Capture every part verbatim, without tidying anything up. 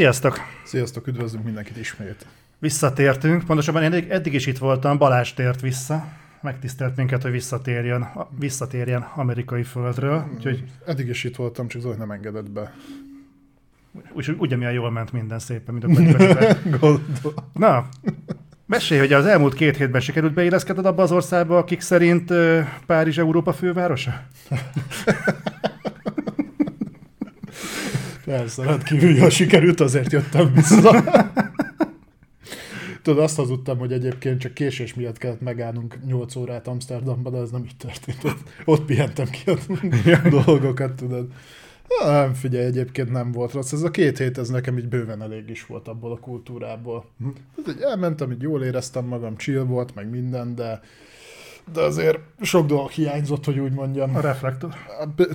Sziasztok! Sziasztok, üdvözlünk mindenkit ismét. Visszatértünk, pontosabban én eddig is itt voltam, Balázs tért vissza. Megtisztelt minket, hogy visszatérjen, visszatérjen amerikai földről. Úgyhogy... Eddig is itt voltam, csak Zoli nem engedett be. Úgyhogy ugyanilyen jól ment minden szépen, mint a könyvben. Na, mesélj, hogy az elmúlt két hétben sikerült beilleszkedned abba az országba, akik szerint Párizs Európa fővárosa? Persze, rendkívül jól sikerült, azért jöttem vissza. Tudod, azt hazudtam, hogy egyébként csak késés miatt kellett megállnunk nyolc órát Amsterdamban, de ez nem így történt. Ott, ott pihentem ki a dolgokat, tudod. Nem, figyelj, egyébként nem volt rossz. Ez a két hét, ez nekem így bőven elég is volt abból a kultúrából. Hát, elmentem, így jól éreztem magam, chill volt, meg minden, de, de azért sok dolog hiányzott, hogy úgy mondjam. A reflektor.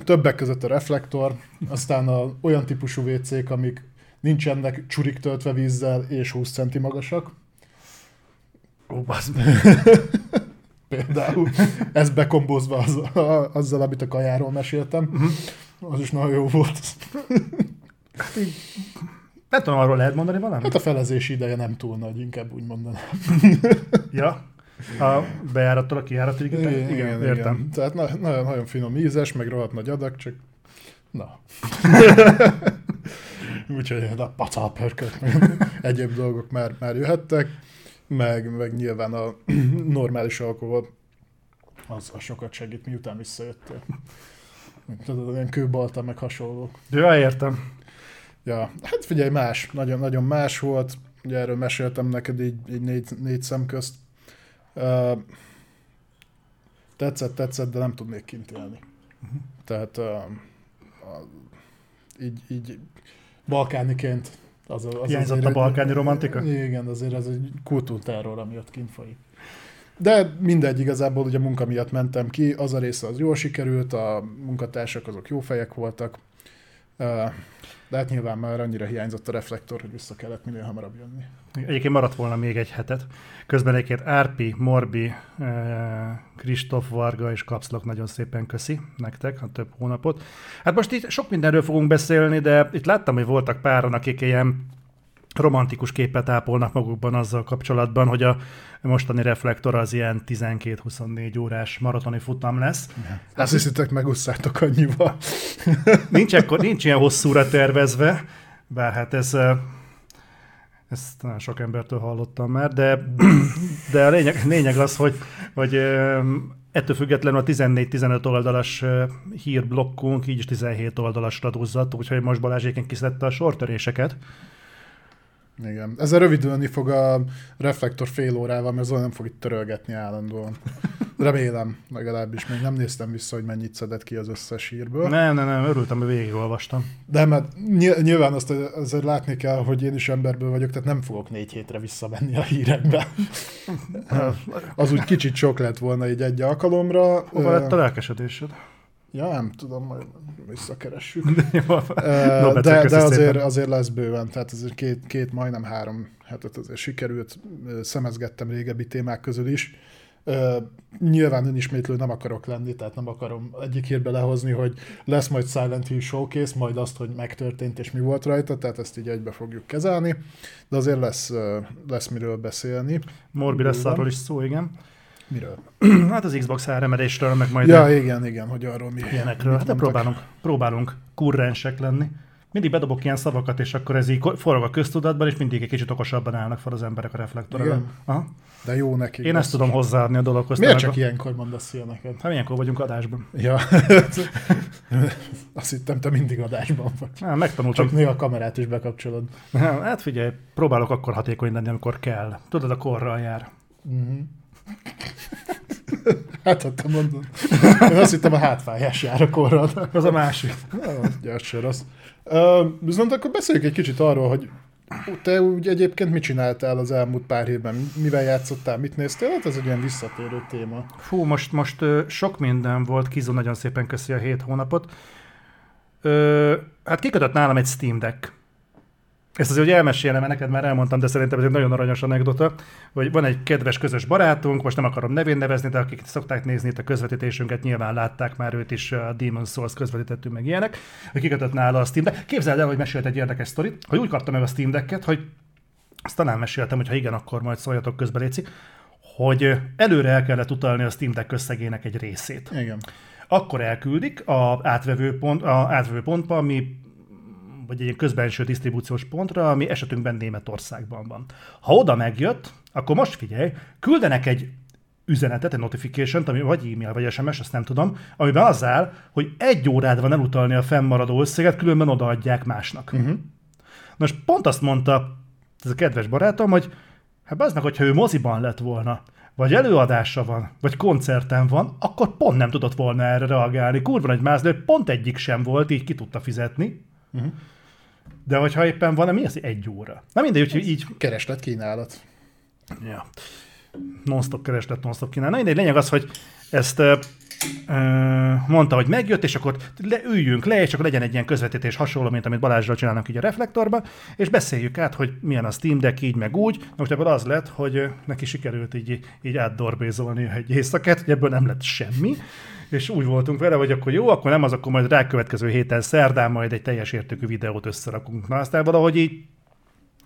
Többek között a reflektor, aztán a, olyan típusú vécék, amik nincsenek csurik töltve vízzel és húsz centi magasak. Ó, baszd. Például ez bekombozva az, a, azzal, amit a kajáról meséltem. Uh-huh. Az is nagyon jó volt. Hát így... Nem tudom, arról lehet mondani valamit? Hát a felezési ideje nem túl nagy, inkább úgy mondanám. Ja, a bejárattól a kijáratig. Igen, igen, igen, értem. Igen. Tehát na- nagyon, nagyon finom ízes, meg rohadt nagy adag, csak... Na. Úgyhogy a pacalpörkök, egyéb dolgok már, már jöhettek, meg, meg nyilván a normális alkohol az sokat segít, miután visszajöttél. Tudod, olyan kőbalta, meg hasonlók. Ja, értem. Ja, hát figyelj, más, nagyon-nagyon más volt. Ugye erről meséltem neked így, így négy, négy szem közt. Uh, tetszett, tetszett, de nem tudnék kint élni. Uh-huh. Tehát uh, a, így, így balkániként... Az a, az hiányzott azért, a balkáni romantika? Igen, azért ez egy kultúrterror, ami ott kint folyik. De mindegy, igazából ugye munka miatt mentem ki, az a része az jól sikerült, a munkatársak azok jó fejek voltak, de hát nyilván már annyira hiányzott a reflektor, hogy vissza kellett minél hamarabb jönni. Egyébként maradt volna még egy hetet. Közben egyébként Árpi, Morbi, Kristóf, Varga és Kapszlak nagyon szépen köszi nektek a több hónapot. Hát most itt sok mindenről fogunk beszélni, de itt láttam, hogy voltak páran, akik ilyen romantikus képet ápolnak magukban azzal kapcsolatban, hogy a mostani reflektor az ilyen tizenkét-huszonnégy órás maratoni futam lesz. Ja. Azt hiszitek, megusszátok annyival. Nincs, ekkor, nincs ilyen hosszúra tervezve, bár hát ez, ezt nagyon sok embertől hallottam már, de, de a lényeg, lényeg az, hogy, hogy ettől függetlenül a tizennégy-tizenöt oldalas hírblokkunk így is tizenhét oldalasra duzzadt, úgyhogy most Balázséken kiszedte a sortöréseket. Igen. Ezzel rövidülni fog a reflektor fél órával, mert Zoli nem fog itt törölgetni állandóan. Remélem, legalábbis még nem néztem vissza, hogy mennyit szedett ki az összes hírből. Nem, nem, nem, örültem, hogy végigolvastam. De mert nyilván azt azért látni kell, hogy én is emberből vagyok, tehát nem fogok négy hétre visszamenni a hírekbe. Az úgy kicsit sok lett volna így egy alkalomra. Hova lett a lelkesedésed? Ja, nem tudom, majd visszakeressük. de, de azért, azért lesz bőven, tehát azért két, két majdnem három hetet azért sikerült, szemezgettem régebbi témák közül is. Nyilván önismétlő nem akarok lenni, tehát nem akarom egyik hírbe lehozni, hogy lesz majd Silent Hill Showcase, majd azt, hogy megtörtént és mi volt rajta, tehát ezt így egybe fogjuk kezelni, de azért lesz, lesz miről beszélni. Morbi lesz arról is szó, igen. Miről? Hát az Xbox áremelésről, meg majd... Ja, a... igen, igen, hogy arról mi... Ilyenekről. Hát de próbálunk, próbálunk kurrensek lenni. Mindig bedobok ilyen szavakat, és akkor ez így forog a köztudatban, és mindig egy kicsit okosabban állnak fel az emberek a reflektorban. De jó neki. Én ezt tudom hozzáadni a dologhoz. Miért csak a... ilyenkor mondasz ilyeneket? Hát ilyenkor vagyunk adásban. Ja. Azt hittem, te mindig adásban vagy. Há, megtanultam. Csak néha a kamerát is bekapcsolod. Hát figyelj, próbálok akkor hatékony lenni, amikor kell. Tudod, a korral jár. Uh-huh. Hát, ha te mondod. Én azt hittem, a hátfájás jár a korral. Az a másik. Gyert se rossz. Viszont akkor beszéljük egy kicsit arról, hogy te úgy egyébként mit csináltál az elmúlt pár hétben? Mivel játszottál, mit néztél? Hát ez egy ilyen visszatérő téma. Fú, most, most sok minden volt. Kizó nagyon szépen köszi a hét hónapot. Hát kikötött nálam egy Steam Deck. Ezt azért, hogy elmesélem, mert neked már elmondtam, de szerintem ez egy nagyon aranyos anekdota, hogy van egy kedves közös barátunk, most nem akarom nevén nevezni, de akik szokták nézni itt a közvetítésünket, nyilván látták már őt is, a Demon's Souls közvetítettünk meg ilyenek, hogy kikötött nála a Steam Deck. Képzeld el, hogy mesélt egy érdekes sztorit, hogy úgy kapta meg a Steam Decket, hogy azt talán meséltem, hogy ha igen, akkor majd szóljatok közbe, léci, hogy előre el kellett utalni a Steam Deck összegének egy részét. Igen. Akkor elküldik a átvevő pont, a átvevő pontba, ami vagy egy közbenső disztribúciós pontra, ami esetünkben Németországban van. Ha oda megjött, akkor most figyelj, küldenek egy üzenetet, egy notification-t, ami vagy e-mail, vagy es em es, azt nem tudom, amiben az áll, hogy egy órád van elutalni a fennmaradó összeget, különben odaadják másnak. Uh-huh. Nos, pont azt mondta ez a kedves barátom, hogy hát az meg, hogyha ő moziban lett volna, vagy előadása van, vagy koncerten van, akkor pont nem tudott volna erre reagálni. Kurva nagy mázlő, pont egyik sem volt, így ki tudta fizetni. Uh-huh. De hogyha éppen van, mi az egy óra? Na mindegy, úgyhogy így... Kereslet, kínálat. Ja. Non-stop kereslet, non-stop kínálat. Na mindegy, lényeg az, hogy ezt uh, uh, mondta, hogy megjött, és akkor le, üljünk le, és akkor legyen egy ilyen közvetítés hasonló, mint amit Balázsral csinálnak így a Reflektorban, és beszéljük át, hogy milyen a Steam Deck, így meg úgy. Na most ebből az lett, hogy neki sikerült így, így átdorbézolni egy éjszakát, hogy ebből nem lett semmi. És úgy voltunk vele, hogy akkor jó, akkor nem az, akkor majd rákövetkező héten szerdán majd egy teljes értékű videót összerakunk. Na aztán valahogy így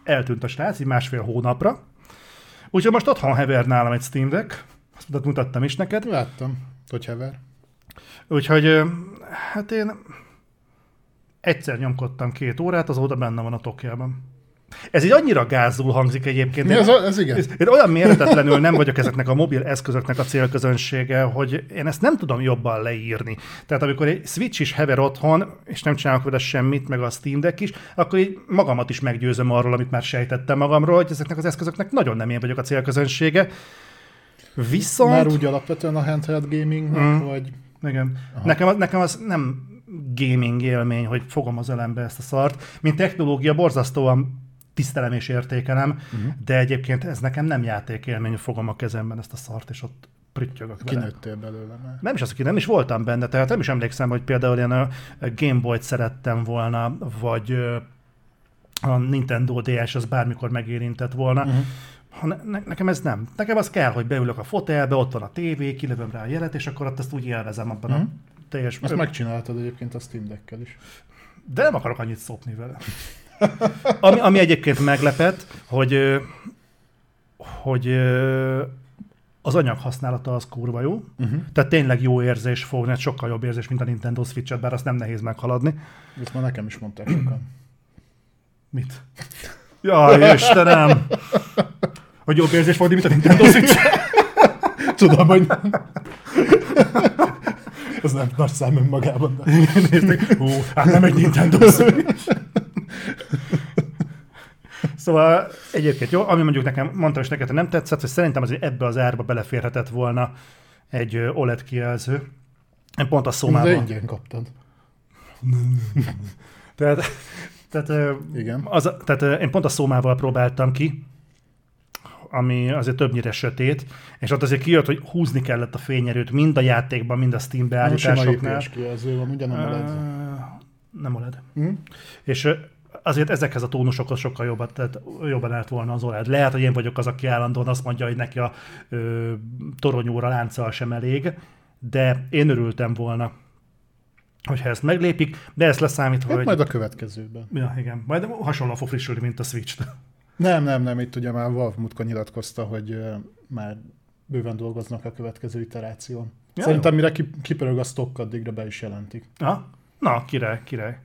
eltűnt a srác, így másfél hónapra. Úgyhogy most otthon hever nálam egy Steam Deck, azt mutattam is neked. Láttam, hogy hever. Úgyhogy hát én egyszer nyomkodtam két órát, azóta benne van a tokjában. Ez így annyira gázul hangzik egyébként. Ez, ez igen. Én olyan méretetlenül nem vagyok ezeknek a mobil eszközöknek a célközönsége, hogy én ezt nem tudom jobban leírni. Tehát amikor egy Switch is hever otthon, és nem csinálok vele semmit, meg a Steam Deck is, akkor így magamat is meggyőzöm arról, amit már sejtettem magamról, hogy ezeknek az eszközöknek nagyon nem én vagyok a célközönsége. Viszont... Már úgy alapvetően a handheld gamingnek, mm. vagy... Igen. Nekem az, nekem az nem gaming élmény, hogy fogom az ölembe ezt a szart. Mint technológia borzasztóan tisztelem és értékelem, uh-huh. de egyébként ez nekem nem játékélmény, fogom a kezemben ezt a szart, és ott prüttyögök vele. Kinőttél belőle már. Nem is az, hogy nem is voltam benne, tehát nem is emlékszem, hogy például én a Game Boy-t szerettem volna, vagy a Nintendo dé es az bármikor megérintett volna. Uh-huh. Ne, ne, nekem ez nem. Nekem az kell, hogy beülök a fotelbe, ott van a tévé, kilövöm rá a jelet, és akkor azt úgy élvezem abban uh-huh. a teljes... Ezt megcsináltad egyébként a Steam Deck-kel is. De nem akarok annyit szopni vele. Ami, ami egyébként meglepett, hogy, hogy az anyag használata az kurva jó, uh-huh. tehát tényleg jó érzés fogni, sokkal jobb érzés, mint a Nintendo Switch-et, bár azt nem nehéz meghaladni. Ezt már nekem is mondták sokan. Mit? Jaj, Istenem! Hogy jobb érzés fogni, mint a Nintendo Switch-et? Tudom, hogy ez nem nagy szám önmagában. De... Nézd, hú, hát nem egy Nintendo Switch. Szóval egyébként jó, ami mondjuk nekem, mondtam is neked, hogy nem tetszett, hogy szerintem azért ebbe az árba beleférhetett volna egy o el e dé kijelző. Én pont a szómában. De ingyen kaptad. tehát tehát, igen. Az, tehát én pont a szómával próbáltam ki, ami azért többnyire sötét, és ott azért kijött, hogy húzni kellett a fényerőt mind a játékban, mind a Steam beállításoknál. Nem kijelző van, ugye nem o el e dé? Nem o el e dé. Mm. És azért ezekhez a tónusokhoz sokkal jobbat, tehát jobban állt volna az o el e dé. Lehet, hogy én vagyok az, aki állandóan azt mondja, hogy neki a ö, toronyóra lánccal sem elég, de én örültem volna, hogyha ezt meglépik, de ezt leszámítva, hát hogy... majd a következőben. Ja, igen. Majd hasonlóan fog frissülni, mint a Switch. Nem, nem, nem. Itt ugye már Valve múltkor nyilatkozta, hogy ö, már bőven dolgoznak a következő iteráción. Ja, szerintem jó. Mire kipörög a stock, addigra be is jelentik. Na, Na király, király.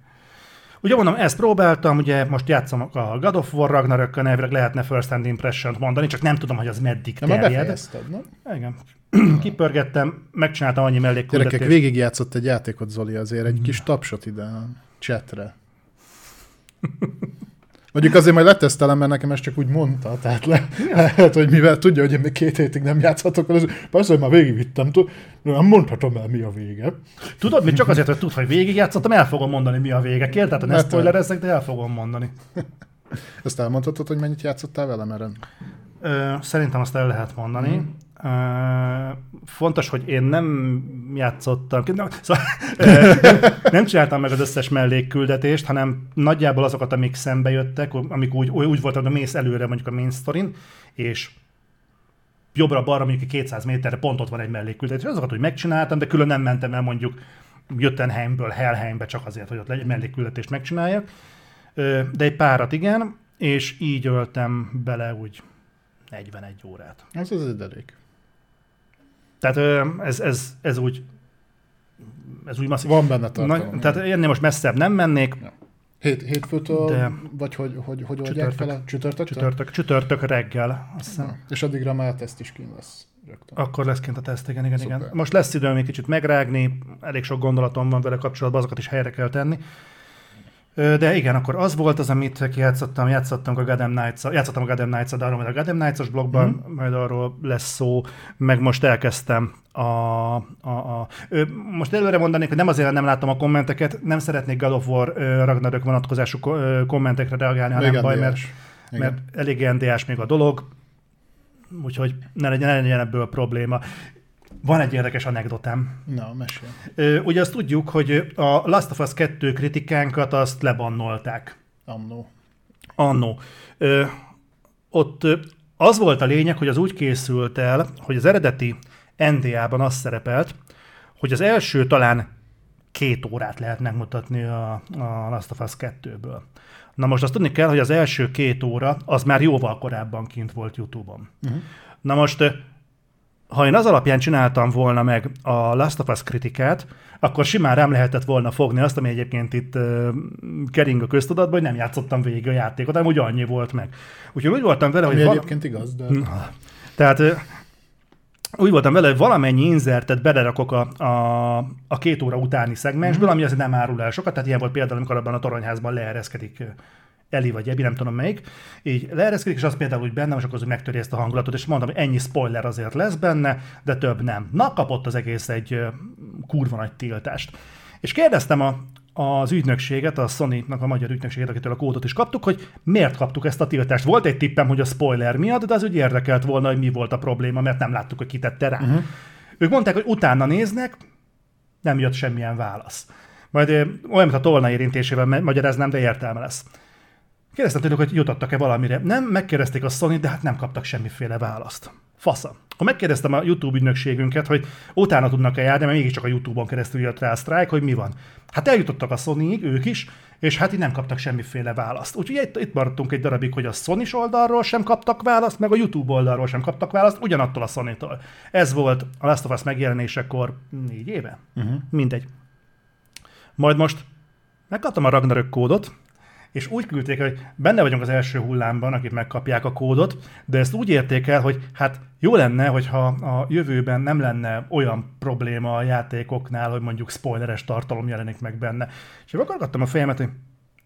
Ugye mondom, ezt próbáltam, ugye most játszom a God of War Ragnarökön, elvileg lehetne First Hand Impression-t mondani, csak nem tudom, hogy az meddig terjed. De már befejezted, nem? Igen. Kipörgettem, megcsináltam annyi mellékküldetést. Gyerekek, végigjátszott egy játékot, Zoli, azért egy kis tapsot ide a chatre. Mondjuk azért majd letesztelem, mert nekem ezt csak úgy mondta, tehát le, lehet, hogy mivel tudja, hogy én még két hétig nem játszhatok, az, persze, hogy már végigvittem, nem mondhatom el, mi a vége. Tudod, mi csak azért, hogy tudd, hogy végigjátszottam, el fogom mondani, mi a vége. Kérted, hogy ne spoilerezzek, de el fogom mondani. Ezt elmondhatod, hogy mennyit játszottál velem erre? Szerintem azt el lehet mondani. Hmm. Fontos, hogy én nem játszottam. Na, szóval, nem csináltam meg az összes mellékküldetést, hanem nagyjából azokat, amik szembe jöttek, amik úgy, úgy voltak, hogy mész előre mondjuk a main story-n, és jobbra-balra mondjuk kétszáz méterre pont ott van egy mellékküldetés. Azokat úgy megcsináltam, de külön nem mentem el mondjuk Jöttenheimből Helheimbe csak azért, hogy ott egy mellékküldetést megcsináljak. De egy párat igen, és így öltem bele úgy negyvenegy órát. Ez az egy derék. Tehát ez, ez, ez úgy... Ez úgy masszív. Van benne tartalom. Na, tehát én most messzebb nem mennék. Ja. Hét, hétfőtől, de vagy hogy, hogy, hogy oldják fel a csütörtök? Csütörtök, csütörtök reggel, azt hiszem. Ja. És addigra már a teszt is kín lesz. Rögtön. Akkor lesz kint a teszt, igen, igen, igen. Most lesz időm egy kicsit megrágni, elég sok gondolatom van vele kapcsolatban, azokat is helyre kell tenni. De igen, akkor az volt az, amit kijátszottam, játszottam a Gotham Knights-a, játszottam a Gotham Knights-a, de arról majd a Gotham Knights-os blogban, mm-hmm. majd arról lesz szó, meg most elkezdtem a... a, a ő, most előre mondanék, hogy nem azért nem látom a kommenteket, nem szeretnék God of War Ragnarök vonatkozású kommentekre reagálni, hanem még baj, mert, mert elég en dé ás még a dolog, úgyhogy ne legyen, ne legyen ebből probléma. Van egy érdekes anekdotám. Na, mesél. Ugye azt tudjuk, hogy a Last of Us kettő kritikánkat azt lebannolták. Annó. Annó. Ott az volt a lényeg, hogy az úgy készült el, hogy az eredeti en dé á-ban az szerepelt, hogy az első talán két órát lehet megmutatni a, a Last of Us kettőből. Na most azt tudni kell, hogy az első két óra az már jóval korábban kint volt YouTube-on. Uh-huh. Na most... Ha én az alapján csináltam volna meg a Last of Us kritikát, akkor simán rám lehetett volna fogni azt, ami egyébként itt uh, kering a köztudatban, hogy nem játszottam végig a játékot, hanem úgy annyi volt meg. Úgyhogy úgy voltam vele, ami hogy... egyébként vala... igaz, de... Tehát uh, úgy voltam vele, hogy valamennyi inzertet belerakok a, a, a két óra utáni szegmensből, ami azért nem árul el sokat, tehát ilyen volt például, amikor abban a toronyházban leereszkedik Eli vagy Ebi, nem tudom melyik, így leereszkedik, és az például úgy bennem, és akkor az megtöri ezt a hangulatot, és mondtam, hogy ennyi spoiler azért lesz benne, de több nem. Na, kapott az egész egy kurva nagy tiltást. És kérdeztem a, az ügynökséget, a Sony-nak a magyar ügynökséget, akitől a kódot is kaptuk, hogy miért kaptuk ezt a tiltást. Volt egy tippem, hogy a spoiler miatt, de az úgy érdekelt volna, hogy mi volt a probléma, mert nem láttuk, hogy kitette rá. Uh-huh. Ők mondták, hogy utána néznek, nem jött semmilyen válasz. Majd olyan, mint a tolna érintésével magyaráznám, de értelme lesz. Kérdeztem tőlük, hogy jutottak-e valamire. Nem, megkérdezték a Sony, de hát nem kaptak semmiféle választ. Fasza. Akkor megkérdeztem a YouTube ügynökségünket, hogy utána tudnak-e járni, mert mégiscsak a YouTube-on keresztül jött rá a sztrájk, hogy mi van. Hát eljutottak a Sonyig, ők is, és hát így nem kaptak semmiféle választ. Úgyhogy itt, itt maradtunk egy darabig, hogy a Sony oldalról sem kaptak választ, meg a YouTube oldalról sem kaptak választ, ugyanattól a Sonytól. Ez volt a Last of Us megjelenésekor négy éve. Uh-huh. Mindegy. Majd most megkaptam a Ragnarök kódot, és úgy küldték, hogy benne vagyunk az első hullámban, akik megkapják a kódot, de ezt úgy érték el, hogy hát jó lenne, hogyha a jövőben nem lenne olyan probléma a játékoknál, hogy mondjuk spoileres tartalom jelenik meg benne. És én akargattam a fejemet, hogy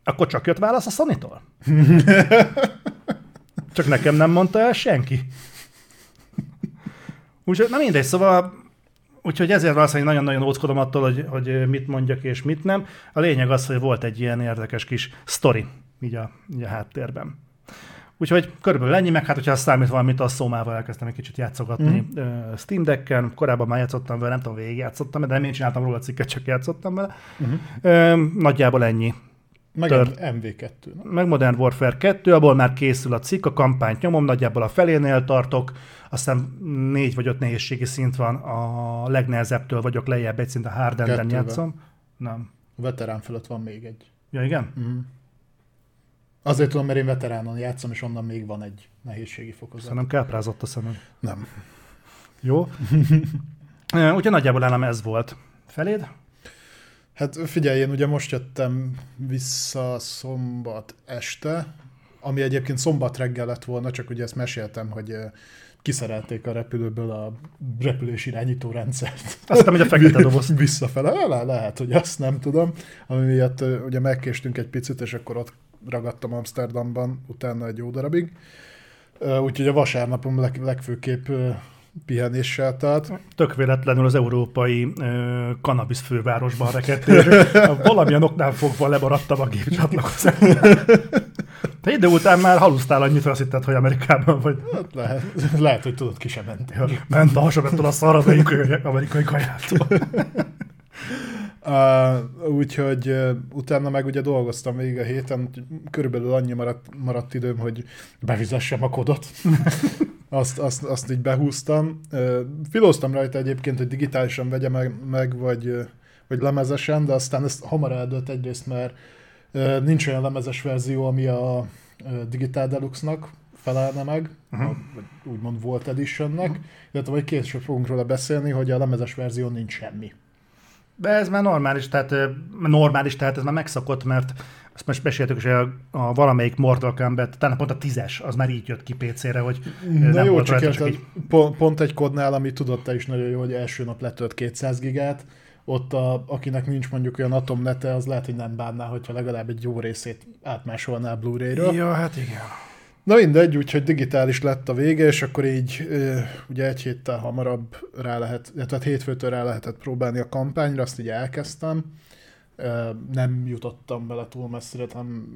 akkor csak jött válasz a Sony-tól? Csak nekem nem mondta el senki. Úgyhogy, na mindegy, szóval... Úgyhogy ezért valószínűleg nagyon-nagyon óckodom attól, hogy, hogy mit mondjak és mit nem. A lényeg az, hogy volt egy ilyen érdekes kis sztori így a, így a háttérben. Úgyhogy körülbelül ennyi, meg hát hogyha azt számít valamit, azt szómával elkezdtem egy kicsit játszogatni mm. uh, Steam Deck-en. Korábban már játszottam vele, nem tudom, végigjátszottam, de nem én csináltam róla cikket, csak játszottam vele. Mm-hmm. Uh, nagyjából ennyi. Meg em vé kettő. Nem? Meg Modern Warfare kettő, abból már készül a cikk, a kampányt nyomom, nagyjából a felénél tartok, aztán négy vagy öt nehézségi szint van, a legnehezebbtől vagyok lejjebb, egy szint a hard enden játszom. Nem. A veterán fölött van még egy. Ja, igen? Mm. Azért tudom, mert én veteránon játszom, és onnan még van egy nehézségi fokozat. Szerintem káprázott a szemem. Nem. Jó. Úgyhogy nagyjából állám ez volt. Feléd? Hát figyelj, én ugye most jöttem vissza szombat este, ami egyébként szombat reggel lett volna, csak ugye ezt meséltem, hogy kiszerelték a repülőből a repülés irányító rendszert. Aztán, hogy a fekete doboz. Visszafele, le, lehet, hogy azt nem tudom. Ami miatt ugye megkéstünk egy picit, és akkor ott ragadtam Amsterdamban utána egy jó darabig. Úgyhogy a vasárnapom leg, legfőképp... pihenéssel, tehát... Tök véletlenül az európai ö, kanabisz fővárosban rekedtünk. Valamilyen oknál fogva lemaradtam a gépcsatlakozásnál. Te idő után már halusztál annyit, azt hitted, hogy Amerikában vagy. Hát lehet, lehet, hogy tudod, ki sem mentél. Ment a hasabettől a szarra, de inkább amerikai kajától. Uh, úgyhogy uh, utána meg ugye dolgoztam végig a héten, körülbelül annyi maradt, maradt időm, hogy bevizessem a kodot. azt, azt, azt így behúztam. Uh, filóztam rajta egyébként, hogy digitálisan vegye meg, meg vagy, vagy lemezesen, de aztán ezt hamar eldőlt egyrészt, mert uh, nincs olyan lemezes verzió, ami a uh, Digital Deluxe-nak felelne meg, uh-huh. vagy úgymond Volt Edition-nek, uh-huh. illetve vagy később fogunk róla beszélni, hogy a lemezes verzió nincs semmi. De ez már normális, tehát normális, tehát ez már megszokott, mert azt most beszéltük is, hogy a, a valamelyik Mortal Kombat, talán pont a tízes, az már így jött ki pé cére, hogy na nem jó, volt csak, rá, csak így... Pont egy kodnál, ami tudott te is nagyon jó, hogy első nap letölt kétszáz gigát, ott a, akinek nincs mondjuk olyan atomnete, az lehet, hogy nem bánná, hogyha legalább egy jó részét átmásolná Blu-ray-ről. Ja, hát igen. Na mindegy, úgyhogy digitális lett a vége, és akkor így ugye egy héttel hamarabb rá lehet, tehát hétfőtől rá lehetett próbálni a kampányra, azt így elkezdtem. Nem jutottam bele túl messzire, hanem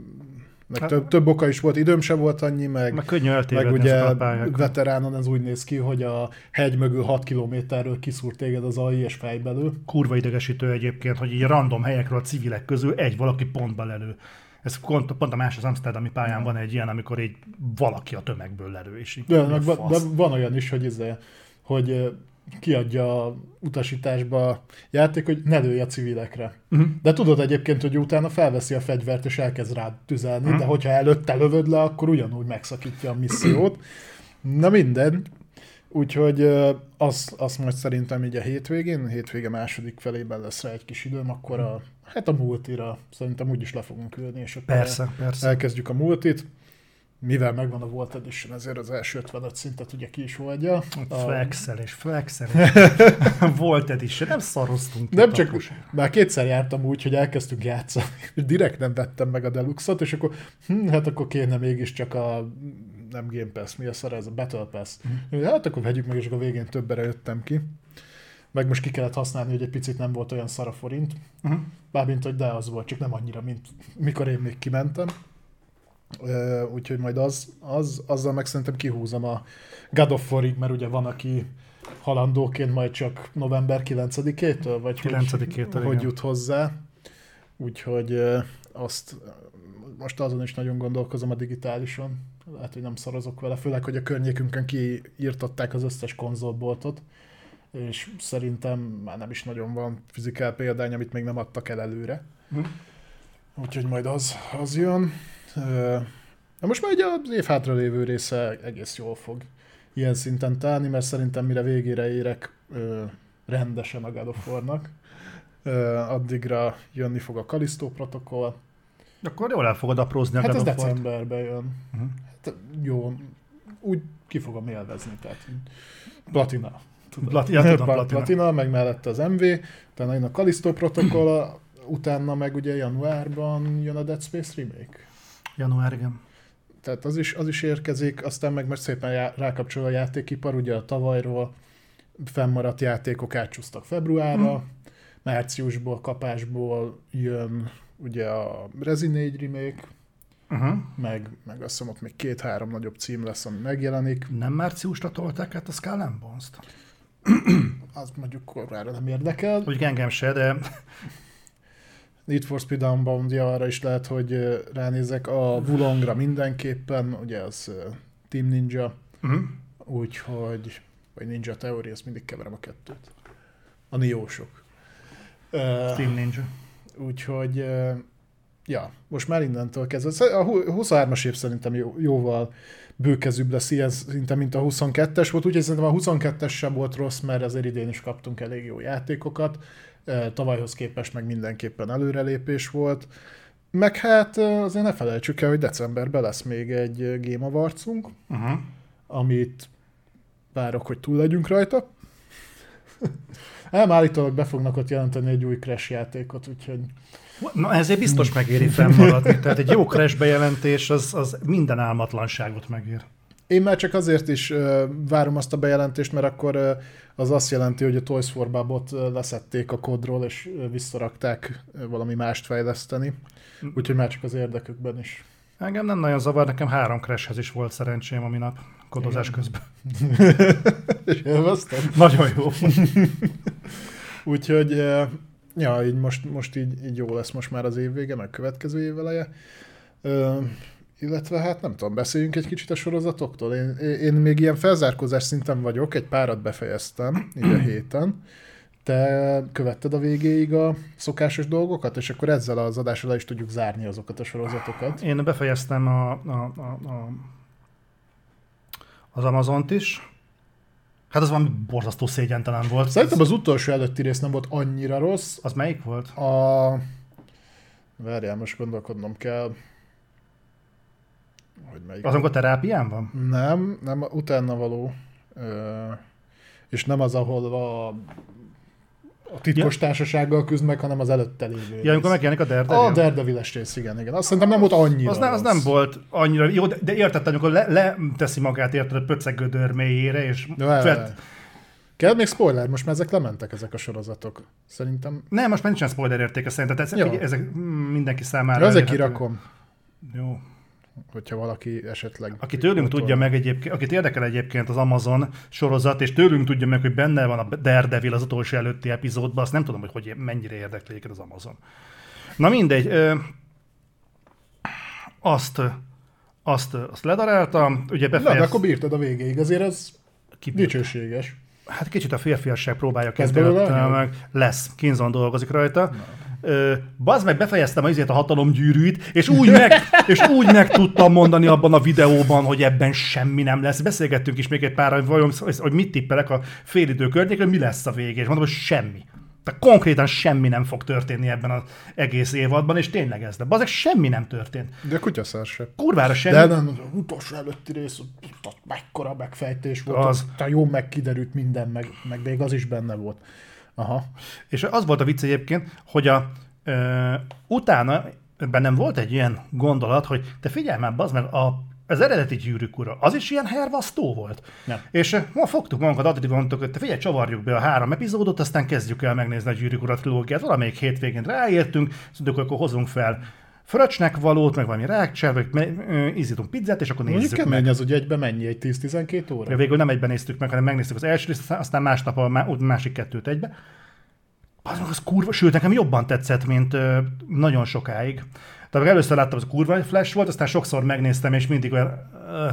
meg több, több oka is volt, időm sem volt annyi, meg, meg, meg ugye veteránon ez úgy néz ki, hogy a hegy mögül hat kilométerről kiszúr téged az á i és fejbelül. Kurva idegesítő egyébként, hogy így random helyekről a civilek közül egy valaki pontba lelő. Ez pont, pont a más az amszterdami pályán mm. van egy ilyen, amikor így valaki a tömegből lerő, és így... De, meg van, de van olyan is, hogy, izé, hogy kiadja a utasításba a játék, hogy ne lőj a civilekre. Mm-hmm. De tudod egyébként, hogy utána felveszi a fegyvert, és elkezd rád tüzelni, mm-hmm. de hogyha előtte lövöd le, akkor ugyanúgy megszakítja a missziót. Na minden. Úgyhogy azt az majd szerintem így a hétvégén, a hétvége második felében lesz rá egy kis időm, akkor a, hát a multira szerintem úgyis le fogunk ülni, és akkor persze, el, persze. elkezdjük a multit. Mivel megvan a Volt Edition, ezért az első ötvenöt szintet ugye ki is oldja. A... Flexel és flexel Volt Edition, nem szaroztunk. Nem csak, már kétszer jártam úgy, hogy elkezdtünk játszani, és direkt nem vettem meg a Deluxe-ot, és akkor hm, hát akkor kéne mégiscsak a nem Game Pass, mi a szar ez, a Battle Pass. Mm. Hát akkor vegyük meg, és akkor végén többere jöttem ki. Meg most ki kellett használni, hogy egy picit nem volt olyan szar a forint. Mm. Bármint, hogy de az volt, csak nem annyira, mint mikor én még kimentem. Úgyhogy majd az, az, azzal meg szerintem kihúzom a God of War-ig, mert ugye van, aki halandóként majd csak november kilencedikétől, vagy kilencedikétől, hogy, hogy jut hozzá. Úgyhogy azt most azon is nagyon gondolkozom a digitálison. Lehet, hogy nem szarozok vele, főleg, hogy a környékünkön kiírtották az összes konzolboltot, és szerintem már nem is nagyon van fizikál példány, amit még nem adtak el előre. Hm. Úgyhogy majd az, az jön. Na most már ugye az év hátra lévő része egész jól fog ilyen szinten tálni, mert szerintem mire végére érek rendesen a God of War-nak, addigra jönni fog a Callisto protokoll. Akkor jól el fogod aprózni a God of War-t. Hát ez decemberben jön. Uh-huh. Hát jó, úgy ki fogom élvezni, tehát platina. Plat- ja, tudom, platina. Platina, meg mellette az em vé, utána jön a Callisto protokoll, utána meg ugye januárban jön a Dead Space remake. Január, igen. Tehát az is, az is érkezik, aztán meg most szépen já- rákapcsol a játékipar, ugye a tavalyról fennmaradt játékok átcsúsztak februárra, mm. márciusból, kapásból jön ugye a Resi négy remake, uh-huh. meg, meg azt hiszem ott még két-három nagyobb cím lesz, ami megjelenik. Nem márciusra tolták át a Skull and Bones-t? Az mondjuk korrára nem érdekel. Úgy engem se, de... Need for Speed Unbound-ja, arra is lehet, hogy ránézek. A Wulongra mindenképpen, ugye az Team Ninja, uh-huh. úgyhogy, vagy Ninja Theory, ezt mindig keverem a kettőt. A Nioh-sok. Team Ninja. Úgyhogy, ja, most már innentől kezdve. A huszonhármas év szerintem jó, jóval bőkezűbb lesz ilyen szinte, mint a huszonkettes volt, úgyhogy szerintem a huszonkettes sem volt rossz, mert azért idén is kaptunk elég jó játékokat. Tavalyhoz képest meg mindenképpen előrelépés volt. Meg hát azért ne felejtsük el, hogy decemberben lesz még egy Game Awardsunk, uh-huh. amit várok, hogy túl legyünk rajta. Nem, állítólag be fognak ott jelenteni egy új Crash játékot, úgyhogy... Na ezért biztos megéri fennmaradni. Tehát egy jó Crash bejelentés, az, az minden álmatlanságot megér. Én már csak azért is uh, várom azt a bejelentést, mert akkor uh, az azt jelenti, hogy a Toys for Bob-ot uh, leszették a kódról, és uh, visszarakták uh, valami mást fejleszteni. Úgyhogy már csak az érdekükben is. Engem nem nagyon zavar, nekem három crashhez is volt szerencsém a minap, kodozás igen. közben. És elvesztem. Nagyon jó. Úgyhogy, ja, így most, most így, így jó lesz most már az év vége, meg következő év eleje. Ö, illetve hát nem tudom, beszéljünk egy kicsit a sorozatoktól. Én, én még ilyen felzárkózás szinten vagyok, egy párat befejeztem, így a héten. Te követted a végéig a szokásos dolgokat, és akkor ezzel az adással le is tudjuk zárni azokat a sorozatokat. Én befejeztem a, a, a, a, az Amazont is. Hát az valami borzasztó szégyentelen volt. Szerintem az utolsó előtti rész nem volt annyira rossz. Az melyik volt? A... Várjál, most gondolkodnom kell. Hogy melyik? Az, amikor terápián van? Nem, nem, utána való. Ö... És nem az, ahol a... a titkos ja. társasággal küzd meg, hanem az előtte lévő. Ja, amikor megjelenik a Daredevil. A Daredevil-es rész, igen, igen. Azt szerintem nem volt annyira. Az, nem, az nem volt annyira. Jó, de, de értett, amikor leteszi le magát, érted, a pöcegödör mélyére, és... Fel... Kell még spoiler? Most már ezek lementek, ezek a sorozatok. Szerintem... Nem, most már nincsen spoiler értéke szerintem. Tehát ezek mindenki számára... Ezek kirakom. Jó. Hogyha valaki esetleg... Aki tőlünk utol... tudja meg egyébként, akit érdekel egyébként az Amazon sorozat, és tőlünk tudja meg, hogy benne van a Daredevil az utolsó előtti epizódban, azt nem tudom, hogy, hogy mennyire érdekli az Amazon. Na mindegy, ö, azt, azt, azt ledaráltam, ugye befejeztem... Na, de akkor bírtad a végéig, azért ez kibírt. Dicsőséges. Hát kicsit a férfiasság próbálja kezdődött meg. Lesz, Kinzon dolgozik rajta. Na. Ö, bazd meg, befejeztem azért a hatalomgyűrűt, és úgy, meg, és úgy meg tudtam mondani abban a videóban, hogy ebben semmi nem lesz. Beszélgettünk is még egy pár, hogy, hogy mit tippelek a félidő környékre, hogy mi lesz a vége, és mondom, hogy semmi. Tehát konkrétan semmi nem fog történni ebben az egész évadban, és tényleg ez, de bazd meg, semmi nem történt. De kutyaszár se. Kurvára semmi. De nem, az utolsó előtti rész, mekkora megfejtés volt, az... tehát jó megkiderült minden, meg, meg még az is benne volt. Aha. És az volt a vicc egyébként, hogy a, ö, utána bennem volt egy ilyen gondolat, hogy te figyelj már, bazd meg, a, az eredeti Gyűrűk ura, az is ilyen hervasztó volt. Nem. És ma fogtuk magunkat, addig mondtuk, hogy te figyelj, csavarjuk be a három epizódot, aztán kezdjük el megnézni a Gyűrűk ura trilógiát. Valamelyik hétvégén ráértünk, szóval akkor hozunk fel fröcsnek valót, meg valami rákcsel, ízítunk pizzát, és akkor nézzük Milyen meg. Mennyi az, hogy egyben mennyi? Egy tíz-tizenkét óra? Ja, végül nem egyben néztük meg, hanem megnéztük az első részt, aztán másnap a másik kettőt egybe. Az, az kurva, sőt, nekem jobban tetszett, mint ö, nagyon sokáig. Tehát először láttam, az kurva flash volt, aztán sokszor megnéztem, és mindig olyan,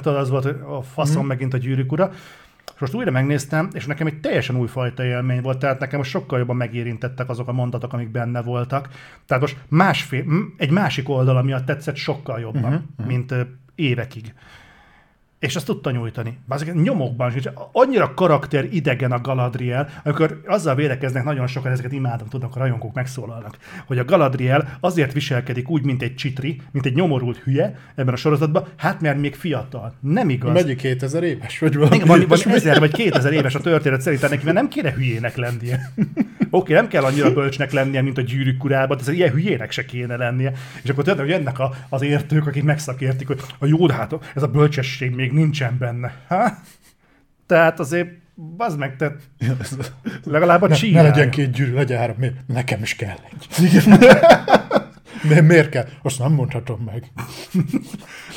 az volt, hogy a faszom mm. megint a Gyűrűk ura. És most újra megnéztem, és nekem egy teljesen újfajta élmény volt, tehát nekem most sokkal jobban megérintettek azok a mondatok, amik benne voltak. Tehát most másfél, egy másik oldala miatt tetszett sokkal jobban, uh-huh, uh-huh. mint uh, évekig. És azt tudta nyújtani. Bár nyomokban is, annyira karakter idegen a Galadriel, amikor azzal védekeznek nagyon sokan, ezeket imádom, tudnak, a rajongók megszólalnak, hogy a Galadriel azért viselkedik úgy, mint egy csitri, mint egy nyomorult hülye ebben a sorozatban, hát mert még fiatal. Nem igaz. Megyik kétezer éves, vagy valami. Van, van ezer vagy kétezer éves a történet szerintem neki, mert nem kéne hülyének lennie. Oké, okay, nem kell annyira bölcsnek lennie, mint a Gyűrűk urában, de ilyen hülyének se kéne lennie. És akkor tudod, hogy ennek a, az értők, akik megszakértik, hogy a jó, hát ez a bölcsesség még nincsen benne. Ha? Tehát azért, bazd meg, te legalább a ne, csinálja. Ne legyen két gyűrű, legyen három, miért? Nekem is kell egy. De miért kell? Azt nem mondhatom meg.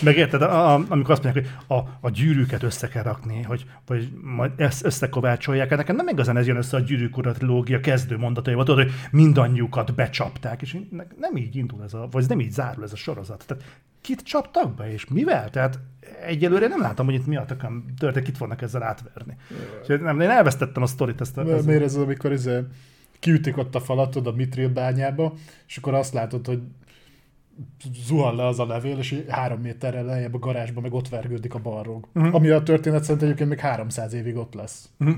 Megérted, a, a, amikor azt mondják, hogy a, a gyűrűket össze kell rakni, hogy, vagy majd ezt összekovácsolják. Hát nekem nem igazán ez jön össze a Gyűrűk ura trilógia kezdő mondataival, tudod, hogy mindannyiukat becsapták, és nem így indul ez a, vagy nem így zárul ez a sorozat. Tehát kit csaptak be, és mivel? Tehát egyelőre nem látom, hogy itt mi a tököm történik, kit fognak ezzel átverni. Úgyhogy nem, én elvesztettem a sztorit. Ezt a, miért ez az, amikor ez a... kiütik ott a falatod a mitril bányába, és akkor azt látod, hogy zuhan le az a levél, és három méterrel lejjebb a garázsba, meg ott vergődik a balrog. Uh-huh. Ami a történet szerint egyébként még háromszáz évig ott lesz. Uh-huh.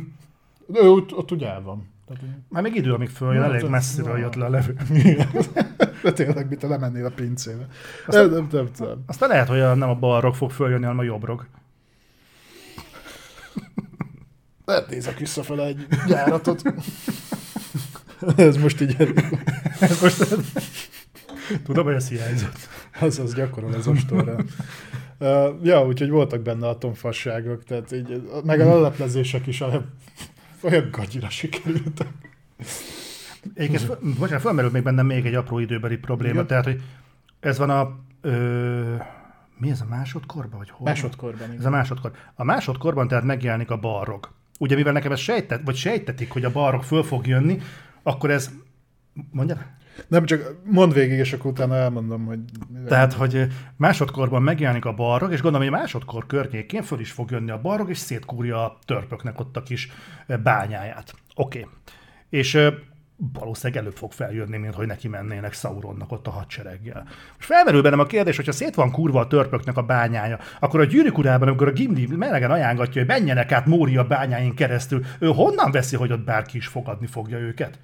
De ő ott, ott ugye el van. Már még idő, amíg följön, elég az messziről az... jött le a levél. De tényleg, mit lemennél a pincébe. Aztán, nem, nem, nem. aztán lehet, hogy nem a balrog fog följönni, hanem a jobbrog. Lehet nézek visszafele egy gyáratot. Ez most így elég. Ez most... Tudom, hogy ez hiányzott. Az, az gyakorol az ostorra. Uh, ja, úgyhogy voltak benne atomfasságok, tehát így, meg a leleplezések is olyan gagyira sikerültek. Egyébként, bocsánat, felmerült még bennem még egy apró időbeli probléma, igen? Tehát, hogy ez van a... Ö... Mi ez a másodkorban, vagy hol? Másodkorban. Ez a másodkor. A másodkorban tehát megjelenik a balrog. Ugye mivel nekem ez sejtet, vagy sejtetik, hogy a balrog föl fog jönni, akkor ez... Mondjad? Nem, csak mondd végig, és akkor utána elmondom, hogy... Tehát, hogy másodkorban megjelenik a balrog, és gondolom, hogy másodkor környékén föl is fog jönni a balrog, és szétkúrja a törpöknek ott a kis bányáját. Oké. Okay. És valószínűleg előbb fog feljönni, mint hogy neki mennének Sauronnak ott a hadsereggel. Most felmerül bennem a kérdés, hogyha szét van kurva a törpöknek a bányája, akkor a Gyűrűk Urában, amikor a Gimli melegen ajánlatja, hogy menjenek át Mória bányáin keresztül, ő honnan veszi, hogy ott bárki is fogadni fogja őket?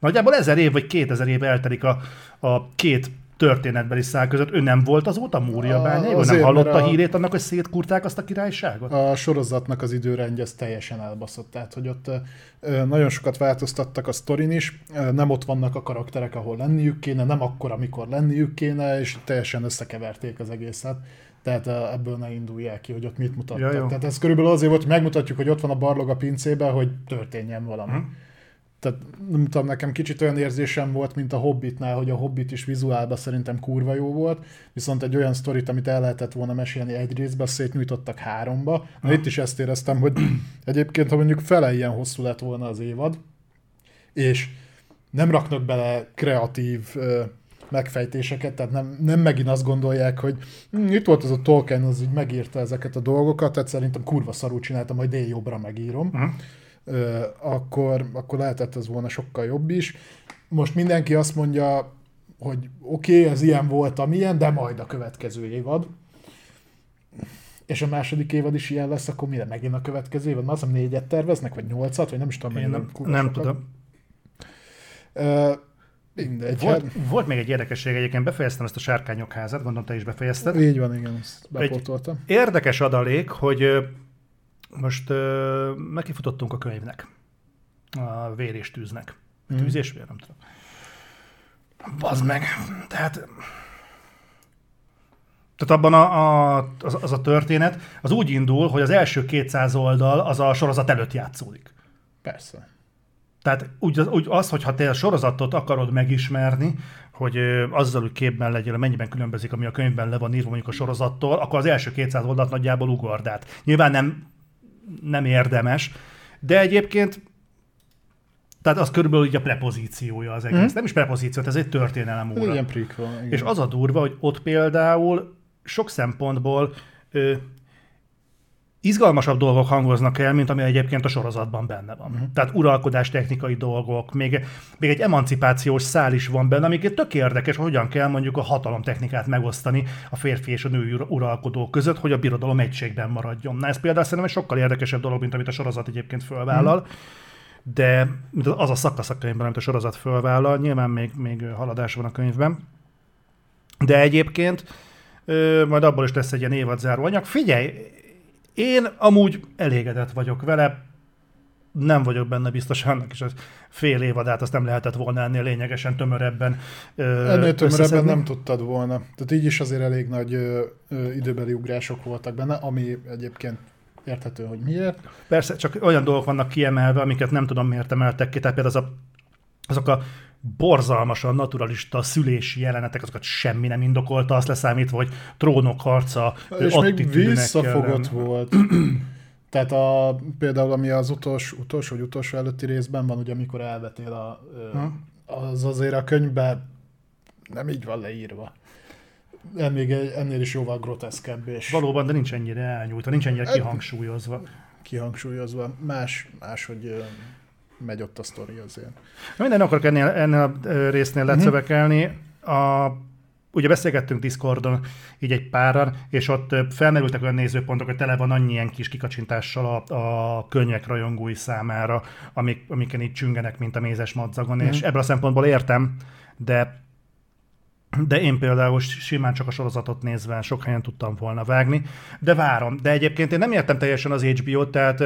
Nagyjából ezer év vagy kétezer év eltelik a, a két történetbeli szál között. Ő nem volt azóta Mória bányáiban? Nem hallotta a hírét annak, hogy szétkúrták azt a királyságot? A sorozatnak az időrendje az teljesen elbaszott. Tehát, hogy ott nagyon sokat változtattak a sztorin is. Nem ott vannak a karakterek, ahol lenniük kéne, nem akkor, amikor lenniük kéne, és teljesen összekeverték az egészet. Tehát ebből ne indulj el ki, hogy ott mit mutattak. Ja, tehát ez körülbelül azért volt, hogy megmutatjuk, hogy ott van a barlog a pincében, hogy történjen valami. Hm. Tehát nem tudom, nekem kicsit olyan érzésem volt, mint a Hobbitnál, hogy a Hobbit is vizuálban szerintem kurva jó volt, viszont egy olyan sztorit, amit el lehetett volna mesélni egy részben, szétnyújtottak háromba. Na, itt is ezt éreztem, hogy egyébként, ha mondjuk fele ilyen hosszú lett volna az évad, és nem raknak bele kreatív megfejtéseket, tehát nem, nem megint azt gondolják, hogy hm, itt volt az a Tolkien, az így megírta ezeket a dolgokat, tehát szerintem kurva szarul csináltam, majd én jobbra megírom. Uh-huh. Akkor, akkor lehetett ez volna sokkal jobb is. Most mindenki azt mondja, hogy oké, okay, ez ilyen volt, amilyen, de majd a következő évad. És a második évad is ilyen lesz, akkor mire megint a következő évad? Már azt hiszem négyet terveznek, vagy nyolcat, vagy nem is tudom. Én nem, nem tudom. Uh, Mindegy. Volt, volt még egy érdekesség, egyébként befejeztem ezt a Sárkányok házát, gondolom te is befejezted. Így van, igen, ezt bepótoltam. Egy érdekes adalék, hogy most ö, megifutottunk a könyvnek, a Vér és tűznek. Mm. Tűz és vér, nem tudom. Bazd meg, tehát... Tehát abban a, a, az, az a történet, az úgy indul, hogy az első kétszáz oldal az a sorozat előtt játszódik. Persze. Tehát úgy, úgy az, hogyha te a sorozatot akarod megismerni, hogy ö, azzal, hogy képben legyél, mennyiben különbözik, ami a könyvben le van írva mondjuk a sorozattól, akkor az első kétszáz oldalt nagyjából ugord át. Nyilván nem... nem érdemes, de egyébként tehát az körülbelül így a prepozíciója az egész. Mm. Nem is prepozíció, ez egy történelem óra. Ilyen prequel, igen. És az a durva, hogy ott például sok szempontból ö, izgalmasabb dolgok hangoznak el, mint ami egyébként a sorozatban benne van. Mm. Tehát uralkodástechnikai dolgok, még, még egy emancipációs szál is van benne, amiket tök érdekes, hogyan kell mondjuk a hatalomtechnikát megosztani a férfi és a női uralkodók között, hogy a birodalom egységben maradjon. Na ez például szerintem egy sokkal érdekesebb dolog, mint amit a sorozat egyébként fölvállal, mm. de az a szakasz a könyvben, amit a sorozat fölvállal, nyilván még, még haladás van a könyvben, de egyébként ö, majd abból is lesz egy ilyen évadzáró anyag. Figyelj! Én amúgy elégedett vagyok vele, nem vagyok benne biztos, annak is az fél évadát azt nem lehetett volna ennél lényegesen tömörebben ö, Ennél tömörebben nem tudtad volna. Tehát így is azért elég nagy ö, ö, időbeli ugrások voltak benne, ami egyébként érthető, hogy miért. Persze, csak olyan dolgok vannak kiemelve, amiket nem tudom miért emeltek ki, tehát például az a, azok a borzalmasan naturalista szülési jelenetek, azokat semmi nem indokolta, azt leszámítva, hogy trónok harca és még visszafogott ellen. Volt. Tehát a, például, ami az utolsó, utolsó, vagy utolsó előtti részben van, ugye amikor elvetél, a, az azért a könyvben nem így van leírva. Még ennél is jóval groteszkebb. És... Valóban, de nincs ennyire elnyújtva, nincs ennyire kihangsúlyozva. Kihangsúlyozva. Más, máshogy... megy ott a sztori azért. Minden akarok ennél, ennél a résznél lecövekelni. A, ugye beszélgettünk Discordon így egy páran, és ott felmerültek olyan nézőpontok, hogy tele van annyi ilyen kis kikacsintással a, a könyvek rajongói számára, amik, amiken így csüngenek, mint a mézes madzagon, mm. és ebből a szempontból értem, de, de én például simán csak a sorozatot nézve sok helyen tudtam volna vágni, de várom. De egyébként én nem értem teljesen az há bé ó-t, tehát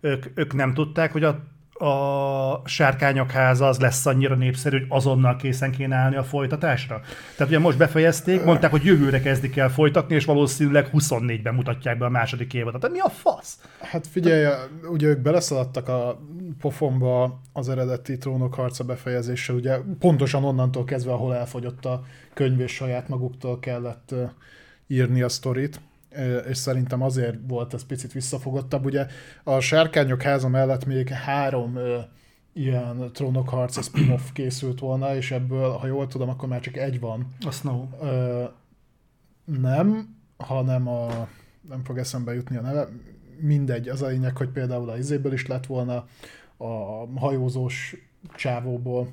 ők, ők nem tudták, hogy a a Sárkányok háza az lesz annyira népszerű, hogy azonnal készen kéne állni a folytatásra. Tehát ugye most befejezték, mondták, hogy jövőre kezdik el folytatni, és valószínűleg huszonnégyben mutatják be a második évadat. Tehát mi a fasz? Hát figyelj, hát... ugye ők beleszaladtak a pofonba az eredeti Trónok harca befejezéssel, ugye pontosan onnantól kezdve, ahol elfogyott a könyv, és saját maguktól kellett írni a sztorit, és szerintem azért volt ez picit visszafogottabb. Ugye a Sárkányok háza mellett még három ilyen trónokharca spin-off készült volna, és ebből, ha jól tudom, akkor már csak egy van. A Snow. Ö, nem, hanem a... nem fog eszembe jutni a neve. Mindegy, az a lényeg, hogy például a izéből is lett volna, a hajózós csávóból.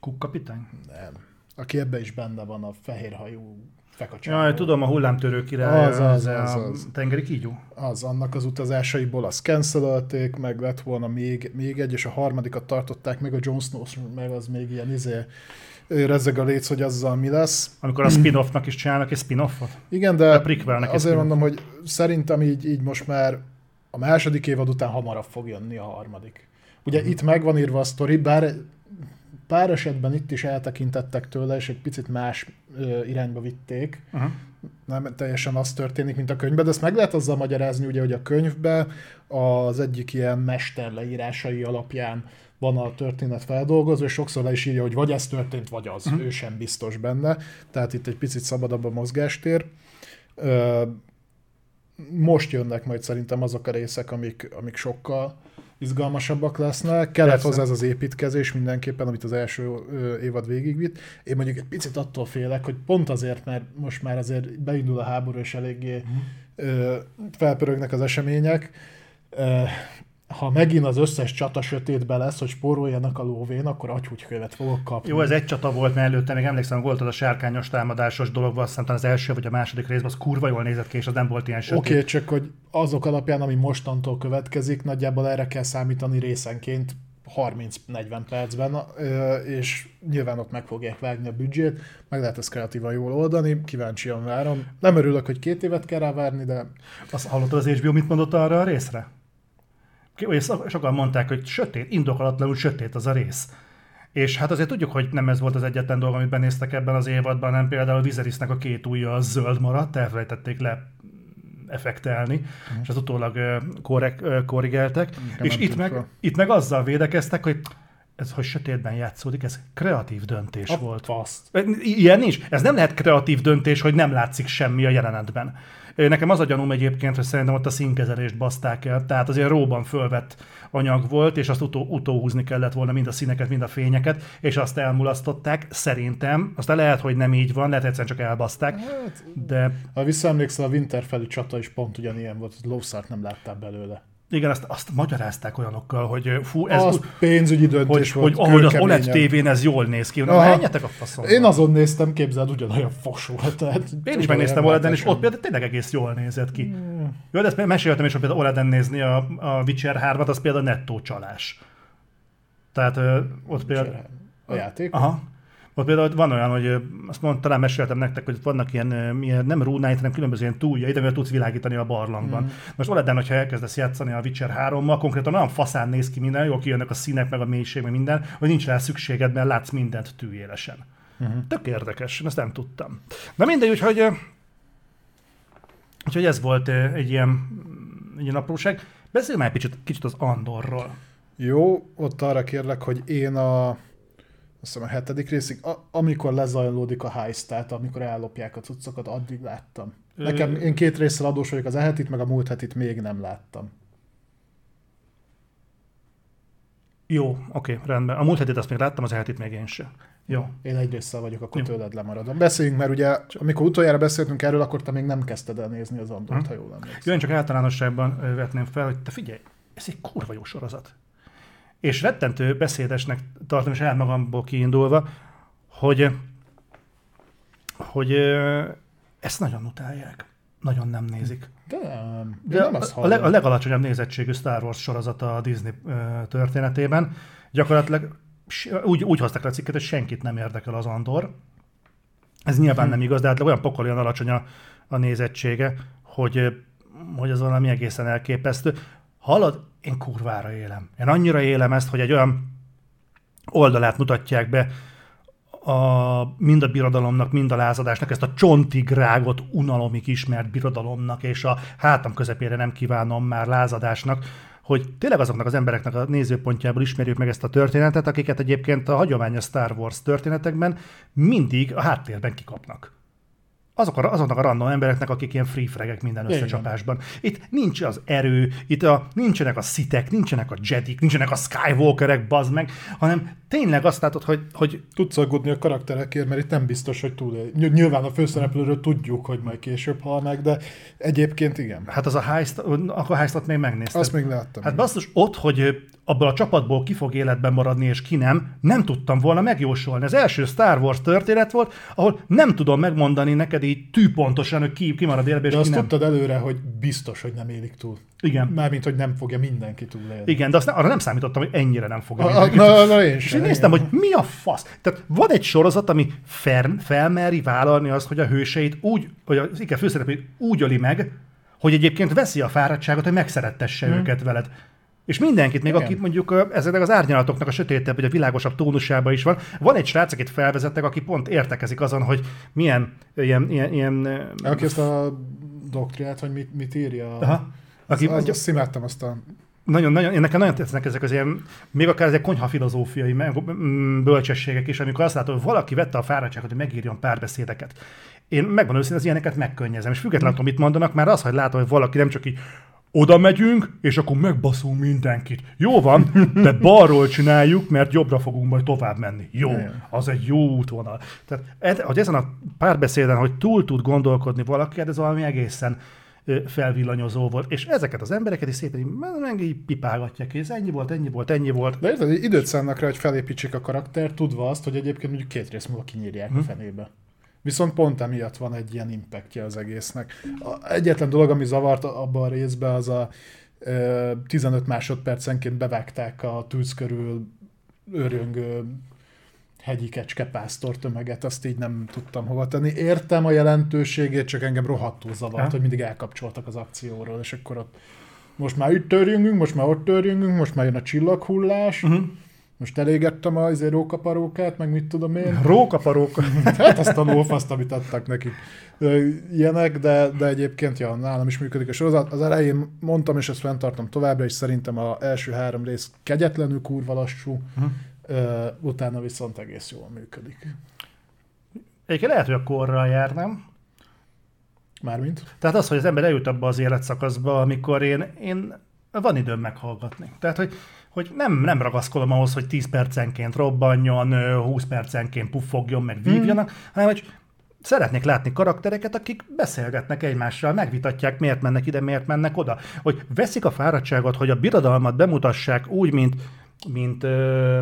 Cook kapitány? Nem. Aki ebbe is benne van, a fehérhajú fekacsávó. Jaj, tudom, a hullámtörő király, az, az, az, az, az. A tengeri kígyó. Az, annak az utazásaiból azt cancelölték, meg lett volna még, még egy, és a harmadikat tartották, meg a Jon Snow, meg az még ilyen izé, rezzeg a léc, hogy azzal mi lesz. Amikor a spin-offnak is csinálnak egy spin-offot? Igen, de a azért mondom, hogy szerintem így, így most már a második évad után hamarabb fog jönni a harmadik. Ugye mm-hmm. itt meg van írva a sztori, bár pár esetben itt is eltekintettek tőle, és egy picit más ö, irányba vitték. Uh-huh. Nem teljesen az történik, mint a könyvben, de ezt meg lehet azzal magyarázni, ugye, hogy a könyvben az egyik ilyen mester leírásai alapján van a történet feldolgozó, és sokszor le is írja, hogy vagy ez történt, vagy az. Uh-huh. Ő sem biztos benne. Tehát itt egy picit szabadabb a mozgástér. Ö, most jönnek majd szerintem azok a részek, amik, amik sokkal izgalmasabbak lesznek. Kellett Persze. hozzá ez az építkezés mindenképpen, amit az első évad végigvitt. Én mondjuk egy picit attól félek, hogy pont azért, mert most már azért beindul a háború, és eléggé mm. felpörögnek az események. Ha megint az összes csata sötétbe lesz, hogy spóroljanak a lóvén, akkor agyhúgykövet fogok kapni. Jó, ez egy csata volt, mert előtte még emlékszem, volt az a sárkányos támadásos dolog, azt hiszem, az első vagy a második részben, az kurva jól nézett ki, és az nem volt ilyen sötét. Oké, okay, csak hogy azok alapján, ami mostantól következik, nagyjából erre kell számítani részenként harminc-negyven percben, és nyilván ott meg fogják vágni a büdzsét, meg lehet ezt kreatívan jól oldani, kíváncsian várom. Nem örülök, hogy két évet kell rá várni, de... Azt hallottad, az há bé o mit mondott arra a részre? Sokan mondták, hogy sötét, indokolatlanul sötét az a rész. És hát azért tudjuk, hogy nem ez volt az egyetlen dolog, amit benéztek ebben az évadban, hanem például Viserysnek a két ujja az zöld maradt, elfelejtették le effektelni, mm. és az utólag korrek, korrigáltak. És itt meg, itt meg azzal védekeztek, hogy ez, hogy sötétben játszódik, ez kreatív döntés a volt. Paszt. Ilyen nincs. Ez nem lehet kreatív döntés, hogy nem látszik semmi a jelenetben. Nekem az a gyanúm egyébként, hogy szerintem ott a színkezelést baszták el, tehát azért róban fölvett anyag volt, és azt utó, utóhúzni kellett volna mind a színeket, mind a fényeket, és azt elmulasztották, szerintem. Aztán lehet, hogy nem így van, lehet egyszerűen csak elbaszták, hát, de... Ha visszaemlékszel, a Winterfelli csata is pont ugyanilyen volt, lószárt nem láttál belőle. Igen, azt, azt magyarázták olyanokkal, hogy fú, ez az pénzügyi döntés hogy, volt. Hogy ahogy az o el e dé tévén ez jól néz ki. Na, menjetek a faszomba. Én azon néztem, képzeld, ugyanolyan fos volt. Tehát én is megnéztem o el e dén, és ott például tényleg egész jól nézett ki. Hmm. Jó, de ezt meséltem is, hogy például o el e dén nézni a, a Witcher hármat, az például nettó csalás. Tehát ö, ott például... A játék? Aha. Ott például van olyan, hogy azt mondom, talán meséltem nektek, hogy vannak ilyen, ilyen nem rúnáit, hanem különböző ilyen túljai, de tudsz világítani a barlangban. Mm. Most oledden, hogyha elkezdesz játszani a Witcher hárommal, konkrétan olyan faszán néz ki minden, jól kijönnek a színek, meg a mélység, meg minden, hogy nincs rá szükséged, mert látsz mindent tűélesen. Mm-hmm. Tök érdekes, én ezt nem tudtam. Na mindegy, úgyhogy, úgyhogy ez volt egy ilyen, egy ilyen apróság. Beszélj már egy kicsit, kicsit az Andorról. Jó, ott arra kérlek, hogy én a... azt hiszem a hetedik részig, a- amikor lezajlódik a heist, tehát amikor ellopják a cuccokat, addig láttam. Nekem, én két résszel adós vagyok, az elhetit, meg a múlt hetit még nem láttam. Jó, oké, rendben. A múlt hetit azt még láttam, az elhetit még én sem. Jó. Én egy résszel vagyok, akkor jó. Tőled lemaradom. Beszéljünk, mert ugye amikor utoljára beszéltünk erről, akkor te még nem kezdted el nézni az Andort, hm. ha jól emlékszem. Jó, én csak általánosságban vetném fel, hogy te figyelj, ez egy kurva jó sorozat. És rettentő beszédesnek tartom, és el magamból kiindulva, hogy, hogy ezt nagyon utálják. Nagyon nem nézik. De, de, de nem azt hallom. A, a legalacsonyabb nézettségű Star Wars sorozata a Disney történetében. Gyakorlatilag úgy, úgy hozták le a cikket, hogy senkit nem érdekel az Andor. Ez nyilván hmm. nem igaz, de hát olyan pokol, olyan alacsony a, a nézettsége, hogy, hogy az valami egészen elképesztő. Hallod? Én kurvára élem. Én annyira élem ezt, hogy egy olyan oldalát mutatják be a, mind a birodalomnak, mind a lázadásnak, ezt a csontig rágott, unalomig ismert birodalomnak, és a hátam közepére nem kívánom már lázadásnak, hogy tényleg azoknak az embereknek a nézőpontjából ismerjük meg ezt a történetet, akiket egyébként a hagyományos Star Wars történetekben mindig a háttérben kikapnak. Azok a, azoknak a random embereknek, akik ilyen free-fragek minden összecsapásban. Itt nincs az erő, itt a, nincsenek a szitek, nincsenek a jedik, nincsenek a skywalkerek, bazd meg, hanem tényleg azt látod, hogy... hogy... Tudsz aggódni a karakterekért, mert itt nem biztos, hogy túl... Nyilván a főszereplőről tudjuk, hogy majd később hal meg, de egyébként igen. Hát az a heist, akkor heistot még megnézted. Azt még láttam. Hát basszus, ott, hogy abból a csapatból ki fog életben maradni, és ki nem, nem tudtam volna megjósolni. Az első Star Wars történet volt, ahol nem tudom megmondani neked így tűpontosan, hogy ki, ki marad életben, és de ki nem. De azt tudtad előre, hogy biztos, hogy nem élik túl. Igen. Mármint, hogy nem fogja mindenki túlélni. Igen, de azt ne, arra nem számítottam, hogy ennyire nem fogja mindenki túl. Na, na, én és én néztem, hogy mi a fasz. Tehát van egy sorozat, ami fel, felmeri vállalni azt, hogy a hőseit úgy, hogy az ike főszereplőit úgy öli meg, hogy egyébként veszi a fáradtságot, hogy megszerettesse hmm. őket veled. És mindenkit, még igen. Akit mondjuk ezeknek az árnyalatoknak a sötétebb, vagy a világosabb tónusában is van, van egy srác, akit felvezettek, aki pont értekezik azon, hogy milyen... Ilyen, ilyen, ilyen... Aki ezt a doktriát, hogy mit, mit írja. Aha. Aki, az, az, azt imádtam azt a... Nagyon, nagyon, nekem nagyon tetszenek ezek az ilyen, még akár ezek konyhafilozófiai bölcsességek is, amikor azt látom, hogy valaki vette a fáradtságot, hogy megírjon párbeszédeket. Én megvan őszintén, az ilyeneket megkönnyezem, és függetlenül, amit mondanak, már az, hogy látom, hogy valaki nem csak így oda megyünk, és akkor megbaszunk mindenkit. Jó van, de balról csináljuk, mert jobbra fogunk majd tovább menni. Jó, az egy jó útvonal. Tehát, hogy ezen a párbeszéden, hogy túl tud gondolkodni valaki, ez valami egészen felvillanyozó volt. És ezeket az embereket is szépen így pipálgatják, és ennyi volt, ennyi volt, ennyi volt. De érted, időt szánnak rá, hogy felépítsék a karakter, tudva azt, hogy egyébként mondjuk két rész múlva kinyírják hmm. a fenébe. Viszont pont emiatt van egy ilyen impactja az egésznek. A egyetlen dolog, ami zavart abban a részben, az a ö, tizenöt másodpercenként bevágták a tűz körül őrjöngő hegyi kecskepásztor tömeget, azt így nem tudtam hova tenni. Értem a jelentőségét, csak engem rohadtul zavart, ha? Hogy mindig elkapcsoltak az akcióról, és akkor ott most már itt törjünk, most már ott törjünk, most már jön a csillaghullás, uh-huh. Most elégettem a rókaparókát, meg mit tudom én. Rókaparóka? Hát azt a lófaszt, amit adtak nekik. Ilyenek, de, de egyébként ja, nálam is működik a sorozat. Az elején mondtam, és ezt fenntartom továbbra, és szerintem az első három rész kegyetlenül kurva lassú, hm. utána viszont egész jól működik. Egyébként lehet, hogy a korral jár, nem? Mármint? Tehát az, hogy az ember eljut abba az életszakaszba, amikor én, én van időm meghallgatni. Tehát, hogy hogy nem, nem ragaszkodom ahhoz, hogy tíz percenként robbanjon, húsz percenként puffogjon, meg vívjanak, hmm. hanem hogy szeretnék látni karaktereket, akik beszélgetnek egymással, megvitatják, miért mennek ide, miért mennek oda. Hogy veszik a fáradtságot, hogy a birodalmat bemutassák úgy, mint, mint ö,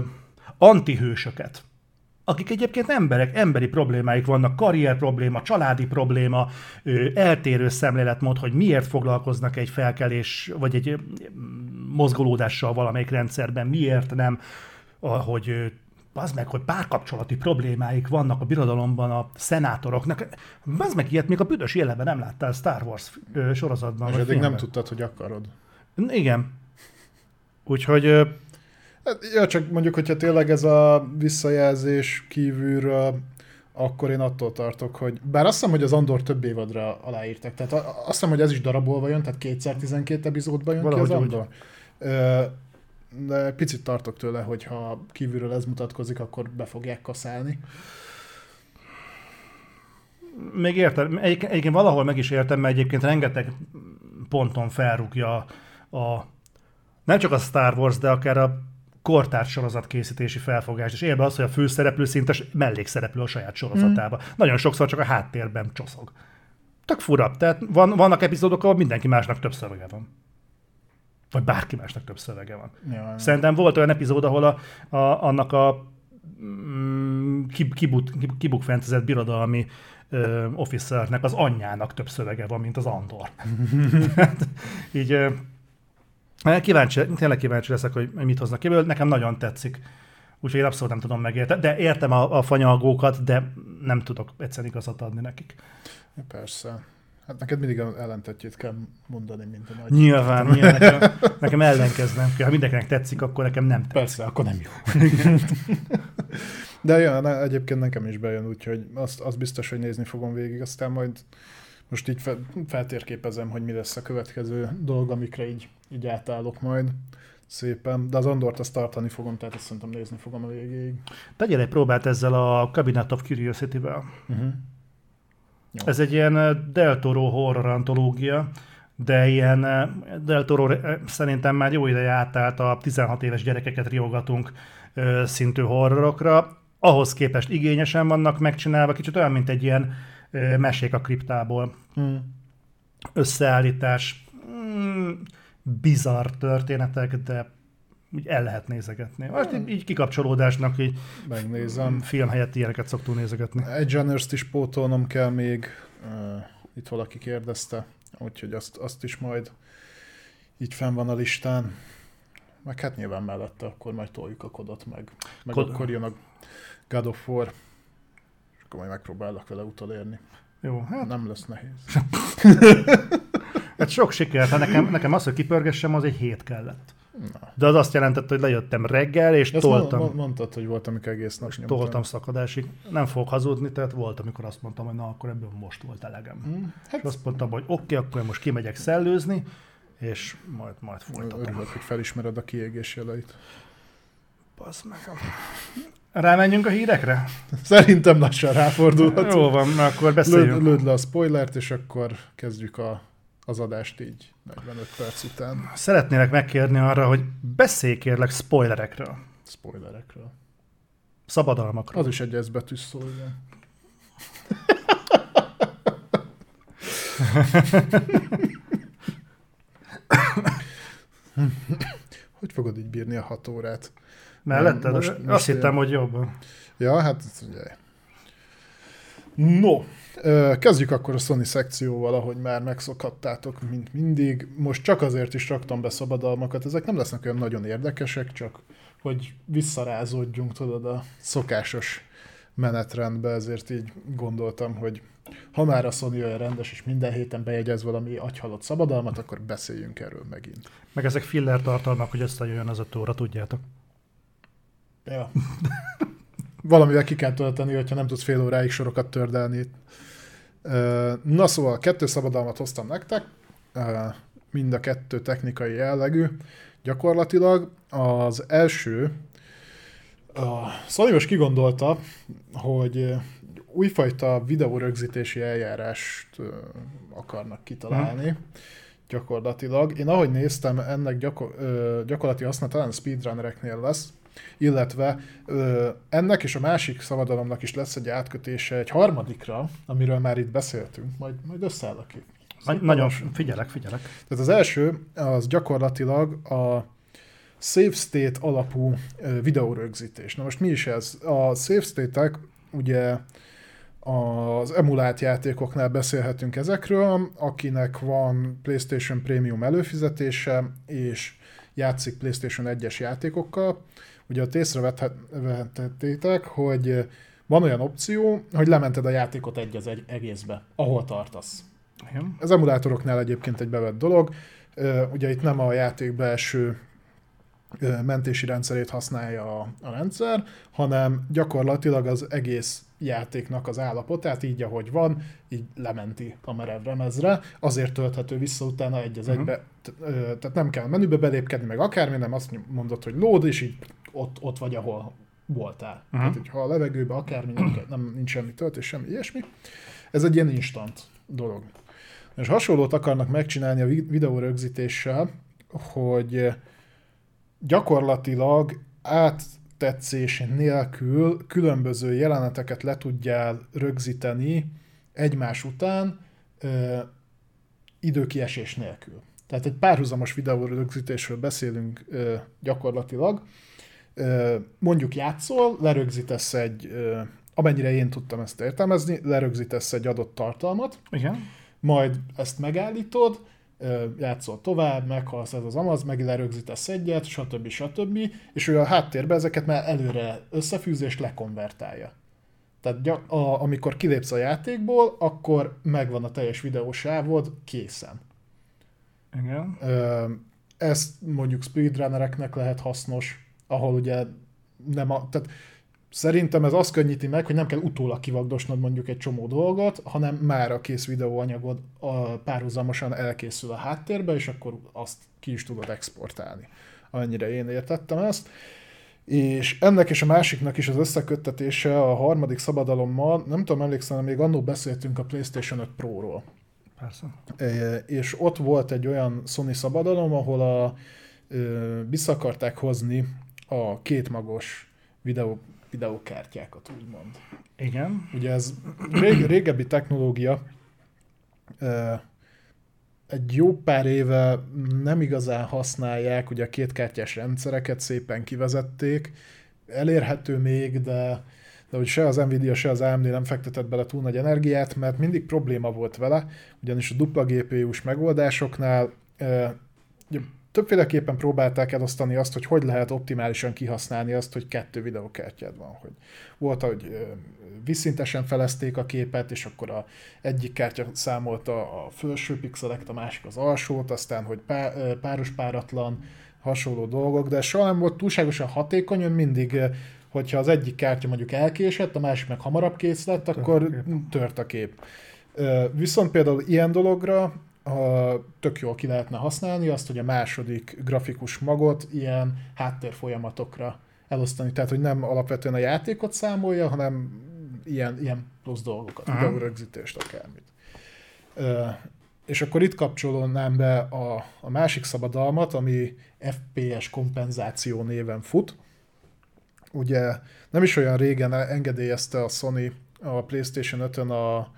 antihősöket, akik egyébként emberek, emberi problémáik vannak, karrier probléma, családi probléma, ö, eltérő szemléletmód, hogy miért foglalkoznak egy felkelés, vagy egy ö, mozgolódással valamelyik rendszerben, miért nem, hogy az meg, hogy párkapcsolati problémáik vannak a birodalomban a szenátoroknak. Az meg ilyet még a büdös életben nem láttál Star Wars ö, sorozatban. És eddig filmben. Nem tudtad, hogy akarod. Igen. Úgyhogy... Ö, Ja, csak mondjuk, hogyha tényleg ez a visszajelzés kívülről, akkor én attól tartok, hogy... Bár azt hiszem, hogy az Andor több évadra aláírtak. Tehát azt hiszem, hogy ez is darabolva jön, tehát kétszer tizenkét epizódban jön valahogy ki az Andor. De picit tartok tőle, hogy ha kívülről ez mutatkozik, akkor be fogják kaszálni. Még értem. Egyébként, egyébként valahol meg is értem, mert egyébként rengeteg ponton felrúgja a... Nem csak a Star Wars, de akár a kortárs sorozat készítési felfogás, és érve az, hogy a főszereplő szintes mellékszereplő a saját sorozatában. Mm. Nagyon sokszor csak a háttérben csoszog. Tök fura. Tehát van, vannak epizódok, ahol mindenki másnak több szövege van. Vagy bárki másnak több szövege van. Ja, szerintem volt olyan epizód, ahol a, a, annak a mm, kibukfentezett birodalmi ö, officernek, az anyjának több szövege van, mint az Andor. Tehát, így... Ö, Kíváncsi, tényleg kíváncsi leszek, hogy mit hoznak ebből. Nekem nagyon tetszik. Úgyhogy én abszolút nem tudom megérteni. De értem a, a fanyalgókat, de nem tudok egyszerűen igazat adni nekik. Persze. Hát neked mindig ellentetjét kell mondani, mint a nagy. Nyilván, nyilván nekem, nekem ellenkeznem kell. Ha mindenkinek tetszik, akkor nekem nem tetszik. Persze, akkor nem jó. De jön, egyébként nekem is bejön, úgyhogy azt, azt biztos, hogy nézni fogom végig. Aztán majd most így feltérképezem, hogy mi lesz a következő dolog, amikre így, így átállok majd szépen. De az Andort azt tartani fogom, tehát azt szerintem nézni fogom a végéig. Tegyél egy próbát ezzel a Cabinet of Curiosity-vel. Uh-huh. Jó. Ez egy ilyen Del Toro horror antológia, de ilyen Del Toro szerintem már jó ideje átállt a tizenhat éves gyerekeket riogatunk szintű horrorokra. Ahhoz képest igényesen vannak megcsinálva, kicsit olyan, mint egy ilyen mesék a kriptából. Hmm. Összeállítás, mm, bizarr történetek, de úgy el lehet nézegetni. Most így, így kikapcsolódásnak, így megnézem. Film helyett ilyeneket szoktunk nézegetni. Egy zsanőrszt is pótolnom kell még, uh, itt valaki kérdezte, úgyhogy azt, azt is majd így fenn van a listán. Meg hát nyilván mellette akkor majd toljuk a kodot meg. Meg Kod... akkor jön a God of War, és akkor majd megpróbálok vele utolérni. Jó, hát... Nem lesz nehéz. Hát sok sikert, hát nekem, nekem az, hogy kipörgessem, az egy hét kellett. Na. De az azt jelentett, hogy lejöttem reggel, és ezt toltam. Mondtad, hogy volt, amikor egész nap nyomtam. Toltam szakadásig. Nem fogok hazudni, tehát volt, amikor azt mondtam, hogy na, akkor ebből most volt elegem. Hmm. Hát... És azt mondtam, hogy oké, okay, akkor most kimegyek szellőzni, és majd, majd folytatom. Örülök, hogy felismered a kiégés jeleit. Basz meg a... Rámenjünk a hírekre? Szerintem lassan ráfordulhatunk. Jó van, akkor beszéljünk. Lőd le a spoilert, és akkor kezdjük a, az adást így negyvenöt perc után. Szeretnélek megkérni arra, hogy beszélj kérlek spoilerekről. Spoilerekről. Szabadalmakról. Az is egy eszbetű szó, igen. Hogy fogod így bírni a hat órát? Mellette? Most, most azt hittem, én... hogy jobban. Ja, hát ugye. No, kezdjük akkor a Sony szekcióval, ahogy már megszokhattátok, mint mindig. Most csak azért is raktam be szabadalmakat, ezek nem lesznek olyan nagyon érdekesek, csak hogy visszarázódjunk, tudod, a szokásos menetrendbe, ezért így gondoltam, hogy ha már a Sony olyan rendes, és minden héten bejegyez valami agyhalott szabadalmat, akkor beszéljünk erről megint. Meg ezek filler tartalmak, hogy összejöjjön az öt óra, tudjátok. Ja. Valamivel ki kell tölteni, hogyha nem tudsz fél óráig sorokat tördelni. Na szóval, kettő szabadalmat hoztam nektek, mind a kettő technikai jellegű. Gyakorlatilag az első, a Sony most kigondolta, hogy újfajta videórögzítési eljárást akarnak kitalálni. Hmm. Gyakorlatilag. Én ahogy néztem, ennek gyakor- gyakorlati haszna talán speedrunnereknél lesz, illetve ö, ennek és a másik szabadalomnak is lesz egy átkötése egy harmadikra, amiről már itt beszéltünk, majd, majd összeáll a kép. Nagyon figyelek, figyelek. Tehát az első, az gyakorlatilag a save state alapú ö, videórögzítés. Na most mi is ez? A save state-ek, ugye az emulált játékoknál beszélhetünk ezekről, akinek van PlayStation Premium előfizetése, és játszik PlayStation egyes játékokkal. Ugye ott észrevehettétek, hogy van olyan opció, hogy lemented a játékot egy az egészbe, ahol tartasz. Igen. Ez emulátoroknál egyébként egy bevett dolog. Ugye itt nem a játék belső mentési rendszerét használja a, a rendszer, hanem gyakorlatilag az egész játéknak az állapotát, így ahogy van, így lementi a merev lemezre, azért tölthető vissza utána egy az uh-huh. egybe, tehát nem kell a menübe belépkedni, meg akármi, nem azt mondod, hogy load, és így ott, ott vagy, ahol voltál. Uh-huh. Tehát, hogy ha a levegőbe akármi, nem, nem, nincs semmi töltés, semmi ilyesmi. Ez egy ilyen instant dolog. És hasonlót akarnak megcsinálni a videórögzítéssel, hogy gyakorlatilag áttetszés nélkül különböző jeleneteket le tudjál rögzíteni egymás után ö, időkiesés nélkül. Tehát egy párhuzamos videórögzítésről beszélünk ö, gyakorlatilag. Ö, mondjuk játszol, lerögzítesz egy, ö, amennyire én tudtam ezt értelmezni, lerögzítesz egy adott tartalmat, igen. Majd ezt megállítod, játszol tovább, meghalsz ez az amaz, meg lerögzítesz egyet, stb. stb. És ő a háttérben ezeket már előre összefűzi és lekonvertálja. Tehát a, a, amikor kilépsz a játékból, akkor megvan a teljes videósávod készen. Igen. Ezt mondjuk speedrunnereknek lehet hasznos, ahol ugye nem a... Tehát szerintem ez azt könnyíti meg, hogy nem kell utólag kivagdosnod mondjuk egy csomó dolgot, hanem már a kész videóanyagod párhuzamosan elkészül a háttérbe, és akkor azt ki is tudod exportálni. Annyira én értettem ezt. és ennek és a másiknak is az összeköttetése a harmadik szabadalommal, nem tudom, emlékszem, még annól beszéltünk a PlayStation öt Pro-ról. Persze. É, és ott volt egy olyan Sony szabadalom, ahol a, ö, vissza akarták hozni a kétmagos videó, videókártyákat, úgymond. Igen. Ugye ez ré, régebbi technológia, ö, egy jó pár éve nem igazán használják, ugye a kétkártyás rendszereket szépen kivezették, elérhető még, de, de hogy se az Nvidia, se az á em dé nem fektetett bele túl nagy energiát, mert mindig probléma volt vele, ugyanis a dupla gé pé ús megoldásoknál e, ugye, többféleképpen próbálták elosztani azt, hogy hogy lehet optimálisan kihasználni azt, hogy kettő videokártyád van. Hogy volt, hogy vízszintesen felezték a képet, és akkor a egyik kártya számolta a felső pixeleket, a másik az alsót, aztán, hogy páros, páratlan, hasonló dolgok, de soha nem volt túlságosan hatékony, mindig, hogyha az egyik kártya mondjuk elkésett, a másik meg hamarabb kész lett, akkor tört a kép. Viszont például ilyen dologra tök jól ki lehetne használni azt, hogy a második grafikus magot ilyen háttérfolyamatokra elosztani. Tehát, hogy nem alapvetően a játékot számolja, hanem ilyen, ilyen plusz dolgokat, uh-huh. rögzítést, akármit. Ö, és akkor itt kapcsolódnám be a, a másik szabadalmat, ami ef pé es kompenzáció néven fut. Ugye nem is olyan régen engedélyezte a Sony a PlayStation ötön a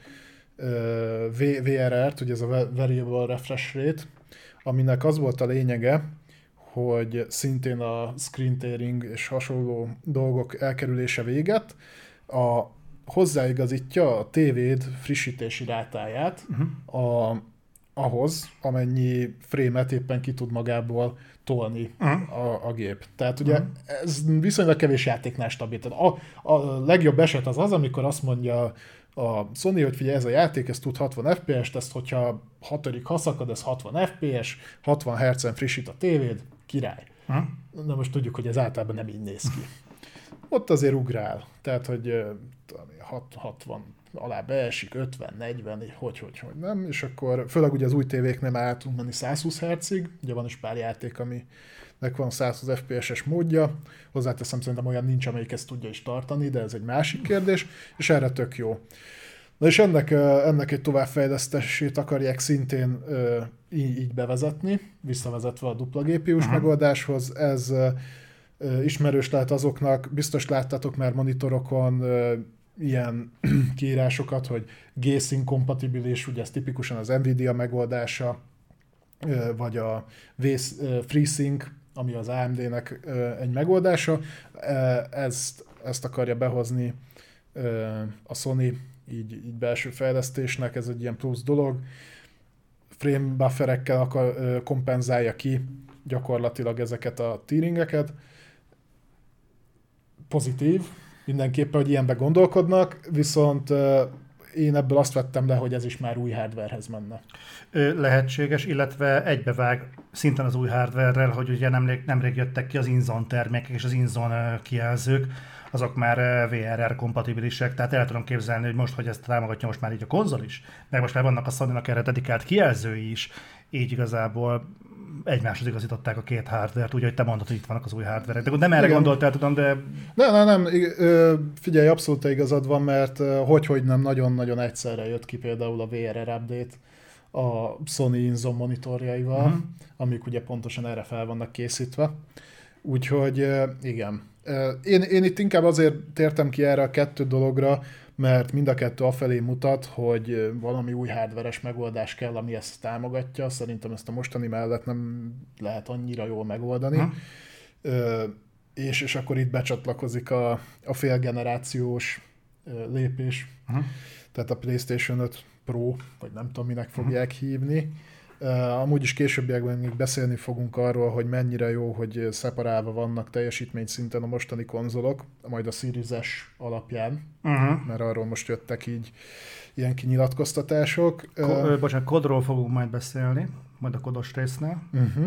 vé er er-t, ugye ez a Variable Refresh Rate, aminek az volt a lényege, hogy szintén a screen tearing és hasonló dolgok elkerülése véget, a, hozzáigazítja a tévéd frissítési rátáját uh-huh. a, ahhoz, amennyi frame-et éppen ki tud magából tolni uh-huh. a, a gép. Tehát ugye uh-huh. ez viszonylag kevés játéknál stabil. A, a legjobb eset az az, amikor azt mondja a Sony, hogy figyelj, ez a játék, ez tud hatvan ef pé es-t, ezt hogyha hatodik haszakad, ez hatvan ef pé es, hatvan hertzen frissít a tévéd, király. Ha? Na most tudjuk, hogy ez általában nem így néz ki. Ott azért ugrál, tehát, hogy hatvan alá beesik, ötven, negyven, hogy, hogy, hogy nem, és akkor főleg ugye az új tévéknél már át tudunk menni száz húsz hertzig, ugye van is pár játék, aminek van száz húsz ef pé es-es módja, hozzáteszem, szerintem olyan nincs, amelyik ezt tudja is tartani, de ez egy másik kérdés, és erre tök jó. Na és ennek, ennek egy továbbfejlesztését akarják szintén így bevezetni, visszavezetve a dupla gé pé ús Aha. megoldáshoz, ez ismerős lehet azoknak, biztos láttatok már monitorokon ilyen kiírásokat, hogy G-Sync kompatibilis, ugye ez tipikusan az Nvidia megoldása, vagy a FreeSync, ami az á em dé-nek egy megoldása, ezt, ezt akarja behozni a Sony így, így belső fejlesztésnek, ez egy ilyen plusz dolog, frame bufferekkel akar, kompenzálja ki gyakorlatilag ezeket a tearingeket, pozitív, mindenképpen, hogy ilyenbe gondolkodnak, viszont én ebből azt vettem le, hogy ez is már új hardwarehez menne. Lehetséges, illetve egybevág szinten az új hardwarerrel, hogy ugye nemrég, nemrég jöttek ki az Inzon termékek és az Inzon kijelzők, azok már vé er er kompatibilisek, tehát el tudom képzelni, hogy most, hogy ezt támogatja most már így a konzol is, meg most már vannak a Sony-nak erre dedikált kijelzői is, így igazából egymáshoz igazították a két hardware-t, úgy, hogy te mondod, hogy itt vannak az új hardware-ek. De nem erre igen. gondoltál, tudom, de... Nem, nem, nem. Figyelj, abszolút igazad van, mert hogy-hogy nem, nagyon-nagyon egyszerre jött ki például a vé er er update a Sony Inzon monitorjaival, uh-huh. amik ugye pontosan erre fel vannak készítve. Úgyhogy igen. Én, én itt inkább azért tértem ki erre a kettő dologra, mert mind a kettő afelé mutat, hogy valami új hardveres megoldás kell, ami ezt támogatja. Szerintem ezt a mostani mellett nem lehet annyira jól megoldani. Ha. Ö, és, és akkor itt becsatlakozik a, a félgenerációs lépés. Ha. Tehát a PlayStation öt Pro, vagy nem tudom, minek fogják ha. hívni. Amúgy is későbbiekben még beszélni fogunk arról, hogy mennyire jó, hogy szeparálva vannak teljesítmény szinten a mostani konzolok, majd a Series S alapján, uh-huh. mert arról most jöttek így ilyen kinyilatkoztatások. Ko- bocsánat, kodról fogunk majd beszélni, majd a kodos résznél. Uh-huh.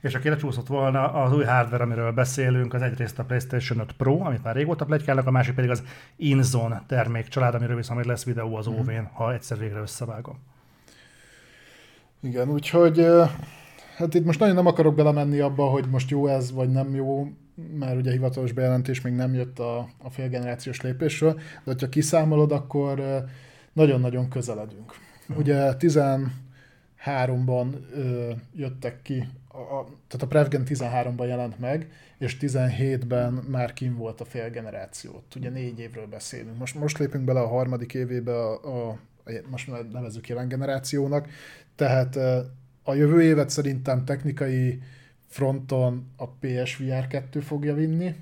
És aki lecsúszott volna, az új hardware, amiről beszélünk, az egyrészt a PlayStation öt Pro, amit már régóta pletykálnak, a másik pedig az InZone termékcsalád, amiről viszont lesz videó az óvén, uh-huh. ha egyszer végre összevágom. Igen, úgyhogy hát itt most nagyon nem akarok belemenni abba, hogy most jó ez, vagy nem jó, már ugye hivatalos bejelentés még nem jött a, a félgenerációs lépésről, de ha kiszámolod, akkor nagyon-nagyon közeledünk. Ugye tizenháromban ö, jöttek ki, a, a, tehát a Prevgen tizenháromban jelent meg, és tizenhétben már kim volt a félgenerációt. Ugye négy évről beszélünk. Most, most lépünk bele a harmadik évébe a, a most nevezzük jelen generációnak, tehát a jövő évet szerintem technikai fronton a P S V R kettő fogja vinni,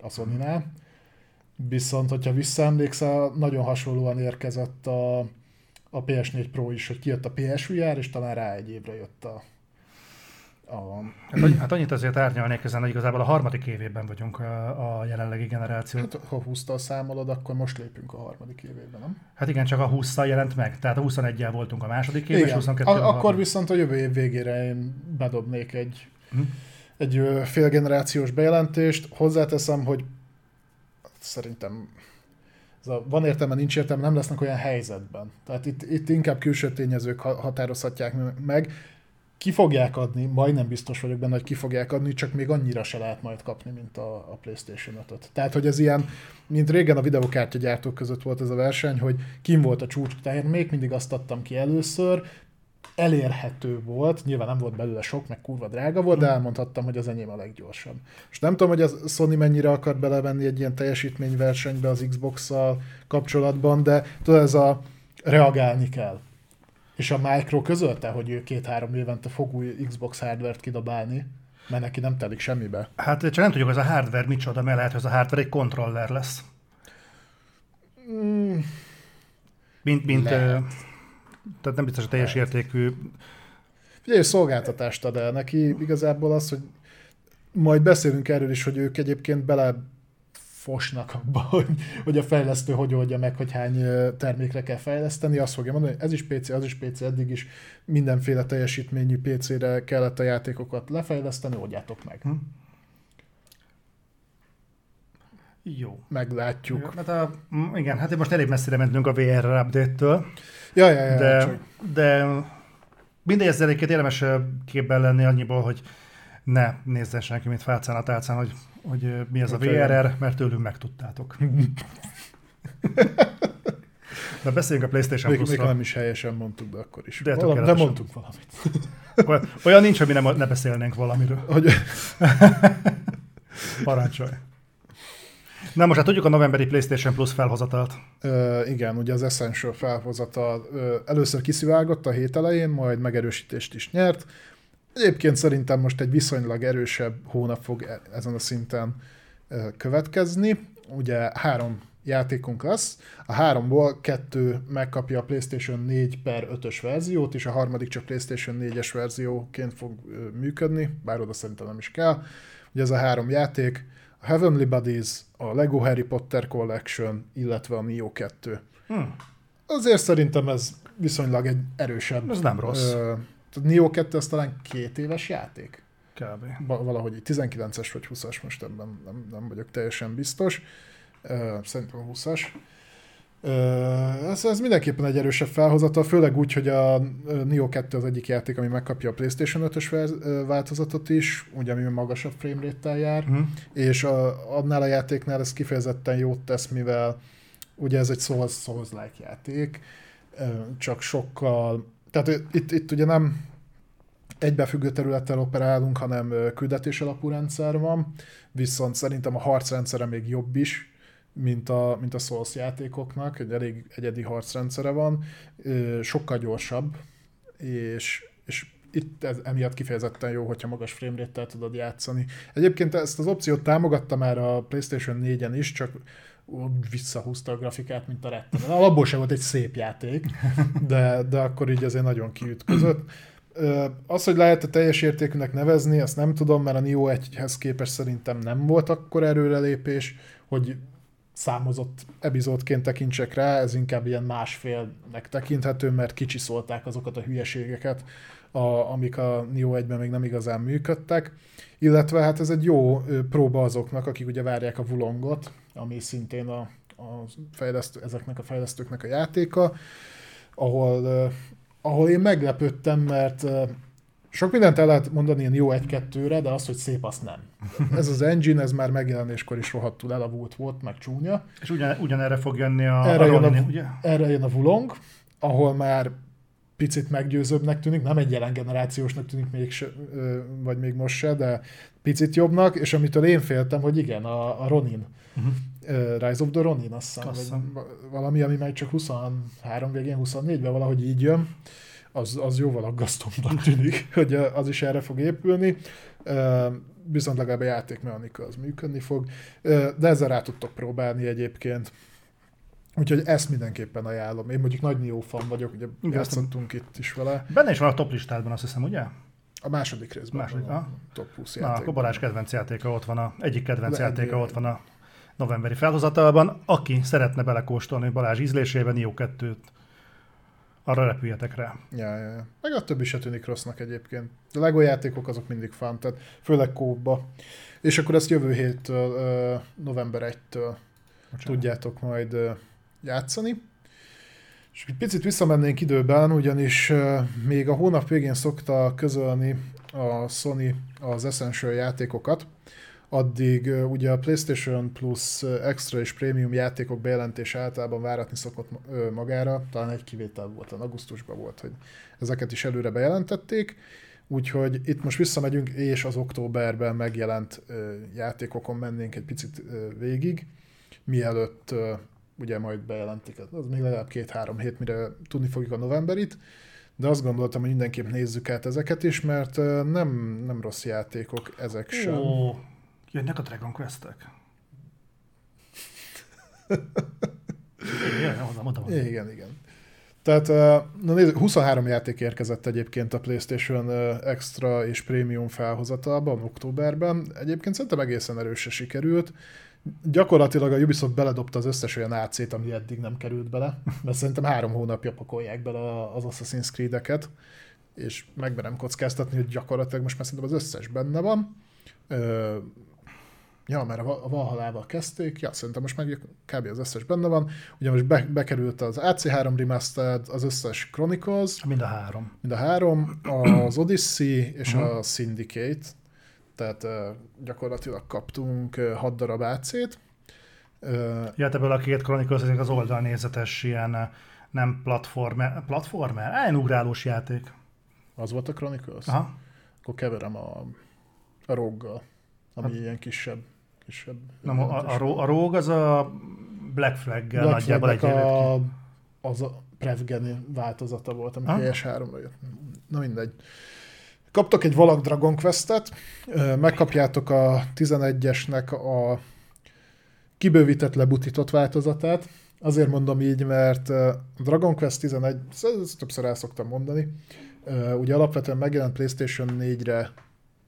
a Sony-nál, viszont hogyha visszaemlékszel, nagyon hasonlóan érkezett a, a P S négy Pro is, hogy kijött a P S V R, és talán rá egy évre jött a... a... Hát, hát annyit azért árnyalnék ezen, hogy igazából a harmadik évében vagyunk a, a jelenlegi generáció. Hát, ha húsztal számolod, akkor most lépünk a harmadik évében, nem? Hát igen, csak a húsztal jelent meg, tehát a huszonegyel voltunk a második évben, és huszonkettőben a, a Akkor viszont a jövő év végére én bedobnék egy... Hm. egy félgenerációs bejelentést. Hozzáteszem, hogy szerintem ez a van értelme, nincs értelme, nem lesznek olyan helyzetben. Tehát itt, itt inkább külső tényezők határozhatják meg. Ki fogják adni, majdnem biztos vagyok benne, hogy ki fogják adni, csak még annyira se lehet majd kapni, mint a, a PlayStation ötöt. Tehát, hogy ez ilyen, mint régen a videokártyagyártók között volt ez a verseny, hogy kim volt a csúcs, tehát még mindig azt adtam ki először, elérhető volt, nyilván nem volt belőle sok, meg kurva drága volt, de elmondhattam, hogy az enyém a leggyorsabb. És nem tudom, hogy a Sony mennyire akar belevenni egy ilyen teljesítményversenybe az Xbox-szal kapcsolatban, de tudod, ez a reagálni kell. És a Micro közölte, hogy ő két-három évente fog új Xbox hardware-t kidobálni, mert neki nem telik semmibe. Hát csak nem tudjuk, hogy ez a hardware micsoda, mert lehet, hogy ez a hardware egy kontroller lesz. Mm. Mint... mint Tehát nem biztos a teljes hát. értékű... Figyelj, szolgáltatást ad el neki igazából az, hogy majd beszélünk erről is, hogy ők egyébként belefosnak abba, hogy, hogy a fejlesztő hogy oldja meg, hogy hány termékre kell fejleszteni. Azt fogja mondani, hogy ez is pé cé, az is pé cé, eddig is mindenféle teljesítményű pé cére kellett a játékokat lefejleszteni, oldjátok meg. Hm. Jó. Meglátjuk. Jó, mert a, igen, hát most elég messzire mentünk a vé er update-től. Ja, ja, ja, de, de mindegy, ezzel egyébként érdemes képben lenni annyiból, hogy ne nézzen senki, mint fácán a tálcán, hogy, hogy mi ez a vé er er, mert tőlünk megtudtátok. Na, beszéljünk a PlayStation még, Plus-ra. Még nem is helyesen mondtuk, de akkor is. De, Valam, de mondtunk valamit. Olyan nincs, ami nem, ne beszélnénk valamiről. Hogy... Parancsolj. Na most hát tudjuk a novemberi PlayStation Plus felhozatalt. Ö, igen, ugye az Essential felhozatal ö, először kiszivárgott a hét elején, majd megerősítést is nyert. Egyébként szerintem most egy viszonylag erősebb hónap fog ezen a szinten ö, következni. Ugye három játékunk lesz, a háromból kettő megkapja a PlayStation négy per ötös verziót, és a harmadik csak PlayStation négyes verzióként fog ö, működni, bár oda szerintem nem is kell. Ugye ez a három játék, a Heavenly Bodies, a Lego Harry Potter Collection, illetve a Nioh kettő. Hmm. Azért szerintem ez viszonylag egy erősebb. Ez nem rossz. Ö, Nioh kettő az talán két éves játék. Kb. Valahogy így tizenkilences vagy huszas, most ebben nem, nem vagyok teljesen biztos. Ö, szerintem huszas. Ö, ez, ez mindenképpen egy erősebb felhozata, főleg úgy, hogy a Nioh kettő az egyik játék, ami megkapja a PlayStation ötös változatot is, ugye ami magasabb framerate-tel jár, hmm. és a, annál a játéknál ez kifejezetten jót tesz, mivel ugye ez egy Souls, Souls-like játék, csak sokkal, tehát itt, itt ugye nem egybefüggő területtel operálunk, hanem küldetés alapú rendszer van, viszont szerintem a harcrendszere még jobb is, mint a, mint a Souls játékoknak, egy elég egyedi harcrendszere van, sokkal gyorsabb, és, és itt ez emiatt kifejezetten jó, hogyha magas framerate-tel tudod játszani. Egyébként ezt az opciót támogatta már a PlayStation négyen is, csak visszahúzta a grafikát, mint a retten. Alapból sem volt egy szép játék, de, de akkor így azért nagyon kiütközött. Az, hogy lehet a teljes értékűnek nevezni, azt nem tudom, mert a Nioh egyhez képest szerintem nem volt akkor erőrelépés, hogy számozott epizódként tekintsek rá, ez inkább ilyen másfélnek tekinthető, mert kicsiszolták azokat a hülyeségeket, a, amik a Nioh egyben még nem igazán működtek, illetve hát ez egy jó próba azoknak, akik ugye várják a Wulongot, ami szintén a, a fejlesztő, ezeknek a fejlesztőknek a játéka, ahol, ahol én meglepődtem, mert Sok mindent el lehet mondani ilyen jó egy-kettőre, de az, hogy szép, azt nem. Ez az engine, ez már megjelenéskor is rohadtul elavult volt, meg csúnya. És ugyan, ugyanerre fog jönni a, erre a jön Romney, a, ugye? Erre jön a Wulong, ahol már picit meggyőzőbbnek tűnik, nem egy jelen generációsnak tűnik még se, vagy még most se, de picit jobbnak, és amitől én féltem, hogy igen, a, a Ronin. Uh-huh. Rise of the Ronin, azt hiszem. Valami, ami már csak huszonhárom végén, huszonnégyben valahogy így jön. Az, az jóval aggasztóbbnak tűnik, hogy az is erre fog épülni, viszont legalább a játékmechanika az működni fog, de ezzel rá tudtok próbálni egyébként. Úgyhogy ezt mindenképpen ajánlom. Én mondjuk nagy Neo fan vagyok, ugye játszottunk itt is vele. Benne is van a top listádban, azt hiszem, ugye? A második részben. Második, a top húsz játékban. Na, akkor Balázs kedvenc játéka ott van, a, egyik kedvenc Le, játéka ott van a novemberi felhozatalban. Aki szeretne belekóstolni Balázs ízlésében Neo kettőt, arra repüljetek rá. Ja, ja, ja. Meg a többi se tűnik rossznak egyébként. A LEGO játékok azok mindig fun, tehát főleg kóba. És akkor ezt jövő héttől, november elsejétől tudjátok majd játszani. És egy picit visszamennénk időben, ugyanis még a hónap végén szokta közölni a Sony az Essential játékokat. Addig ugye a PlayStation Plus extra és prémium játékok bejelentése általában váratni szokott magára, talán egy kivétel volt, talán augusztusban volt, hogy ezeket is előre bejelentették, úgyhogy itt most visszamegyünk, és az októberben megjelent játékokon mennénk egy picit végig, mielőtt ugye majd bejelentik, az még legalább két-három hét, mire tudni fogjuk a novemberit, de azt gondoltam, hogy mindenképp nézzük át ezeket is, mert nem, nem rossz játékok ezek sem. Oh. Jönnek a Dragon Questek. igen, hozzám, mondtam, mondtam. igen, igen. Tehát na nézzük, huszonhárom játék érkezett egyébként a PlayStation Extra és Premium felhozatalban, októberben. Egyébként szerintem egészen erősen sikerült. Gyakorlatilag a Ubisoft beledobta az összes olyan á cét, ami eddig nem került bele, mert szerintem három hónapja pakolják bele az Assassin's Creed-eket, és megmerem kockáztatni, hogy gyakorlatilag most már szerintem az összes benne van. Ö, ja, mert a Valhallával kezdték, ja, szerintem most meg kb. Az összes benne van. Ugye most be, bekerült az á cé három Remastered, az összes Chronicles. Mind a három. Mind a három, az Odyssey és uh-huh. a Syndicate. Tehát uh, gyakorlatilag kaptunk uh, hat darab á cét. Uh, ja, ebből a két Chronicles, ezek az oldalnézetes ilyen nem platformer, platformer? Á, ilyen ugrálós játék. Az volt a Chronicles? Aha. Akkor keverem a... A Rogue-gal, ami hát, ilyen kisebb. kisebb nem, a, a, a Rogue az a Black Flag-gel Black nagyjából egy a, az a Prevgen változata volt, ami pé es háromra jött. Na mindegy. Kaptok egy Valak Dragon Quest-et, megkapjátok a tizenegyesnek a kibővített, lebutított változatát. Azért mondom így, mert Dragon Quest tizenegy, ezt többször el szoktam mondani, ugye alapvetően megjelent PlayStation négyre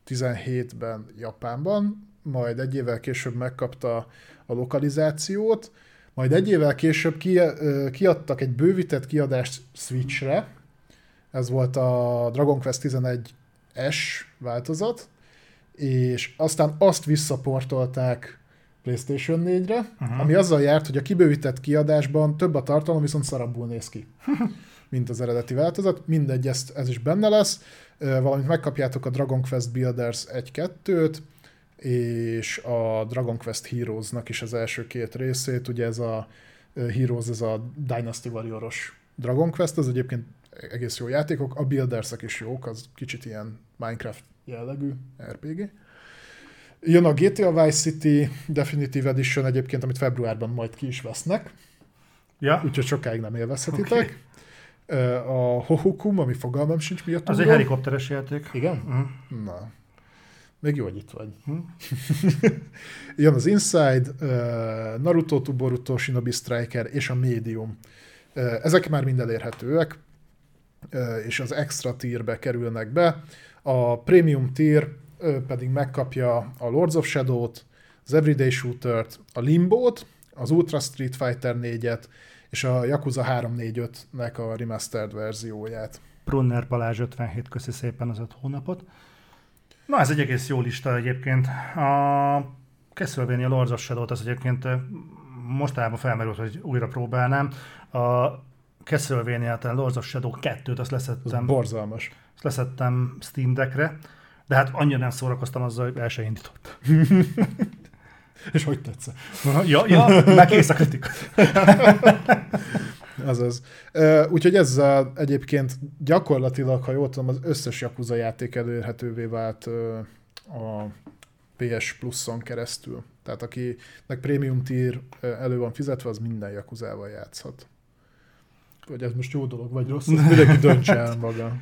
tizenhétben Japánban, majd egy évvel később megkapta a lokalizációt, majd egy évvel később ki, kiadtak egy bővített kiadást Switchre, ez volt a Dragon Quest tizenegy es változat, és aztán azt visszaportolták PlayStation négyre, uh-huh. ami azzal járt, hogy a kibővített kiadásban több a tartalom, viszont szarabbul néz ki, mint az eredeti változat. Mindegy, ezt, ez is benne lesz. Valamint megkapjátok a Dragon Quest Builders egy kettőt, és a Dragon Quest Heroes-nak is az első két részét. Ugye ez a Heroes, ez a Dynasty Warrior-os Dragon Quest, az egyébként egész jó játékok, a Builders-ek is jók, az kicsit ilyen Minecraft jellegű er pé gé. Jön a gé té á Vice City Definitive Edition egyébként, amit februárban majd ki is vesznek, ja. úgyhogy sokáig nem élvezhetitek. Okay. A Hohokum, ami fogalmam sincs miatt. Az egy helikopteres játék. Igen? Mm. Na. Még jó, hogy itt vagy. Mm. Jön az Inside, Naruto, to Boruto, Shinobi Striker és a Medium. Ezek már mind elérhetőek, és az extra tierbe kerülnek be. A Premium tier pedig megkapja a Lords of Shadow-t, az Everyday Shooter-t, a Limbo-t, az Ultra Street Fighter négyet, és a Yakuza három négy ötnek a remastered verzióját. Prunner Palázs ötvenhét, köszi szépen az öt hónapot. Na, ez egy egész jó lista egyébként. A Castlevania Lords of Shadow-t az egyébként mostanában felmerült, hogy újra próbálnám. A Castlevania Lords of Shadow kettőt azt leszettem. Ez borzalmas. Ezt leszettem Steam Deckre, de hát annyira nem szórakoztam azzal, hogy el se indítottam. És hogy tetszett? Ja, ja, meg ész a kritika. Azaz. Úgyhogy ezzel egyébként gyakorlatilag, ha jól tudom, az összes Yakuza játék elérhetővé vált a pé es Plus-on keresztül. Tehát akinek Premium Tier elő van fizetve, az minden Yakuzával játszhat. Hogy ez most jó dolog, vagy rossz, az mindenki döntse el maga.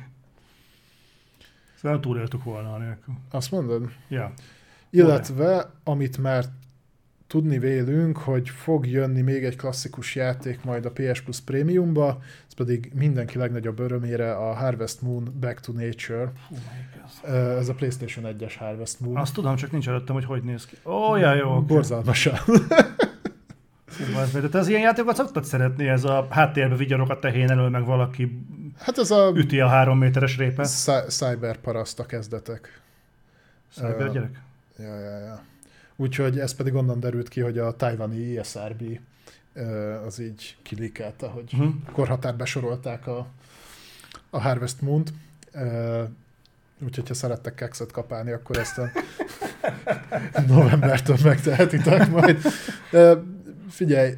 Szerintem túléltük volna a nélkül. Azt mondod? Ja. Illetve, amit már tudni vélünk, hogy fog jönni még egy klasszikus játék majd a pé es Plus Premiumba, ez pedig mindenki legnagyobb örömére a Harvest Moon Back to Nature. Oh, ez a PlayStation egyes Harvest Moon. Azt tudom, csak nincs előttem, hogy hogy néz ki. Ó, oh, ja, jó. Okay. Borzalmasan. De te az ilyen játékokat szoktad szeretni, ez a háttérbe vigyorok a tehén elől, meg valaki hát ez a üti a három méteres répe. Cyberparaszt a kezdetek. Cyber gyerek? Ja, ja, ja. Úgyhogy ez pedig onnan derült ki, hogy a tajvani i es er bé az így kilikelta, hogy uh-huh. korhatárba sorolták a, a Harvest Moon-t. Úgyhogy ha szerettek kekszet kapálni, akkor ezt a novembertől megtehetitek majd. Figyelj,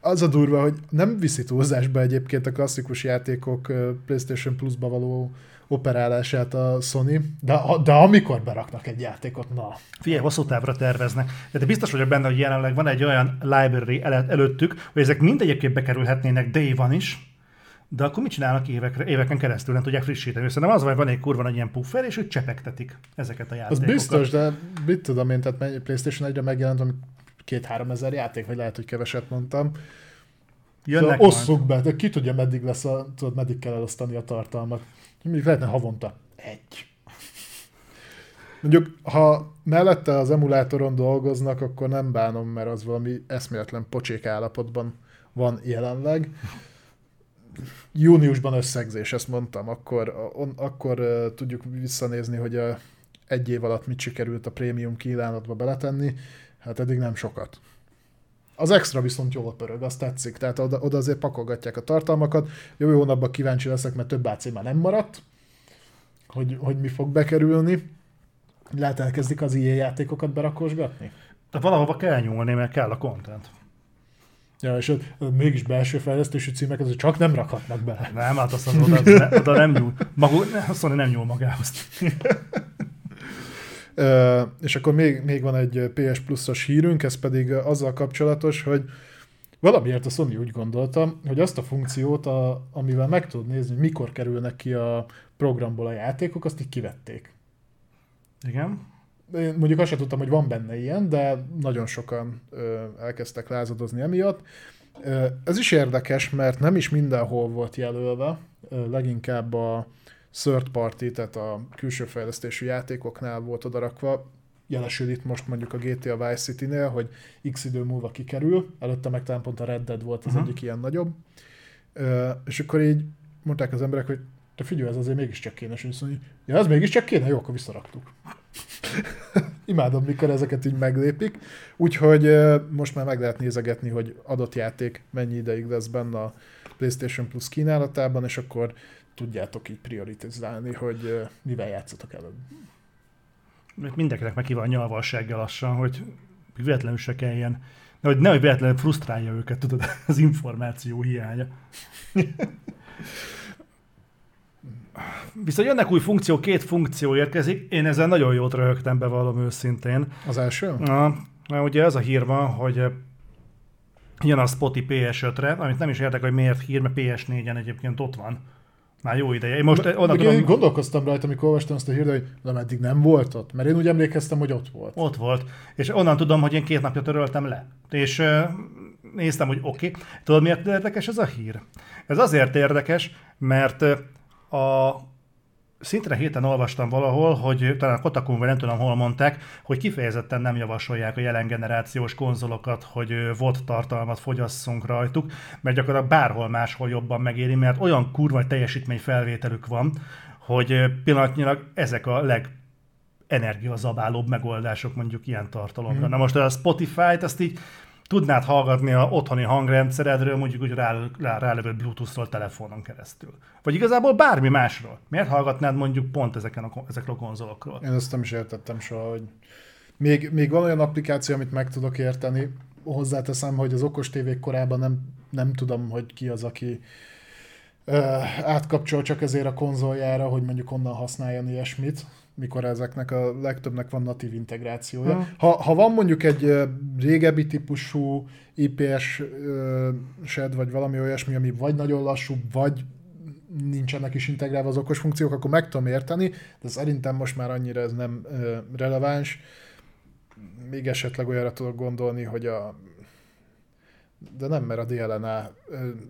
az a durva, hogy nem viszi túlzásba egyébként a klasszikus játékok PlayStation Plus-ba való operálását a Sony, de, de amikor beraknak egy játékot, na. Figyelj, hosszú távra terveznek. De biztos vagyok benne, hogy jelenleg van egy olyan library el- előttük, hogy ezek mind egyébként bekerülhetnének Day One is, de akkor mit csinálnak évekre, éveken keresztül, nem tudják frissíteni. Szerintem az, hogy van egy kurva nagy ilyen puffer, és úgy csepegtetik ezeket a játékokat. Az biztos, de mit tudom én, tehát PlayStation egyre megjelent, ami két-három ezer játék, vagy lehet, hogy keveset mondtam. Szóval osszuk be, de ki tudja, meddig lesz a, tudod, meddig kell elosztani a tartalmat. Mondjuk lehetne havonta egy. Mondjuk, ha mellette az emulátoron dolgoznak, akkor nem bánom, mert az valami eszméletlen pocsék állapotban van jelenleg. Júniusban összegzés, ezt mondtam, akkor, on, akkor uh, tudjuk visszanézni, hogy a, egy év alatt mit sikerült a prémium kínálatba beletenni. Hát eddig nem sokat. Az extra viszont jól pörög, azt tetszik. Tehát oda, oda azért pakolgatják a tartalmakat. Jövő hónapban kíváncsi leszek, mert több á cé már nem maradt, hogy, hogy mi fog bekerülni. Lehet elkezdik az ilyen játékokat berakosgatni? De valahova kell nyúlni, mert kell a content. Ja, és ott mégis belső fejlesztésű címek, azért csak nem rakhatnak bele. Nem, hát azt mondom, oda, oda nem nyúl. Magú, azt nem nyúl magához. Uh, és akkor még, még van egy pé es Plus-os hírünk, ez pedig azzal kapcsolatos, hogy valamiért a Sony úgy gondoltam, hogy azt a funkciót, a, amivel meg tudod nézni, hogy mikor kerülnek ki a programból a játékok, azt így kivették. Igen. Én mondjuk azt sem tudtam, hogy van benne ilyen, de nagyon sokan uh, elkezdtek lázadozni emiatt. Uh, ez is érdekes, mert nem is mindenhol volt jelölve, uh, leginkább a third party, tehát a külső fejlesztésű játékoknál volt odarakva, jelesül itt most mondjuk a gé té á Vice City-nél, hogy x idő múlva kikerül, előtte meg talán pont a Red Dead volt az uh-huh. egyik ilyen nagyobb, uh, és akkor így mondták az emberek, hogy te figyelj, ez azért mégiscsak kéne, és azt mondja, ja, ez mégiscsak kéne, jó, akkor visszaraktuk. Imádom, mikor ezeket így meglépik, úgyhogy uh, most már meg lehet nézegetni, hogy adott játék mennyi ideig lesz benne a PlayStation Plus kínálatában, és akkor tudjátok így prioritizálni, hogy mivel játszatok előbb. Mindenkinek meg ki van nyalva a seggel lassan, hogy véletlenül se kelljen. De hogy nehogy véletlenül frusztrálja őket, tudod, az információ hiánya. Viszont jönnek új funkció, két funkció érkezik. Én ezzel nagyon jót röhögtem, bevallom őszintén. Az első? Na, mert ugye ez a hír van, hogy jön a Spotty pé es ötre, amit nem is értek, hogy miért hír, mert pé es négyen egyébként ott van. Már jó ideje. Én most oda tudom... Én gondolkoztam rajta, amikor olvastam azt a hírt, hogy nem, eddig nem volt ott, mert én úgy emlékeztem, hogy ott volt. Ott volt. És onnan tudom, hogy én két napja töröltem le. És euh, néztem, hogy oké. Okay. Tudod, miért érdekes ez a hír? Ez azért érdekes, mert a... Szintre héten olvastam valahol, hogy talán a Kotakun, vagy nem tudom, hol mondták, hogy kifejezetten nem javasolják a jelen generációs konzolokat, hogy vé o dé tartalmat fogyasszunk rajtuk, mert gyakorlatilag bárhol máshol jobban megéri, mert olyan kurva teljesítményfelvételük van, hogy pillanatnyilag ezek a legenergiazabálóbb megoldások mondjuk ilyen tartalomra. Hmm. Na most a Spotify-t azt így tudnád hallgatni a otthoni hangrendszeredről, mondjuk úgy rálövő Bluetooth-ról telefonon keresztül. Vagy igazából bármi másról. Miért hallgatnád mondjuk pont ezeken a, ezekről a konzolokról? Én ezt nem is értettem soha, hogy még, még van olyan applikáció, amit meg tudok érteni. Hozzáteszem, hogy az okostévék korában nem, nem tudom, hogy ki az, aki ö, átkapcsol csak ezért a konzoljára, hogy mondjuk onnan használjon ilyesmit, mikor ezeknek a legtöbbnek van natív integrációja. Hmm. Ha, ha van mondjuk egy régebbi típusú i pé es-sed, vagy valami olyasmi, ami vagy nagyon lassú, vagy nincsenek is integrálva az okos funkciók, akkor meg tudom érteni, de szerintem most már annyira ez nem ö, releváns. Még esetleg olyanra tudok gondolni, hogy a... De nem, mert a dé el en á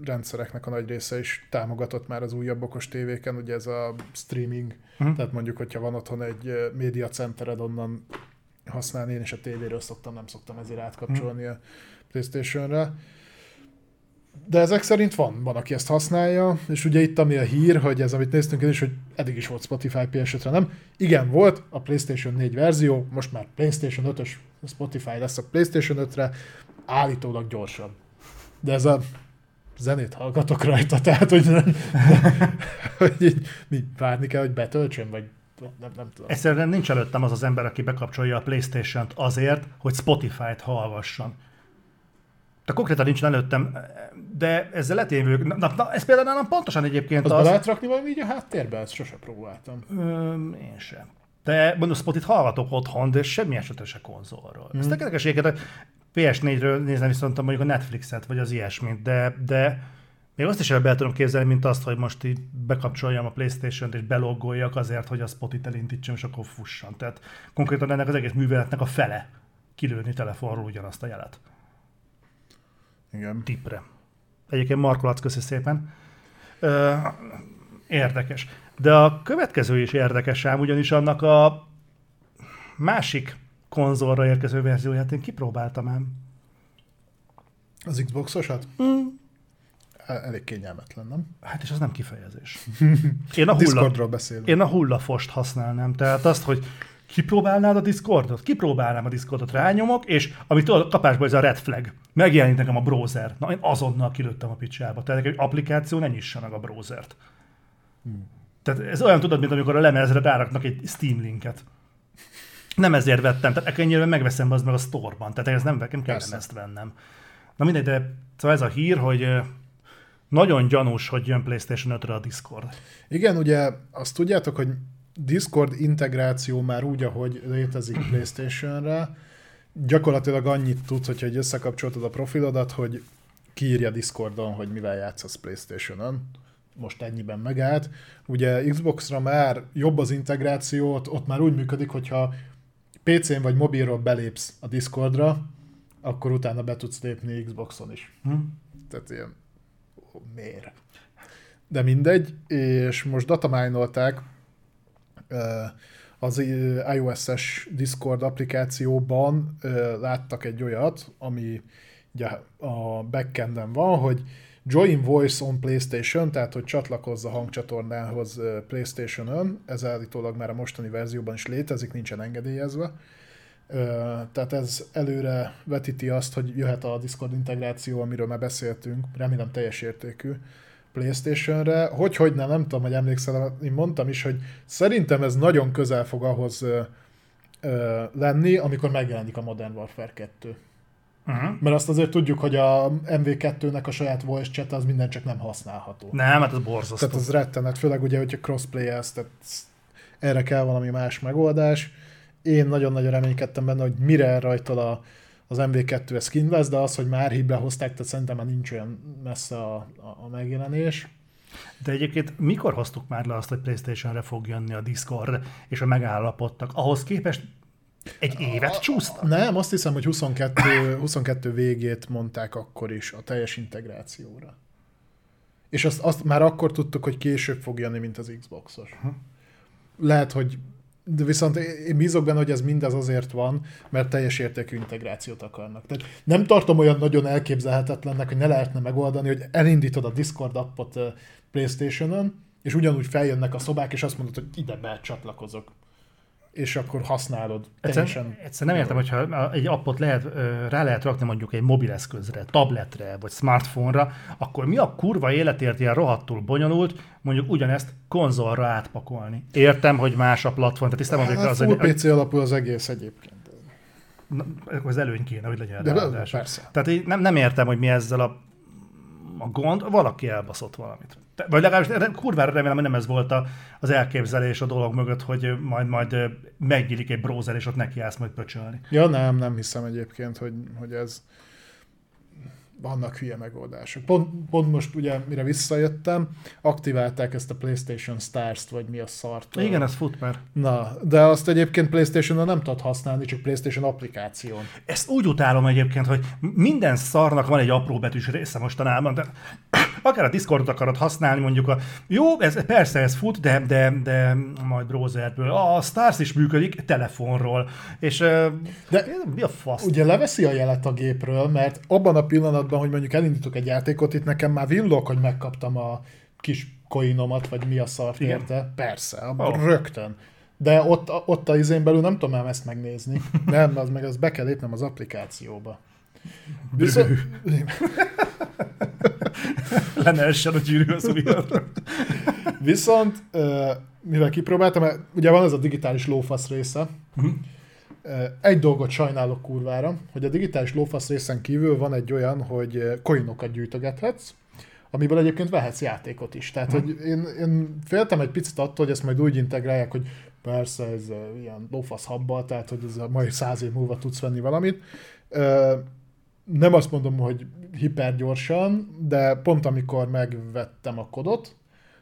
rendszereknek a nagy része is támogatott már az újabb okos tévéken, ugye ez a streaming, uh-huh. tehát mondjuk, hogyha van otthon egy média centered, onnan használni, én is a tévéről szoktam, nem szoktam ezért átkapcsolni uh-huh. a PlayStation-re. De ezek szerint van, van, aki ezt használja, és ugye itt ami a hír, hogy ez, amit néztünk én is, hogy eddig is volt Spotify pé es ötre, nem? Igen, volt a PlayStation négy verzió, most már PlayStation ötös Spotify lesz a PlayStation ötre, állítólag gyorsabb. De ez a zenét hallgatok rajta, tehát, hogy, nem, hogy így, mi, várni kell, hogy betöltsön, vagy nem, nem tudom. Egyszerűen nincs előttem az az ember, aki bekapcsolja a PlayStation-t azért, hogy Spotify-t hallgasson. De konkrétan nincs előttem, de ezzel letévők. Na, na, ez például nálam pontosan egyébként az... Az be lehet rakni valami így a háttérben? Ezt sose próbáltam. Öm, én sem. De mondom, Spotify-t hallgatok otthon, de semmi esetre se konzolról. Mm. Ez tekerekes egyébként, pé es négyről nézem viszont mondjuk a Netflixet, vagy az ilyesmit, de, de még azt is el tudom képzelni, mint azt, hogy most így bekapcsoljam a PlayStation-t és beloggoljak azért, hogy a Spotify-t elindítsam, és akkor fusson. Tehát konkrétan ennek az egész műveletnek a fele kilőni telefonról ugyanazt a jelet. Igen. Tipre. Egyébként Markolac, köszi szépen. Ö, érdekes. De a következő is érdekes ám, ugyanis annak a másik konzolra érkező verzióját én kipróbáltam ám. Az Xbox-osat? Mm. Elég kényelmetlen, nem? Hát és az nem kifejezés. Én a Discordról beszélünk. Én a hullafost használnám. Tehát azt, hogy kipróbálnád a Discordot? Kipróbálnám a Discordot, rányomok, és amit tudod, kapásból ez a red flag. Megjelenik nekem a browser. Na, én azonnal kilőttem a picsába. Tehát egy applikáció ne nyissa meg a browsert. Hmm. Tehát ez olyan, tudod, mint amikor a lemezre ráraknak egy Steam linket. Nem ezért vettem, tehát ekkennyire megveszem az meg a store-ban. Tehát ez nem nekem kell lemezt vennem. Na mindegy, de szóval ez a hír, hogy nagyon gyanús, hogy jön PlayStation ötre a Discord. Igen, ugye azt tudjátok, hogy Discord integráció már úgy, ahogy létezik PlayStation-re, gyakorlatilag annyit tud, hogyha összekapcsoltad a profilodat, hogy kiírja Discordon, hogy mivel játszasz PlayStation-on. Most ennyiben megállt. Ugye Xbox-ra már jobb az integráció, ott, ott már úgy működik, hogyha pé cén vagy mobilról belépsz a Discordra, akkor utána be tudsz lépni Xboxon is. Hm? Tehát ilyen, ó, miért? De mindegy, és most dataminolták az iOS-es Discord applikációban, láttak egy olyat, ami a backenden van, hogy Join Voice on PlayStation, tehát hogy csatlakozz a hangcsatornához PlayStation-ön, ez állítólag már a mostani verzióban is létezik, nincsen engedélyezve. Tehát ez előre vetíti azt, hogy jöhet a Discord integráció, amiről már beszéltünk, remélem teljes értékű PlayStation-re. Hogyhogy nem, nem tudom, hogy emlékszel, én mondtam is, hogy szerintem ez nagyon közel fog ahhoz ö, ö, lenni, amikor megjelenik a Modern Warfare kettő. Uh-huh. Mert azt azért tudjuk, hogy a em vé kettőnek a saját voice chat az minden csak nem használható. Nem, hát ez borzasztó. Tehát az rettenet, főleg ugye, hogyha crossplay-elsz, tehát erre kell valami más megoldás. Én nagyon-nagyon reménykedtem benne, hogy mire rajtol a az em vé kettő skin lesz, de az, hogy már hibbe hozták, tehát szerintem már nincs olyan messze a, a, a megjelenés. De egyébként mikor hoztuk már le azt, hogy PlayStation-re fog jönni a Discord, és a megállapodtak? Ahhoz képest egy évet csúsztak? Nem, azt hiszem, hogy huszonkettő, huszonkettő végét mondták akkor is a teljes integrációra. És azt, azt már akkor tudtuk, hogy később fog jönni, mint az Xboxos. Lehet, hogy de viszont én bízok benne, hogy ez mindez azért van, mert teljes értékű integrációt akarnak. Tehát nem tartom olyan nagyon elképzelhetetlennek, hogy ne lehetne megoldani, hogy elindítod a Discord appot PlayStation-on, és ugyanúgy feljönnek a szobák, és azt mondod, hogy ide becsatlakozok. és akkor használod. Egyszerűen egyszer nem értem, hogyha egy appot lehet, rá lehet rakni mondjuk egy mobileszközre, tabletre, vagy smartphone-ra, akkor mi a kurva életért ilyen rohadtul bonyolult, mondjuk ugyanezt konzolra átpakolni. Értem, hogy más a platform. Tehát tisztában hát, az full egy... pé cé alapul az egész egyébként. Na, akkor az előny kéne, hogy legyen ráadás. Tehát én nem, nem értem, hogy mi ezzel a, a gond, valaki elbaszott valamit. Vagy legalábbis kurvára remélem, hogy nem ez volt az elképzelés a dolog mögött, hogy majd, majd megnyílik egy browser, és ott nekiállsz majd pöcsölni. Ja nem, nem hiszem egyébként, hogy, hogy ez vannak hülye megoldások. Pont, pont most ugye, mire visszajöttem, aktiválták ezt a PlayStation Stars-t, vagy mi a szart. Igen, ez fut már. Na, de azt egyébként PlayStation-on nem tudod használni, csak PlayStation applikáción. Ezt úgy utálom egyébként, hogy minden szarnak van egy apró betűs része mostanában, de akár a Discordot akarod használni, mondjuk a jó, ez, persze ez fut, de, de, de majd browserből. A Stars is működik telefonról. És de mi a fasz? Ugye leveszi a jelet a gépről, mert abban a pillanatban, hogy mondjuk elindítok egy játékot, itt nekem már villog, hogy megkaptam a kis coinomat, vagy mi a szart érte. Persze, oh. rögtön. De ott, ott a izén belül nem tudom ezt megnézni. Nem, az meg az be kell lépnem az applikációba. Viszont... Lenne essen a gyűrű az újra. Viszont, mivel kipróbáltam, ugye van ez a digitális lófasz része. Egy dolgot sajnálok kurvára, hogy a digitális lófasz részen kívül van egy olyan, hogy coinokat gyűjtögethetsz, amiből egyébként vehetsz játékot is. Tehát, hogy én, én féltem egy picit attól, hogy ezt majd úgy integrálják, hogy persze ez ilyen lófasz habbal, tehát, hogy ez a mai száz év múlva tudsz venni valamit. Nem azt mondom, hogy hipergyorsan, de pont amikor megvettem a kodot,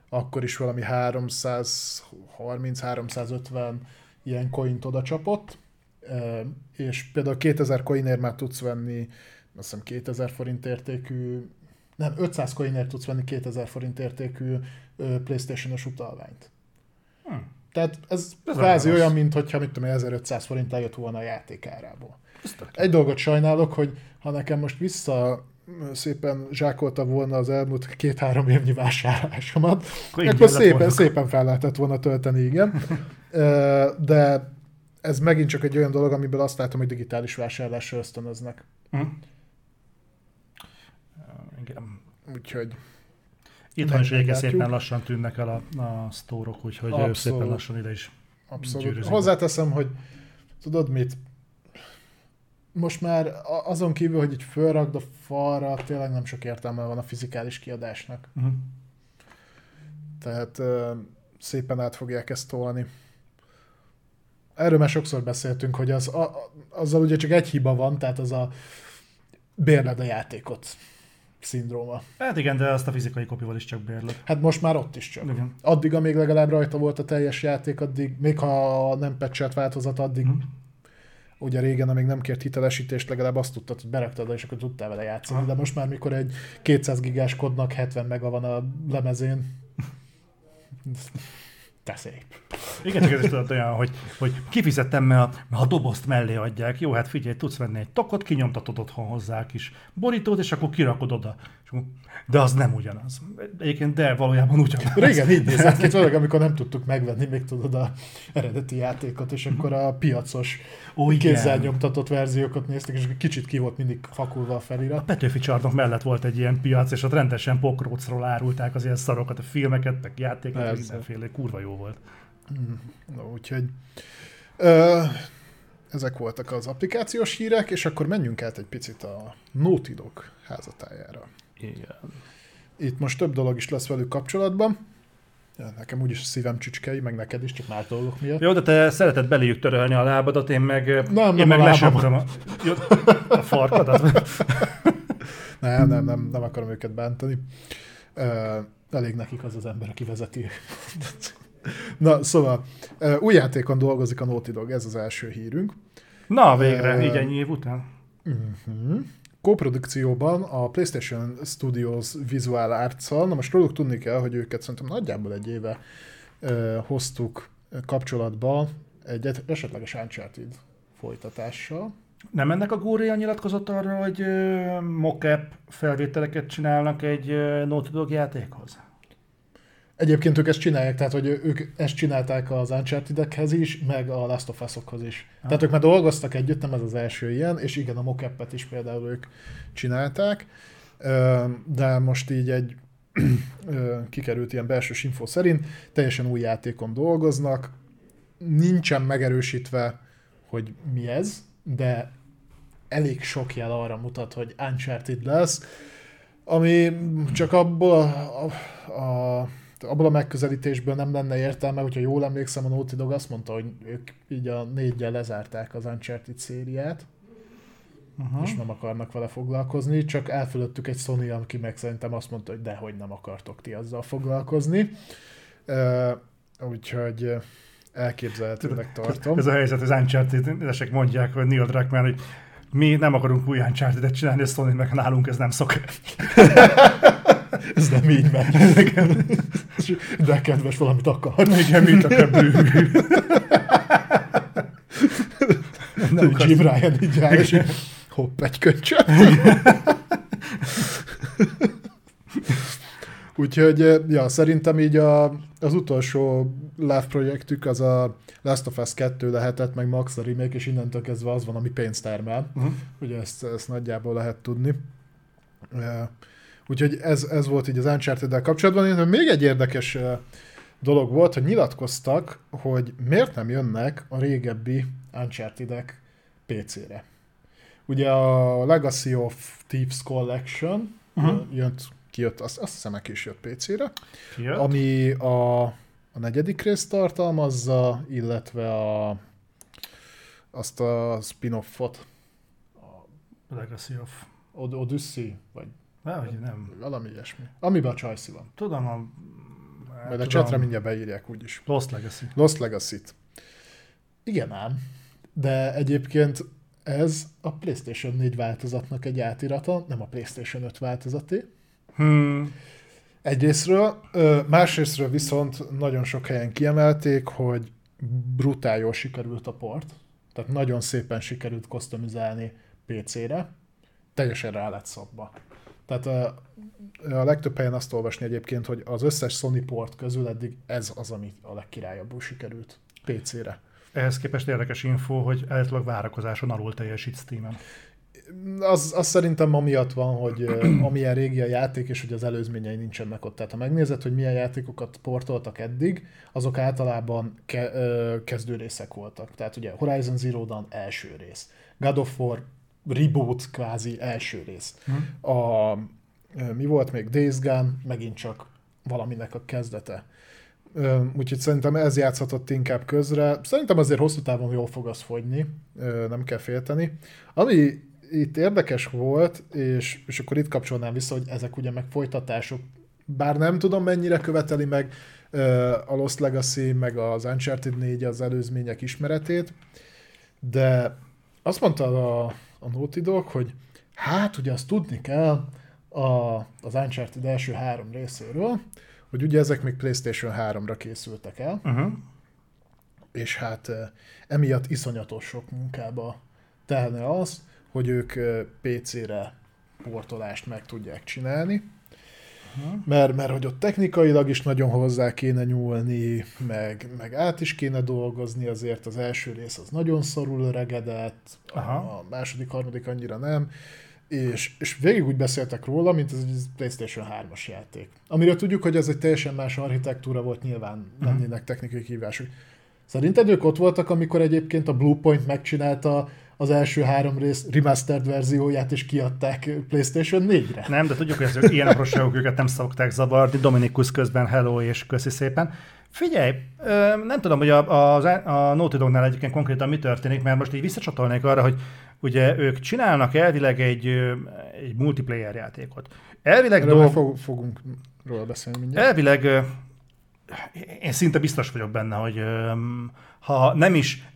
akkor is valami háromszázharminc-háromszázötven ilyen coint oda csapott, és például kétezer coinért már tudsz venni, azt hiszem kétezer forint értékű, nem, ötszáz coinért tudsz venni kétezer forint értékű PlayStation-os utalványt. Hm. Tehát ez kvázi olyan, mint hogyha mit tudom, ezerötszáz forint eljött volna a játékárából. Egy dolgot sajnálok, hogy ha nekem most vissza szépen zsákolta volna az elmúlt két-három évnyi vásárlásomat, akkor, akkor szépen, szépen fel lehetett volna tölteni, igen. De ez megint csak egy olyan dolog, amiből azt látom, hogy digitális vásárlásra ösztönöznek. Mm. Igen. Úgyhogy... Itthon is egyébként szépen lassan tűnnek el a, a sztórok, úgyhogy abszolút, szépen lassan ide is abszolút gyűrűzik. Hozzáteszem, hogy tudod mit? Most már azon kívül, hogy így fölrakd a falra, tényleg nem sok értelme van a fizikális kiadásnak. Uh-huh. Tehát szépen át fogják ezt tolni. Erről már sokszor beszéltünk, hogy az, a, azzal ugye csak egy hiba van, tehát az a bérled a játékot szindróma. Hát igen, de azt a fizikai kopival is csak bérlek. Hát most már ott is csak. Igen. Addig, amíg legalább rajta volt a teljes játék, addig, még ha nem patchelt változat, addig hmm. ugye régen, amíg nem kért hitelesítést, legalább azt tudtad, hogy beraktad, és akkor tudtál vele játszani. Hmm. De most már, mikor egy kétszáz gigás kodnak hetven mega van a lemezén, te szép. Igen, csak ez is tudod olyan, hogy, hogy kifizettem, mert a, a dobozt mellé adják. Jó, hát figyelj, tudsz venni egy tokot, kinyomtatod otthon hozzá a kis borítót, és akkor kirakod oda. De az nem ugyanaz. Egyébként, de valójában ugyanaz. Régen így nézett ki, valójában, amikor nem tudtuk megvenni, még tudod, az eredeti játékot, és akkor a piacos oh, kézzel nyomtatott verziókat néztek, és kicsit ki volt mindig fakulva a felirat. A Petőfi csarnok mellett volt egy ilyen piac, és ott rendesen pokrócról árulták az ilyen szarokat, a filmeket, meg játékokat, mindenféle, kurva jó volt. Na, úgyhogy ö, ezek voltak az applikációs hírek, és akkor menjünk át egy picit a Naughty Dog házatájára. Igen. Itt most több dolog is lesz velük kapcsolatban. Nekem úgyis a szívem csücskei, meg neked is, csak más dolgok miatt. Jó, de te szereted beléjük törölni a lábadat, én meg, nem, én nem meg a lesöpöm a, a farkadat. nem, nem, nem, nem akarom őket bántani. Ö, elég nekik az az ember, aki vezeti. Na, szóval, új játékon dolgozik a Naughty Dog, ez az első hírünk. Na, végre, így ennyi év után. Uh-huh. Koprodukcióban a PlayStation Studios Visual Arts-szal, na most róluk tudni kell, hogy őket szerintem nagyjából egy éve uh, hoztuk kapcsolatba egy esetleges Uncharted folytatással. Nem ennek a Gória nyilatkozott arra, hogy uh, mock-up felvételeket csinálnak egy uh, Naughty Dog játékhoz? Egyébként ők ezt csinálják, tehát hogy ők ezt csinálták az Uncharted-ekhez is, meg a Last of Us-okhoz is. Ah. Tehát ők már dolgoztak együtt, nem ez az első ilyen, és igen, a mock-up-et is például ők csinálták, de most így egy kikerült ilyen belsős infó szerint, teljesen új játékon dolgoznak, nincsen megerősítve, hogy mi ez, de elég sok jel arra mutat, hogy Uncharted lesz, ami csak abból a, a, a, abból a megközelítésből nem lenne értelme, hogyha jól emlékszem, a Naughty Dog azt mondta, hogy ők így a négyel lezárták az Uncharted szériát, uh-huh. és nem akarnak vele foglalkozni, csak elfölöttük egy Sony, aki meg szerintem azt mondta, hogy dehogy nem akartok ti azzal foglalkozni. Uh, úgyhogy... elképzelhetőnek tartom. Ez a helyzet, az Uncharted-esek mondják, hogy Neil Druckmann, hogy mi nem akarunk új Uncharted-et csinálni, és Sony meg nálunk ez nem szok. Ez nem így megy. De kedves, valamit akar. Igen, mit akar bűnű. Jim Ryan így áll, és hopp, egy köcsöt. Úgyhogy, ja, szerintem így a, az utolsó live projektük az a Last of Us kettő lehetett, meg Max a remake, és innentől kezdve az van, ami pénzt termel. Uh-huh. Ugye ezt, ezt nagyjából lehet tudni. Úgyhogy ez, ez volt így az Uncharted-del kapcsolatban. Még egy érdekes dolog volt, hogy nyilatkoztak, hogy miért nem jönnek a régebbi Uncharted-ek pé cére. Ugye a Legacy of Thieves Collection uh-huh. jött kijött, azt, azt hiszem, ki is jött pé cére, jött. Ami a, a negyedik részt tartalmazza, illetve a, azt a spin-offot. A Legacy of... Od- Odyssey? Vagy Dehogy nem. Valami ilyesmi. Amiben a Csajci van. Tudom, a... Majd a chatre mindjárt beírják úgyis. Lost Legacy. Lost Legacy-t. Igen ám, de egyébként ez a PlayStation négy változatnak egy átirata, nem a PlayStation öt változaté. Hmm. Egyrésztről, másrésztről viszont nagyon sok helyen kiemelték, hogy brutál jól sikerült a port, tehát nagyon szépen sikerült customizálni pé cére, teljesen rá lett szabva. Tehát a, a legtöbb helyen azt olvasni egyébként, hogy az összes Sony port közül eddig ez az, ami a legkirályabbul sikerült pé cére. Ehhez képest érdekes info, hogy általában várakozáson alul teljesít Steamen. Az, az szerintem amiatt van, hogy amilyen régi a játék, és hogy az előzményei nincsenek ott. Tehát ha megnézed, hogy milyen játékokat portoltak eddig, azok általában ke- kezdő részek voltak. Tehát ugye Horizon Zero Dawn első rész, God of War reboot kvázi első rész. Hm. A, mi volt még? Days Gone, megint csak valaminek a kezdete. Úgyhogy szerintem ez játszhatott inkább közre. Szerintem azért hosszú távon jól fog az fogyni, nem kell félteni. Ami itt érdekes volt, és, és akkor itt kapcsolnám vissza, hogy ezek ugye meg folytatások, bár nem tudom mennyire követeli meg a Lost Legacy, meg az Uncharted négy az előzmények ismeretét, de azt mondta a, a Naughty Dog, hogy hát ugye azt tudni kell a, az Uncharted első három részéről, hogy ugye ezek még PlayStation háromra készültek el, uh-huh. és hát emiatt iszonyatos sok munkába telne az, hogy ők pé cére portolást meg tudják csinálni, uh-huh. mert, mert hogy ott technikailag is nagyon hozzá kéne nyúlni, meg, meg át is kéne dolgozni, azért az első rész az nagyon szarul öregedett, uh-huh. a második, harmadik annyira nem, és, és végig úgy beszéltek róla, mint ez egy PlayStation hármas játék. Amiről tudjuk, hogy ez egy teljesen más architektúra volt, nyilván lennének uh-huh. technikai kihívások. Szerinted ők ott voltak, amikor egyébként a Bluepoint megcsinálta az első három rész remastered verzióját, és kiadták PlayStation négyre. Nem, de tudjuk, hogy ez ilyen apróságok őket nem szokták zavarni. Dominikus közben hello, és köszi szépen. Figyelj, nem tudom, hogy a, a, a Naughty Dognál egyébként konkrétan mi történik, mert most így visszacsatolnék arra, hogy ugye ők csinálnak elvileg egy, egy multiplayer játékot. Elvileg dolg... fog, fogunk róla beszélni mindjárt. Elvileg én szinte biztos vagyok benne, hogy ha nem is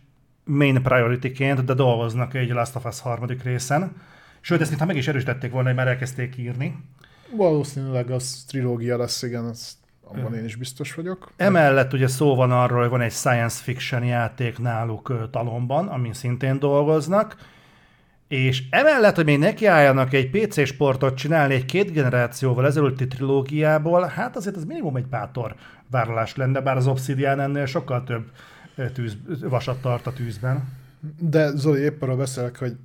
main priority-ként, de dolgoznak egy Last of Us harmadik részen. Sőt, ezt mintha meg is erősítették volna, hogy már elkezdték írni. Valószínűleg az trilógia lesz, igen, az, abban én is biztos vagyok. Emellett ugye szó van arról, hogy van egy science fiction játék náluk Talonban, amin szintén dolgoznak, És emellett, hogy még nekiálljanak egy pé cé sportot csinálni egy két generációval ezelőtti trilógiából, hát azért ez minimum egy bátor vállalás lenne, bár az Obsidian ennél sokkal több tűz, vasat tart a tűzben. De Zoli, épp arról beszélek, hogy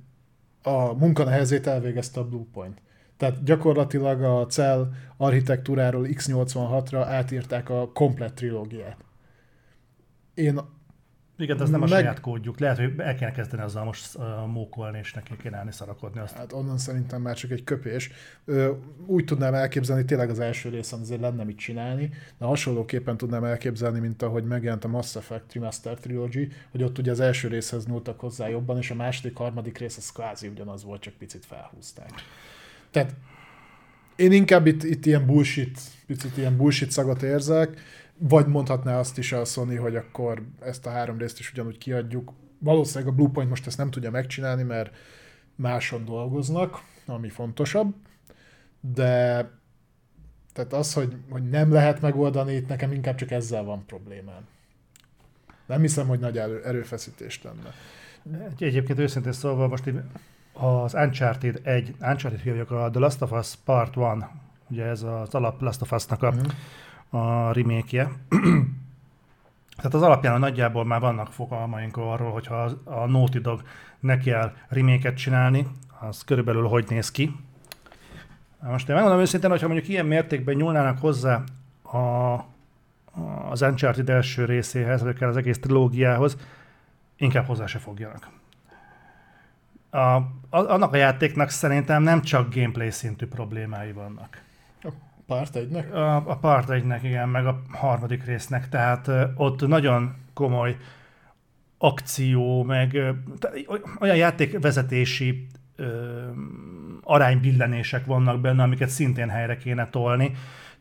a munkanehezét elvégezte a Bluepoint. Tehát gyakorlatilag a Cell architektúráról iksz nyolcvanhatra átírták a komplett trilógiát. Én... Igen, de ez nem meg... a saját kódjuk. Lehet, hogy el kéne kezdeni azzal most uh, mókolni, és neki kéne állni szarakodni azt. Hát onnan szerintem már csak egy köpés. Ö, úgy tudnám elképzelni, tényleg az első részen azért lenne mit csinálni, de hasonlóképpen tudnám elképzelni, mint ahogy megjelent a Mass Effect Remastered Trilogy, hogy ott ugye az első részhez nyúltak hozzá jobban, és a második, harmadik rész az kvázi ugyanaz volt, csak picit felhúzták. Tehát én inkább itt, itt ilyen bullshit, picit ilyen bullshit szagot érzek, vagy mondhatná azt is a Sony, hogy akkor ezt a három részt is ugyanúgy kiadjuk. Valószínűleg a Bluepoint most ezt nem tudja megcsinálni, mert máson dolgoznak, ami fontosabb, de tehát az, hogy, hogy nem lehet megoldani, itt nekem inkább csak ezzel van problémám. Nem hiszem, hogy nagy erőfeszítést lenne. Egyébként őszintén szólva most az Uncharted egy, Uncharted hívjuk a The Last of Us Part egy, ugye ez az alap Last of Us-nak a mm. a remake-je. Tehát az alapján nagyjából már vannak fogalmaink arról, hogyha a Naughty Dog neki el remake-et csinálni, az körülbelül hogy néz ki. Most én megmondom őszintén, hogyha mondjuk ilyen mértékben nyúlnának hozzá a, az Uncharted első részéhez, vagy akár az egész trilógiához, inkább hozzá se fogjanak. A, annak a játéknak szerintem nem csak gameplay szintű problémái vannak. Part egynek? A, a part egynek, igen, meg a harmadik résznek, tehát ö, ott nagyon komoly akció, meg ö, olyan játékvezetési ö, aránybillenések vannak benne, amiket szintén helyre kéne tolni.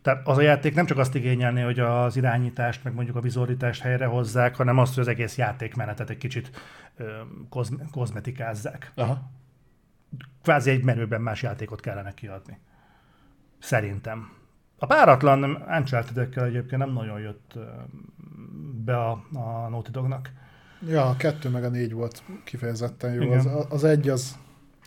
Tehát az a játék nem csak azt igényelné, hogy az irányítást, meg mondjuk a vizualitást helyre hozzák, hanem azt, hogy az egész játékmenetet egy kicsit ö, kozme, kozmetikázzák. Aha. Kvázi egy menőben más játékot kellene kiadni. Szerintem. A páratlan Uncharted-ekkel egyébként nem nagyon jött be a, a Naughty Dognak. Ja, a kettő meg a négy volt kifejezetten jó. Az, az egy, az,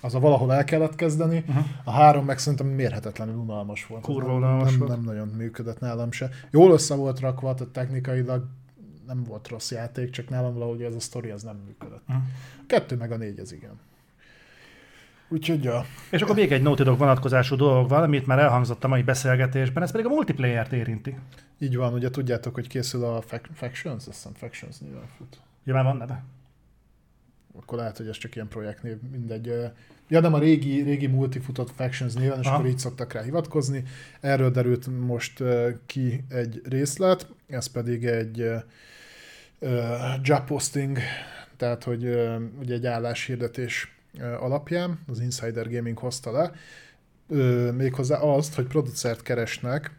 az a valahol el kellett kezdeni, uh-huh. a három meg szerintem mérhetetlenül unalmas volt. Kurva unalmas nem, volt. Nem nagyon működött nálam se. Jól össze volt rakva, tehát technikailag nem volt rossz játék, csak nálam valahogy ez a sztori az nem működött. Uh-huh. A kettő meg a négy, az igen. Úgyhogy ja. És akkor még egy Naughty Dog vonatkozású dolog van, amit már elhangzott a mai beszélgetésben, ez pedig a multiplayer-t érinti. Így van, ugye tudjátok, hogy készül a Factions, azt hiszem Factions néven fut. Ja, már van neve. Akkor lehet, hogy ez csak ilyen projektnév, mindegy. Ja, nem a régi, régi multi futott Factions néven, és ha. Akkor így szoktak rá hivatkozni. Erről derült most ki egy részlet, ez pedig egy uh, job posting, tehát hogy uh, ugye egy álláshirdetés alapján, az Insider Gaming hozta le, méghozzá azt, hogy producert keresnek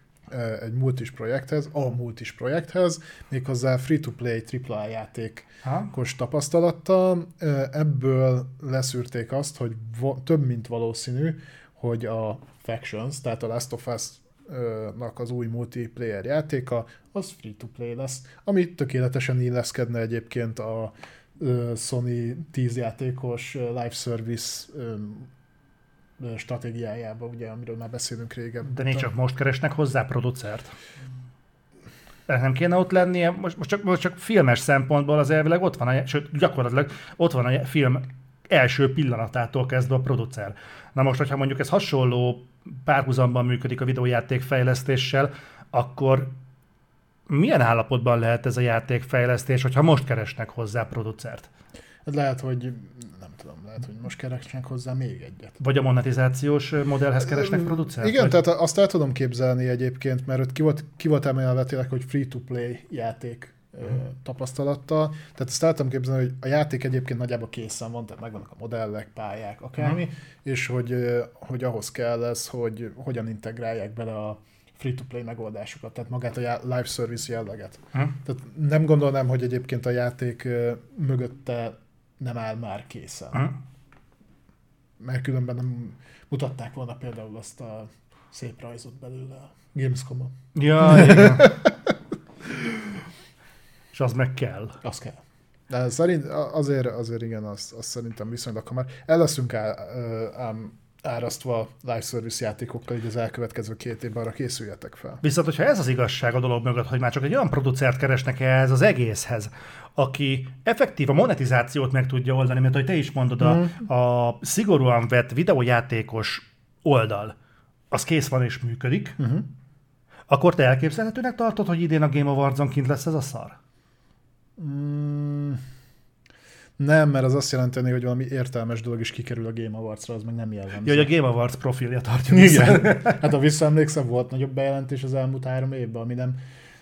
egy multis projekthez, a multis projekthez, méghozzá free-to-play á á á játékos tapasztalattal. Ebből leszűrték azt, hogy több mint valószínű, hogy a Factions, tehát a Last of Us-nak az új multiplayer játéka, az free-to-play lesz, ami tökéletesen illeszkedne egyébként a Sony tíz játékos live service stratégiájába, ugye, amiről már beszélünk régen. De négy csak most keresnek hozzá producert. Nem kéne ott lennie, most, most, csak, most csak filmes szempontból az elvileg ott van, a, sőt, gyakorlatilag ott van a film első pillanatától kezdve a producer. Na most, hogyha mondjuk ez hasonló párhuzamban működik a videójáték fejlesztéssel, akkor milyen állapotban lehet ez a játékfejlesztés, hogyha most keresnek hozzá producert? Lehet, hogy nem tudom, lehet, hogy most keresnek hozzá még egyet. Vagy a monetizációs modellhez keresnek producert? Igen, vagy... tehát azt el tudom képzelni egyébként, mert ott ki volt, ki volt emelve tényleg, hogy free-to-play játék mm. tapasztalattal. Tehát azt el tudom képzelni, hogy a játék egyébként nagyjából készen van, tehát megvannak a modellek, pályák, akármi, mm. és hogy, hogy ahhoz kell ez, hogy hogyan integrálják bele a free-to-play megoldásokat, tehát magát a já- live service jelleget. Hm? Tehát nem gondolnám, hogy egyébként a játék mögötte nem áll már készen. Hm? Mert különben nem mutatták volna például azt a szép rajzot belőle a Gamescom-on. Ja, igen. És az meg kell. Az kell. De szerint, azért, azért igen, azt az szerintem viszonylag hamar. El leszünk á, ám árasztva live service játékokkal, így az elkövetkező két évben arra készüljetek fel. Viszont, hogyha ez az igazság a dolog mögött, hogy már csak egy olyan producert keresnek ehhez az egészhez, aki effektív a monetizációt meg tudja oldani, mert hogy te is mondod, a, mm. a szigorúan vett videójátékos oldal, az kész van és működik, mm-hmm. akkor te elképzelhetőnek tartod, hogy idén a Game Awards-on kint lesz ez a szar? Mm, nem, mert az azt jelenteni, hogy valami értelmes dolog is kikerül a Game Awards-ra, az meg nem jellemző. Jó, hogy a Game Awards profilja tartja vissza. Igen. Hát ha visszaemlékszem, volt nagyobb bejelentés az elmúlt három évben, ami nem...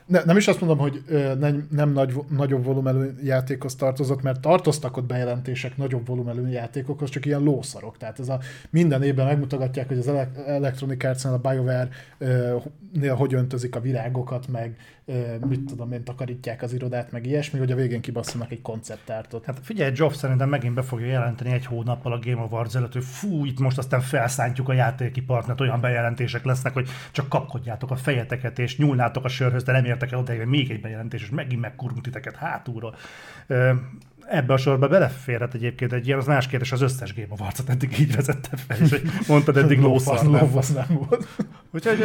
Ne, nem is azt mondom, hogy nem, nem nagy, nagyobb volumelű játékhoz tartozott, mert tartoztak ott bejelentések nagyobb volumelű játékokhoz, csak ilyen lószarok. Tehát ez a, minden évben megmutatják, hogy az Electronic Arts-nál a BioWare-nél hogy öntözik a virágokat, meg mit tudom én, takarítják az irodát, meg ilyesmi, hogy a végén kibasszanak egy konceptártot. Hát figyelj, Jobs szerintem megint be fogja jelenteni egy hónappal a Game Awards előtt, hogy fú, itt most aztán felszántjuk a játékipartnert, olyan bejelentések lesznek, hogy csak kapkodjátok a fejeteket, és nyúlnátok a sörhöz, de nem értek el odaig, még egy bejelentés, és megint megkurvunk titeket hátulról. Ebbe a sorba beleférhet egyébként egy ilyen, az más kérdés, az összes Game Awards-ot eddig így vezette fel, és mondtad eddig lófasz nem volt. Úgyhogy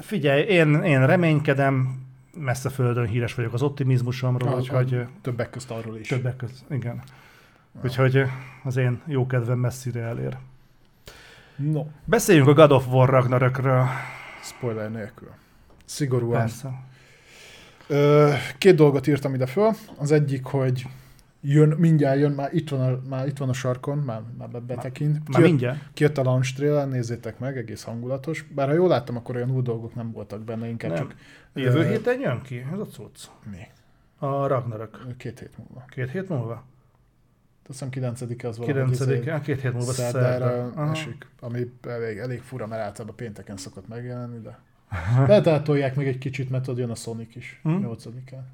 figyelj, én, én reménykedem, messze földön híres vagyok az optimizmusomról, a, úgyhogy... A többek közt arról is. Többek közt, igen. Ja. Úgyhogy az én jó kedvem messzire elér. No. Beszéljünk a God of War Ragnarökről. Spoiler nélkül. Szigorúan. Persze. Ö, két dolgot írtam ide föl. Az egyik, hogy jön, mindjárt jön, már itt van a, már itt van a sarkon, már, már betekint. Már mindjárt? Kijött a launch trailer, nézzétek meg, egész hangulatos. Bár ha jól láttam, akkor olyan új dolgok nem voltak benne, inkább nem. Csak... Jövő ö... héten jön ki? Ez a cucc. Mi? A Ragnarök. Két hét múlva. Két hét múlva? Teszem kilencedike az valami kilencedike, két hét múlva szerdára esik, ami elég, elég fura, mert általában pénteken szokott megjelenni, de... Letátolják még egy kicsit, mert ott jön a Sonic is, hmm? nyolcadikán.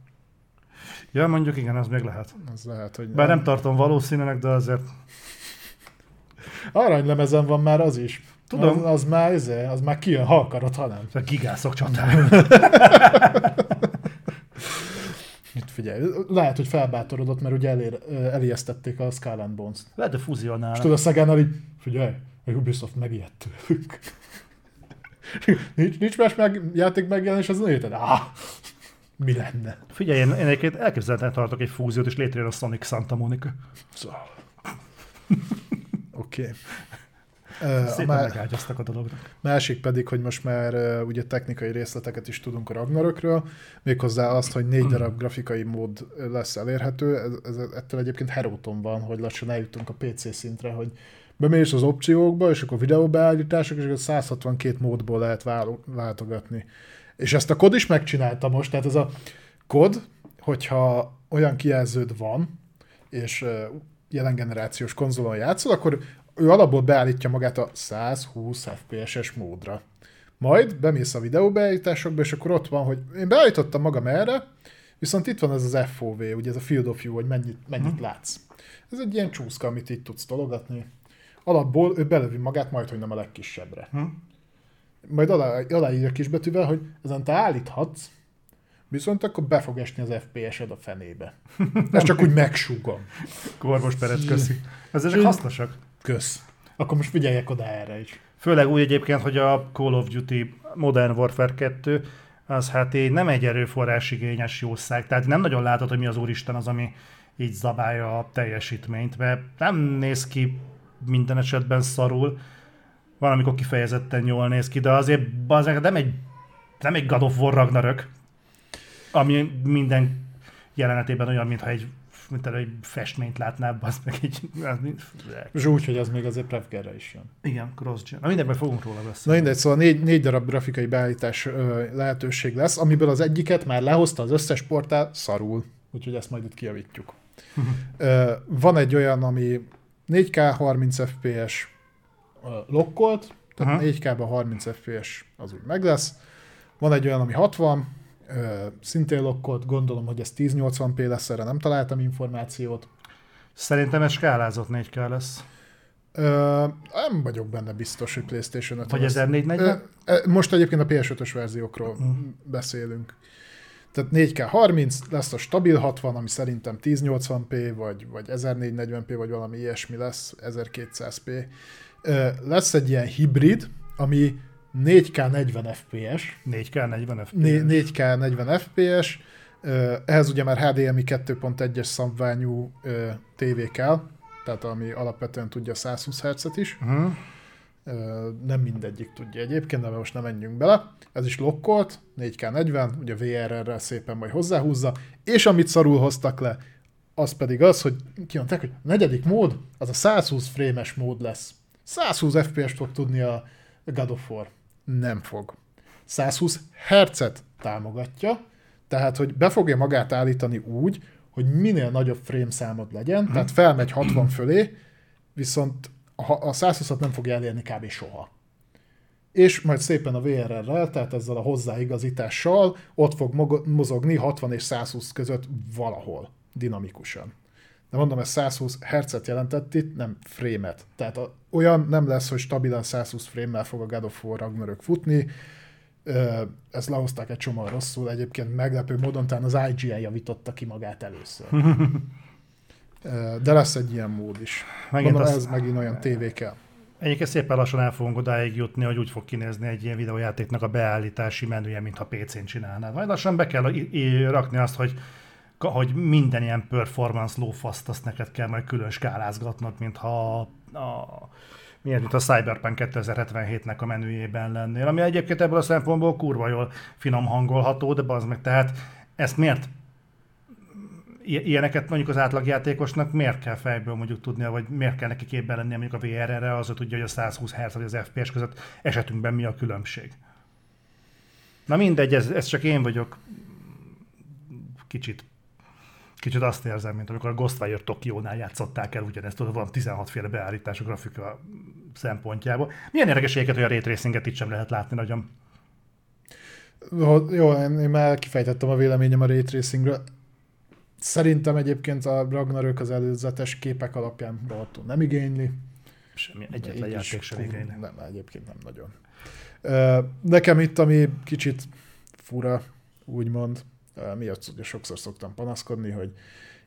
Ja, mondjuk igen, az még lehet. Az lehet, hogy bár nem, nem tartom valószínűleg, de azért... Aranylemezen van már az is. Tudom. Az, az már, az már kijön, ha akarod, ha nem. A gigászok csatája. Itt figyelj, lehet, hogy felbátorodott, mert ugye elér, elijesztették a Skull and Bones-t. Lehet, hogy fúzionálnak. És tudod, a Szegánál így, figyelj, a Ubisoft megijedt tőlük. nincs, nincs más meg, játék megjelenés, az nem érted? Ah! Mi lenne? Figyelj, én, én egyébként elképzelhetően tartok egy fúziót, és létrejön a Sonic Santa Monica. Szóval. Oké. Okay. Szépen má... megágyaztak a dolognak. Másik pedig, hogy most már uh, ugye technikai részleteket is tudunk a Ragnarökről, méghozzá azt, hogy négy darab grafikai mód lesz elérhető. Ez, ez, ettől egyébként Heróton van, hogy lassan eljutunk a pé cé szintre, hogy bemész az opciókba, és akkor videóbeállítások, és akkor száz hatvankét módból lehet váltogatni. És ezt a kod is megcsinálta most, tehát ez a kod, hogyha olyan kijelződ van, és jelen generációs konzolon játszol, akkor ő alapból beállítja magát a száz húsz ef pé es-es módra. Majd bemész a videóbeállításokba, és akkor ott van, hogy én beállítottam magam erre, viszont itt van ez az ef o vé, ugye ez a Field of View, hogy mennyit, mennyit látsz. Ez egy ilyen csúszka, amit itt tudsz tologatni. Alapból ő belövi magát majd, hogy nem a legkisebbre. Hm? Majd alá, aláírja kisbetűvel, hogy ezen te állíthatsz, viszont akkor be fog esni az ef pé es-ed a fenébe. Ezt csak úgy megsúgom. Korvos Perek, köszi. Ezek hasznosak. Kösz. Akkor most figyeljek oda erre is. Főleg úgy egyébként, hogy a Call of Duty Modern Warfare kettő az hát így nem egy erőforrásigényes jószág. Tehát nem nagyon látod, hogy mi az úristen az, ami így zabálja a teljesítményt, mert nem néz ki minden esetben szarul. Van, amikor kifejezetten jól néz ki, de azért azért nem egy, nem egy God of War Ragnarök, ami minden jelenetében olyan, mintha egy, mint egy festményt látnál, az meg egy... És úgy, hogy az még azért Prevgerre is jön. Igen, cross-gen. Na mindegy, fogunk róla beszélni. Na mindegy, szóval négy, négy darab grafikai beállítás ö, lehetőség lesz, amiből az egyiket már lehozta az összes portál, szarul. Úgyhogy ezt majd itt kijavítjuk. ö, van egy olyan, ami négy ká harminc ef pé es lokkolt, tehát aha. négy ká-ban harminc ef pé es az úgy meg lesz. Van egy olyan, ami hatvan, szintén lokkolt, gondolom, hogy ez ezernyolcvan pé lesz, erre nem találtam információt. Szerintem ez skálázott négy ká lesz. Ö, nem vagyok benne biztos, hogy PlayStation öt. Vagy ezernégyszáznegyven? Most egyébként a pé es ötös verziókról uh-huh. beszélünk. Tehát négy ká harminc, lesz a stabil hatvan, ami szerintem ezernyolcvan pé, vagy, vagy ezernégyszáznegyven pé, vagy valami ilyesmi lesz, ezerkétszáz pé. Lesz egy ilyen hibrid, ami négy ká negyven ef pé es. négy ká negyven ef pé es. négy ká negyven ef pé es. Ehhez ugye már há dé em i kettő pont egyes szabványú tévé kell, tehát ami alapvetően tudja száz húsz hertzet is. Uh-huh. Nem mindegyik tudja egyébként, de most nem menjünk bele. Ez is lokkolt, négy ká negyven, ugye vé er er-rel szépen majd hozzáhúzza, és amit szarul hoztak le, az pedig az, hogy kimondták, hogy a negyedik mód, az a száz húsz frémes mód lesz. száz húsz ef pé es-t fog tudni a God of War. Nem fog. száz húsz hertzet támogatja, tehát hogy be fogja magát állítani úgy, hogy minél nagyobb frameszámod legyen, tehát felmegy hatvan fölé, viszont a száz húszat nem fogja elérni kb. Soha. És majd szépen a vé er er-rel, tehát ezzel a hozzáigazítással ott fog mozogni hatvan és száz húsz között valahol, dinamikusan. De mondom, ez száz húsz hertzet jelentett itt, nem frémet. Tehát a, olyan nem lesz, hogy stabilan száz húsz frémmel fog a God of War Ragnarök futni. Ezt lehozták egy csomag rosszul, egyébként meglepő módon, talán az i gé en javította ki magát először. De lesz egy ilyen mód is. Megint mondom, ez megint olyan tévé kell. Egyébként szépen lassan el fogunk odáig jutni, hogy úgy fog kinézni egy ilyen videójátéknak a beállítási menüje, mintha pé cén csinálnád. Majd lassan be kell rakni azt, hogy, hogy minden ilyen performance lófaszt azt neked kell majd külön skálázgatnod, mintha a, miért, mint a Cyberpunk kétezer-hetvenhétnek a menüjében lennél. Ami egyébként ebből a szempontból kurva jól finom hangolható, de bazd meg, tehát ezt miért? Ilyeneket mondjuk az átlagjátékosnak miért kell fejből mondjuk tudnia, vagy miért kell neki képben lennie mondjuk a vé er er-re, az, hogy tudja, hogy a száz húsz hertz vagy az ef pé es között esetünkben mi a különbség. Na mindegy, ez, ez csak én vagyok. Kicsit, kicsit azt érzem, mint amikor a Ghostwire Tokiónál játszották el ugyanezt, tudod, van tizenhatféle beállítás a grafika szempontjából. Milyen érdekességeket, hogy a raytracinget itt sem lehet látni nagyon? Jó, én már kifejtettem a véleményem a raytracingről. Szerintem egyébként a Ragnarök az előzetes képek alapján rohadtul nem igényli. Semmilyen egyetlen játék sem igényli. Nem, egyébként nem nagyon. Nekem itt, ami kicsit fura, úgymond, miatt ugye sokszor szoktam panaszkodni, hogy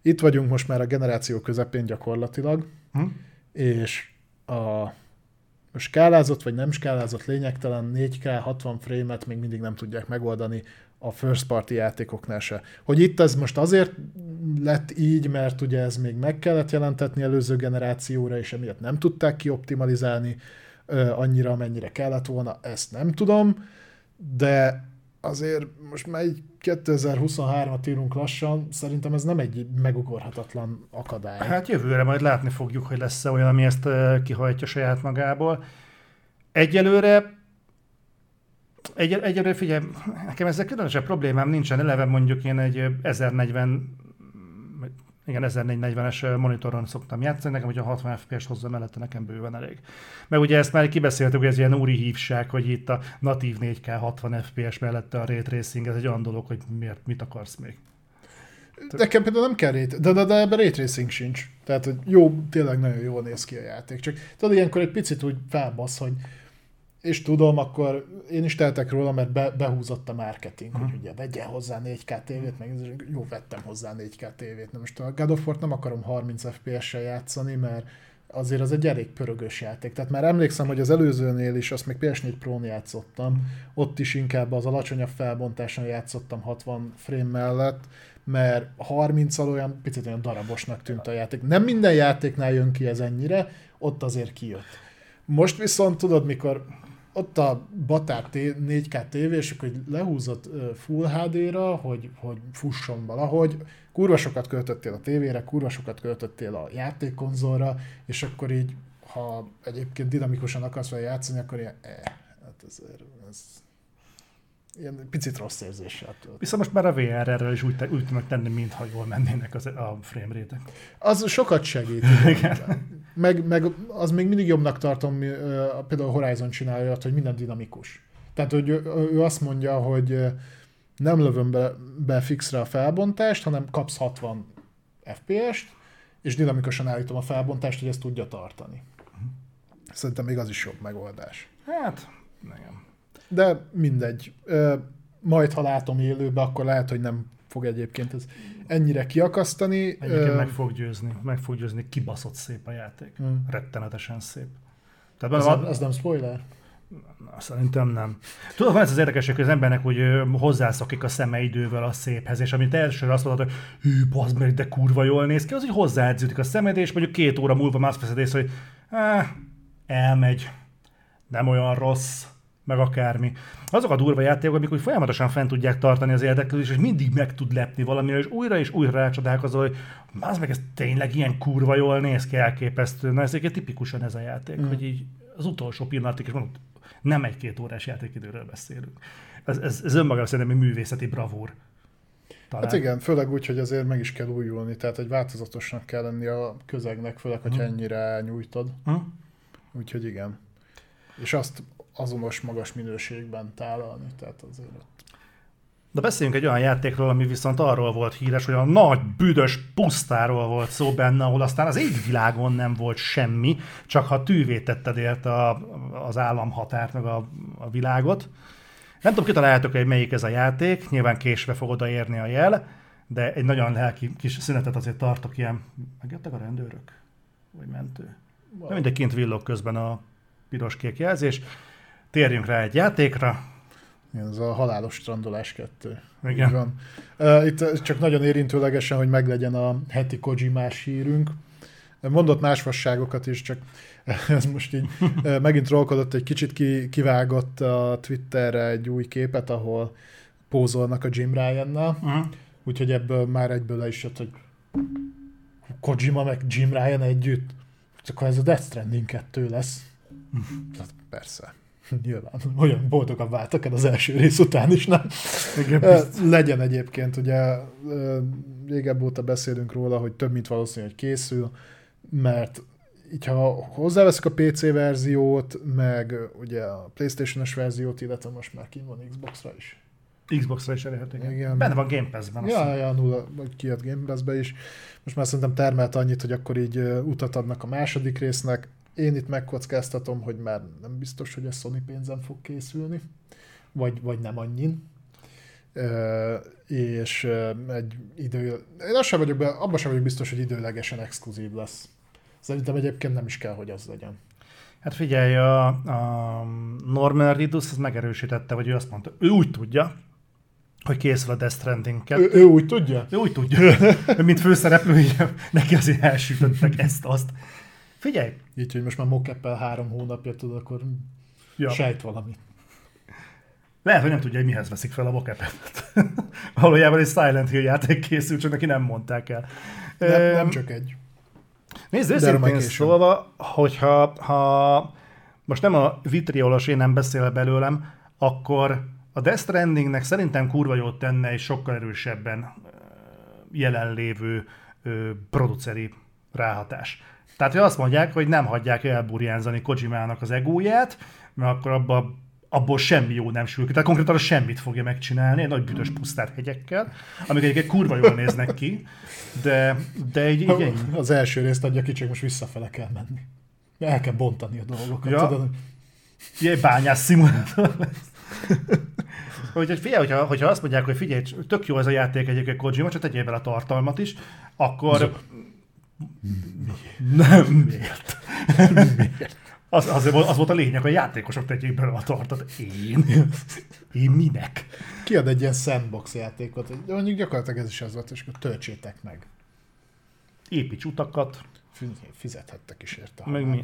itt vagyunk most már a generáció közepén gyakorlatilag, hm? és a skálázott vagy nem skálázott lényegtelen négy ká hatvan frame-et még mindig nem tudják megoldani, a first party játékoknál se. Hogy itt ez most azért lett így, mert ugye ez még meg kellett jelentetni előző generációra, és emiatt nem tudták kioptimalizálni ö, annyira, amennyire kellett volna, ezt nem tudom, de azért most már így kétezer-huszonhármat írunk lassan, szerintem ez nem egy megugorhatatlan akadály. Hát jövőre majd látni fogjuk, hogy lesz-e olyan, ami ezt kihajtja saját magából. Egyelőre Egy, egyelőre figyelj, nekem ezzel különösebb problémám nincsen, eleve mondjuk én egy ezernegyven, igen, ezernégyszáznegyvenes monitoron szoktam játszani, nekem hogyha hatvan ef pé es-t hozzá mellette nekem bőven elég. Meg ugye ezt már kibeszéltük, hogy ez ilyen úri hívság, hogy itt a natív négy ká hatvan ef pé es mellette a ray tracing, ez egy olyan dolog, hogy miért, mit akarsz még. Nekem például nem kell, de, de, de ebben ray tracing sincs. Tehát hogy jó, tényleg nagyon jól néz ki a játék. Csak tudod, ilyenkor egy picit úgy felbasz, hogy és tudom, akkor én is teltek róla, mert be, behúzott a marketing, hmm. hogy ugye vegyen hozzá négy ká tévét, meg jó, vettem hozzá négy ká tévét. Na most a God of War-t nem akarom harminc ef pé es-sel játszani, mert azért az egy elég pörögös játék. Tehát már emlékszem, hogy az előzőnél is, azt még pé es négy Pro-n játszottam, ott is inkább az alacsonyabb felbontáson játszottam hatvan frame mellett, mert harminccal olyan picit olyan darabosnak tűnt a játék. Nem minden játéknál jön ki ez ennyire, ott azért kijött. Most viszont tudod, mikor ott a Batár négy ká tévésük, hogy lehúzott Full há dé-ra, hogy, hogy fusson valahogy. Kurva sokat költöttél a tévére, kurva sokat költöttél a játékkonzolra, és akkor így, ha egyébként dinamikusan akarsz vele játszani, akkor ilyen, eh, hát azért ez ilyen picit rossz érzéssel tölt. Viszont most már a vé er er-rel is úgy, úgy tudnak tenni, mintha jól mennének az, a frame rate-ek. Az sokat segít. Meg, meg az még mindig jobbnak tartom, például a Horizon csinálja, hogy minden dinamikus. Tehát, hogy ő azt mondja, hogy nem lövöm be, be fixre a felbontást, hanem kapsz hatvan ef pé es-t, és dinamikusan állítom a felbontást, hogy ezt tudja tartani. Szerintem még az is jobb megoldás. Hát, nem. De mindegy. majd ha látom élőbe, akkor lehet, hogy nem fog egyébként ez ennyire kiakasztani. Egyébként Ö... meg fog győzni, meg fog győzni, kibaszott szép a játék. Mm. Rettenetesen szép. Tehát az, van, nem, az nem spoiler? Na, szerintem nem. Tudod, van ez az érdekesség, hogy az embernek úgy hozzászokik a szeme idővel a széphez, és amit elsőre azt mondod, hogy hű, baszd meg, de kurva jól néz ki, az úgy hozzáedződik a szemed, és mondjuk két óra múlva már azt veszed észre, hogy áh, elmegy, nem olyan rossz, meg akármi. Azok a durva játékok, amik úgy folyamatosan fent tudják tartani az érdeklődést, és mindig meg tud lepni valamire, és újra és újra rácsodálkozol, hogy az meg ez tényleg ilyen kurva jól néz ki, elképesztő. Na, ez egyébként tipikusan ez a játék, mm. hogy így az utolsó pillanatig, és mondom, nem egy-két órás játékidőről beszélünk. Ez, ez, ez önmagában szerintem egy művészeti bravúr. Talán. Hát igen, főleg úgy, hogy azért meg is kell újulni, tehát egy változatosnak kell lenni a közegnek, főleg, hogyha mm. ennyire nyújtad. Mm. Úgyhogy igen. És azt azonos magas minőségben tálalni, tehát azért ott. De beszéljünk egy olyan játékról, ami viszont arról volt híres, hogy a nagy büdös pusztáról volt szó benne, ahol aztán az égvilágon nem volt semmi, csak ha tűvé tetted ért a, az államhatárt, meg a, a világot. Nem tudom, kitaláljátok, hogy melyik ez a játék, nyilván késve fog odaérni a jel, de egy nagyon lelki kis szünetet azért tartok ilyen. Megjöttek a rendőrök? Vagy mentő? Wow. Mindegy, kint villog közben a piros-kék jelzés. Térjünk rá egy játékra. Ez a halálos strandolás kettő. Igen. Van. Itt csak nagyon érintőlegesen, hogy meglegyen a heti Kojimás hírünk. Mondott más fasságokat is, csak ez most így megint trollkodott, egy kicsit ki, kivágott a Twitterre egy új képet, ahol pózolnak a Jim Ryannal. Uh-huh. Úgyhogy ebből már egyből le is jött, hogy Kojima meg Jim Ryan együtt. Csak ha ez a Death Stranding kettő lesz. Uh-huh. Persze. Nyilván, olyan boldogan váltak el az első rész után is, nem? Igen, legyen egyébként, ugye régebb óta beszélünk róla, hogy több mint valószínű, hogy készül, mert így ha hozzáveszik a pé cé verziót, meg ugye a PlayStation-os verziót, illetve most már kint van Xbox-ra is. Xbox-ra is elérhető. Benne van Game Pass-ben. Ja, ja, nulla, kijött Game Pass-be is. Most már szerintem termelt annyit, hogy akkor így utat adnak a második résznek. Én itt megkockáztatom, hogy már nem biztos, hogy a Sony pénzen fog készülni, vagy, vagy nem annyin. E, és egy idő... Én sem vagyok be, abban sem vagyok biztos, hogy időlegesen exkluzív lesz. Szerintem egyébként nem is kell, hogy az legyen. Hát figyelj, a, a Norman Reedus az megerősítette, vagy ő azt mondta, ő úgy tudja, hogy készül a Death Stranding kettő. Ő, ő úgy tudja? Ő úgy tudja. Mint főszereplő, neki azért elsütöttek ezt, azt. Figyelj! Így, hogy most már mock-appel három hónapja tudod, akkor ja. sejt valami. Lehet, hogy nem tudja, hogy mihez veszik fel a mock-appet. Valójában egy Silent Hill játék készült, csak neki nem mondták el. Nem, um, nem csak egy. Nézd, őszintén szólva, hogyha ha most nem a vitriolos én nem beszél belőlem, akkor a Death Strandingnek szerintem kurva jót tenne egy sokkal erősebben jelenlévő produceri ráhatás. Tehát, hogy azt mondják, hogy nem hagyják elburjánzani Kojimának az egóját, mert akkor abba, abból semmi jó nem sül ki. Tehát konkrétan semmit fogja megcsinálni, egy nagy büdös pusztát hegyekkel, amik egyébként kurva jól néznek ki, de, de így, így az első részt adja ki, csak most visszafele kell menni. El kell bontani a dolgokat. Ja. Tudod? Ilyen bányász szimulátor lesz. Úgyhogy figyelj, hogyha, hogyha azt mondják, hogy figyelj, tök jó ez a játék egyébként Kojima, csak tegyél bele a tartalmat is, akkor... Zog. Miért? Nem, miért? miért? Az, az, az volt a lényeg, hogy a játékosok tegyék belőle a tartat. Én? Én minek? Kiad egy ilyen sandbox játékot, hogy mondjuk gyakorlatilag ez is az volt, és akkor töltsétek meg. Építs utakat. Fizethettek is érte. Meg mi?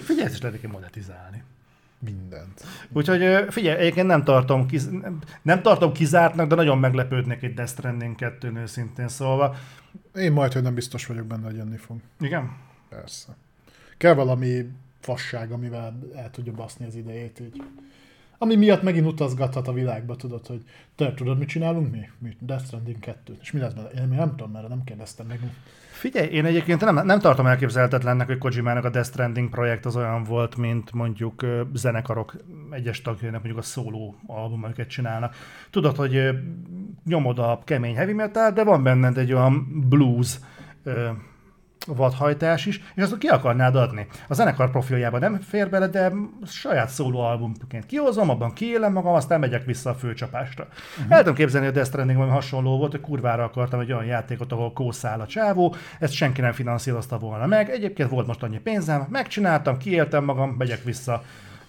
Figyelj, ezt is lehet monetizálni. Mindent. Úgyhogy figyelj, egyébként nem tartom, kiz... nem tartom kizártnak, de nagyon meglepődnek egy Death Stranding kettőn őszintén szólva. Én majd, hogy nem biztos vagyok benne, hogy jönni fog. Igen? Persze. Kell valami fasság, amivel el tudja baszni az idejét így. Ami miatt megint utazgathat a világba, tudod, hogy te tudod, mit csinálunk mi? mi? Death Stranding kettő. És mi lesz benne? Én nem tudom, mert nem kérdeztem meg. Figyelj, én egyébként nem, nem tartom elképzelhetetlennek, hogy Kojimának a Death Stranding projekt az olyan volt, mint mondjuk zenekarok egyes tagjainak, mondjuk a szóló albumokat csinálnak. Tudod, hogy nyomod a kemény heavy metal, de van benned egy olyan blues vadhajtás is, és azt ki akarnád adni. A zenekar profiljában nem fér bele, de saját szólóalbumként kihozom, abban kiélem magam, aztán megyek vissza a főcsapásra. Uh-huh. El tudom képzelni, hogy a Death Stranding valami hasonló volt, hogy kurvára akartam egy olyan játékot, ahol kószál a csávó, ezt senki nem finanszírozta volna meg, egyébként volt most annyi pénzem, megcsináltam, kiéltem magam, megyek vissza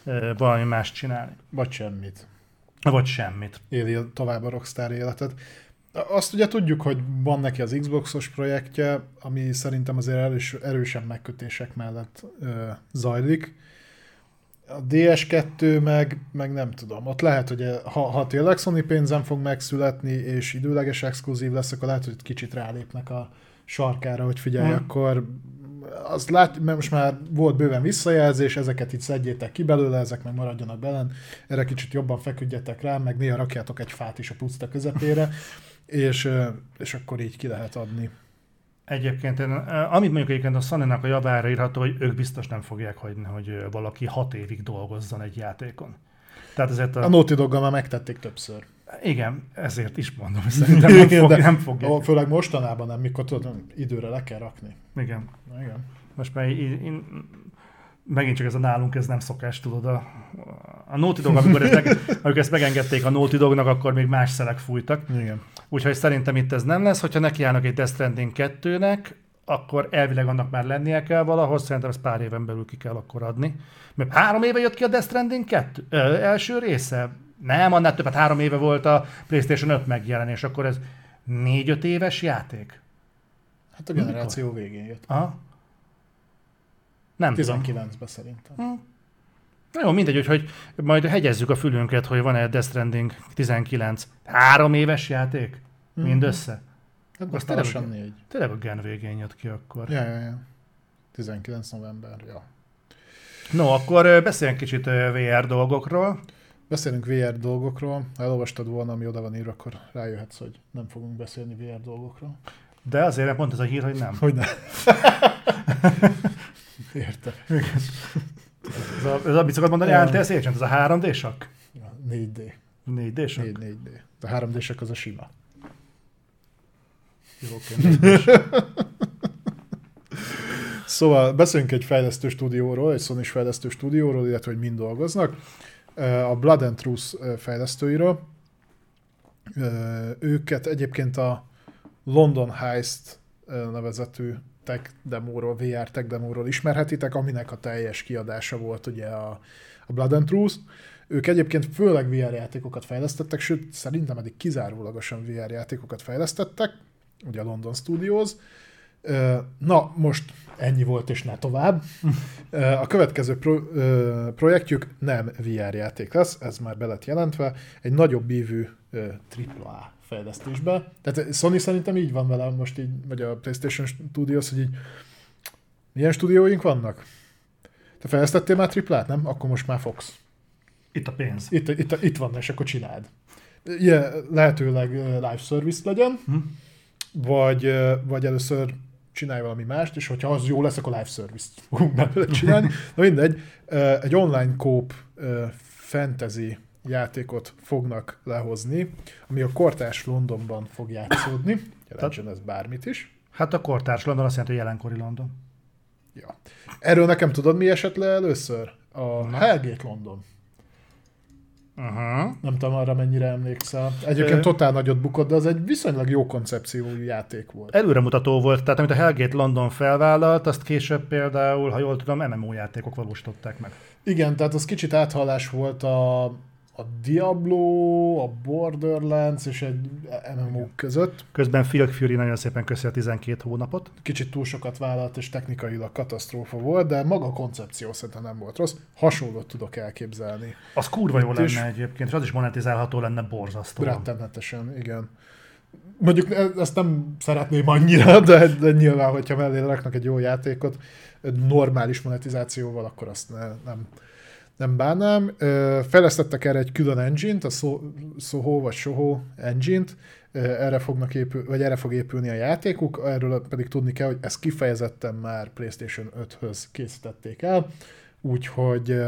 e, valami mást csinálni. Vagy semmit. Vagy semmit. Éli tovább a Rockstar életet. Azt ugye tudjuk, hogy van neki az Xboxos projektje, ami szerintem azért erős, erősen megkötések mellett ö, zajlik. A dé es kettő meg, meg nem tudom, ott lehet, hogy ha, ha tényleg Sony pénzen fog megszületni, és időleges exkluzív lesz, akkor lehet, hogy kicsit rálépnek a sarkára, hogy figyelj, hmm. akkor azt lát, mert most már volt bőven visszajelzés, ezeket itt szedjétek ki belőle, ezek meg maradjanak belen, erre kicsit jobban feküdjetek rá, meg néha rakjátok egy fát is a puszta közepére, és, és akkor így ki lehet adni. Egyébként, amit mondjuk egyébként a Sony-nak a javára írható, hogy ők biztos nem fogják hagyni, hogy valaki hat évig dolgozzon egy játékon. Tehát ezért a... a Naughty Doggal már megtették többször. Igen, ezért is mondom, hogy szerintem nem, fog, nem fogják. Főleg mostanában nem, mikor tudom, időre le kell rakni. Igen. Igen. Most már én, én, megint csak ez a nálunk, ez nem szokás, tudod. A, a Naughty Dog, amikor ez, ezt megengedték a Naughty Dognak, akkor még más szelek fújtak. Igen. Úgyhogy szerintem itt ez nem lesz, hogyha nekiállnak egy Death Stranding kettőnek, akkor elvileg annak már lennie kell valahol, szerintem ezt pár éven belül ki kell akkor adni. Mert három éve jött ki a Death Stranding kettő ö, első része. Nem, annál több, hát három éve volt a PlayStation öt megjelenés, akkor ez négy-öt éves játék? Hát a generáció mikor? Végén jött. Aha. Nem tizenkilencben szerintem. Hm. Na jó, mindegy, úgyhogy majd hegyezzük a fülünket, hogy van-e Death Stranding tizenkilenc. Három éves játék? Mm-hmm. Mindössze? Hát azt teljesen négy. Tényleg a gen végén jött ki akkor. Ja, ja, ja. tizenkilenc november, ja. No, akkor beszéljünk kicsit vé er dolgokról. Beszélünk vé er dolgokról, ha elolvastad volna, ami oda van írva, akkor rájöhetsz, hogy nem fogunk beszélni vé er dolgokról. De azért pont ez a hír, hogy nem. Hogy nem. Értem. Ez, a, ez amit szokott mondani, Antes Agent, ez a három dé-sak? Ja, négy dé. négy dé-sak? négy dé. A három dé-sak az a sima. Jó, oké. Szóval beszélünk egy fejlesztő stúdióról, egy Sony-s fejlesztő stúdióról, illetve hogy mind dolgoznak. A Blood and Truth fejlesztőiről. Őket egyébként a London Heist nevezetű tech demóról, vé er tech demóról ismerhetitek, aminek a teljes kiadása volt ugye a Blood and Truth. Ők egyébként főleg vé er játékokat fejlesztettek, sőt szerintem eddig kizárólagosan vé er játékokat fejlesztettek, ugye a London Studios. Na, most ennyi volt, és ne tovább. A következő pro- projektjük nem vé er játék lesz, ez már be lett jelentve, egy nagyobb ívű á á á fejlesztésbe. Tehát Sony szerintem így van vele most így, vagy a PlayStation Studios, hogy így milyen stúdióink vannak? Te fejlesztettél már á á á-t, nem? Akkor most már fogsz. Itt a pénz. Itt, itt, itt van, és akkor csináld. Ilyen lehetőleg live service legyen, hm? Vagy, vagy először csinálj valami mást, és hogyha az jó lesz, akkor live service-t fogunk belőle csinálni. Na mindegy, egy online co-op fantasy játékot fognak lehozni, ami a kortárs Londonban fog játszódni. Jelentsen ez bármit is. Hát a kortárs London azt jelenti, hogy jelenkori London. Ja. Erről nekem tudod, mi esett le először? A Hellgate London. Uh-huh. Nem tudom arra mennyire emlékszel. Egyébként totál nagyot bukott, de az egy viszonylag jó koncepciójú játék volt. Előremutató volt, tehát amit a Hellgate London felvállalt, azt később például, ha jól tudom, em em o játékok valósították meg. Igen, tehát az kicsit áthallás volt a, a Diablo, a Borderlands és egy em em o között. Közben Phil Fury nagyon szépen köszi a tizenkét hónapot. Kicsit túl sokat vállalt és technikailag katasztrófa volt, de maga a koncepció szerintem nem volt rossz. Hasonlót tudok elképzelni. Az kurva jó lenne egyébként, és az is monetizálható lenne borzasztóan. Rettenetesen, igen. Mondjuk ezt nem szeretném annyira, de, de nyilván, hogyha mellé raknak egy jó játékot normális monetizációval, akkor azt ne, nem... nem bánnám. Fejlesztettek erre egy külön engine-t, a Soho vagy Soho engine-t, erre, fognak épül, vagy erre fog épülni a játékuk, erről pedig tudni kell, hogy ezt kifejezetten már PlayStation öthöz készítették el, úgyhogy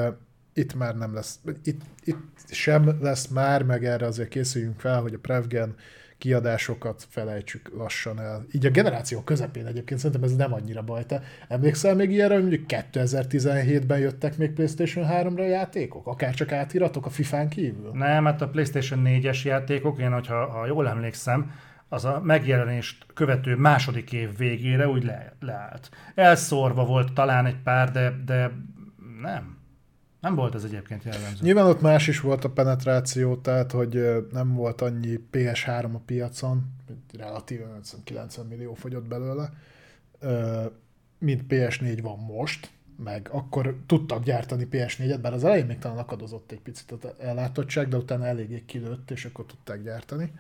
itt már nem lesz, itt, itt sem lesz már, meg erre azért készüljünk fel, hogy a PrevGen kiadásokat felejtsük lassan el. Így a generáció közepén egyébként szerintem ez nem annyira baj. Te emlékszel még ilyenre, hogy mondjuk kétezer-tizenhétben jöttek még PlayStation háromra játékok? Akárcsak átiratok a fifán kívül? Nem, hát a PlayStation négyes játékok, én, hogyha ha jól emlékszem, az a megjelenést követő második év végére úgy le, leállt. Elszórva volt talán egy pár, de, de nem. Nem volt ez egyébként jellemző. Nyilván ott más is volt a penetráció, tehát hogy nem volt annyi pé es három a piacon, relatíven kilencven millió fogyott belőle, mint pé es négy van most, meg akkor tudtak gyártani pé es négyet, bár az elején még talán akadozott egy picit az ellátottság, de utána eléggé kilőtt, és akkor tudták gyártani.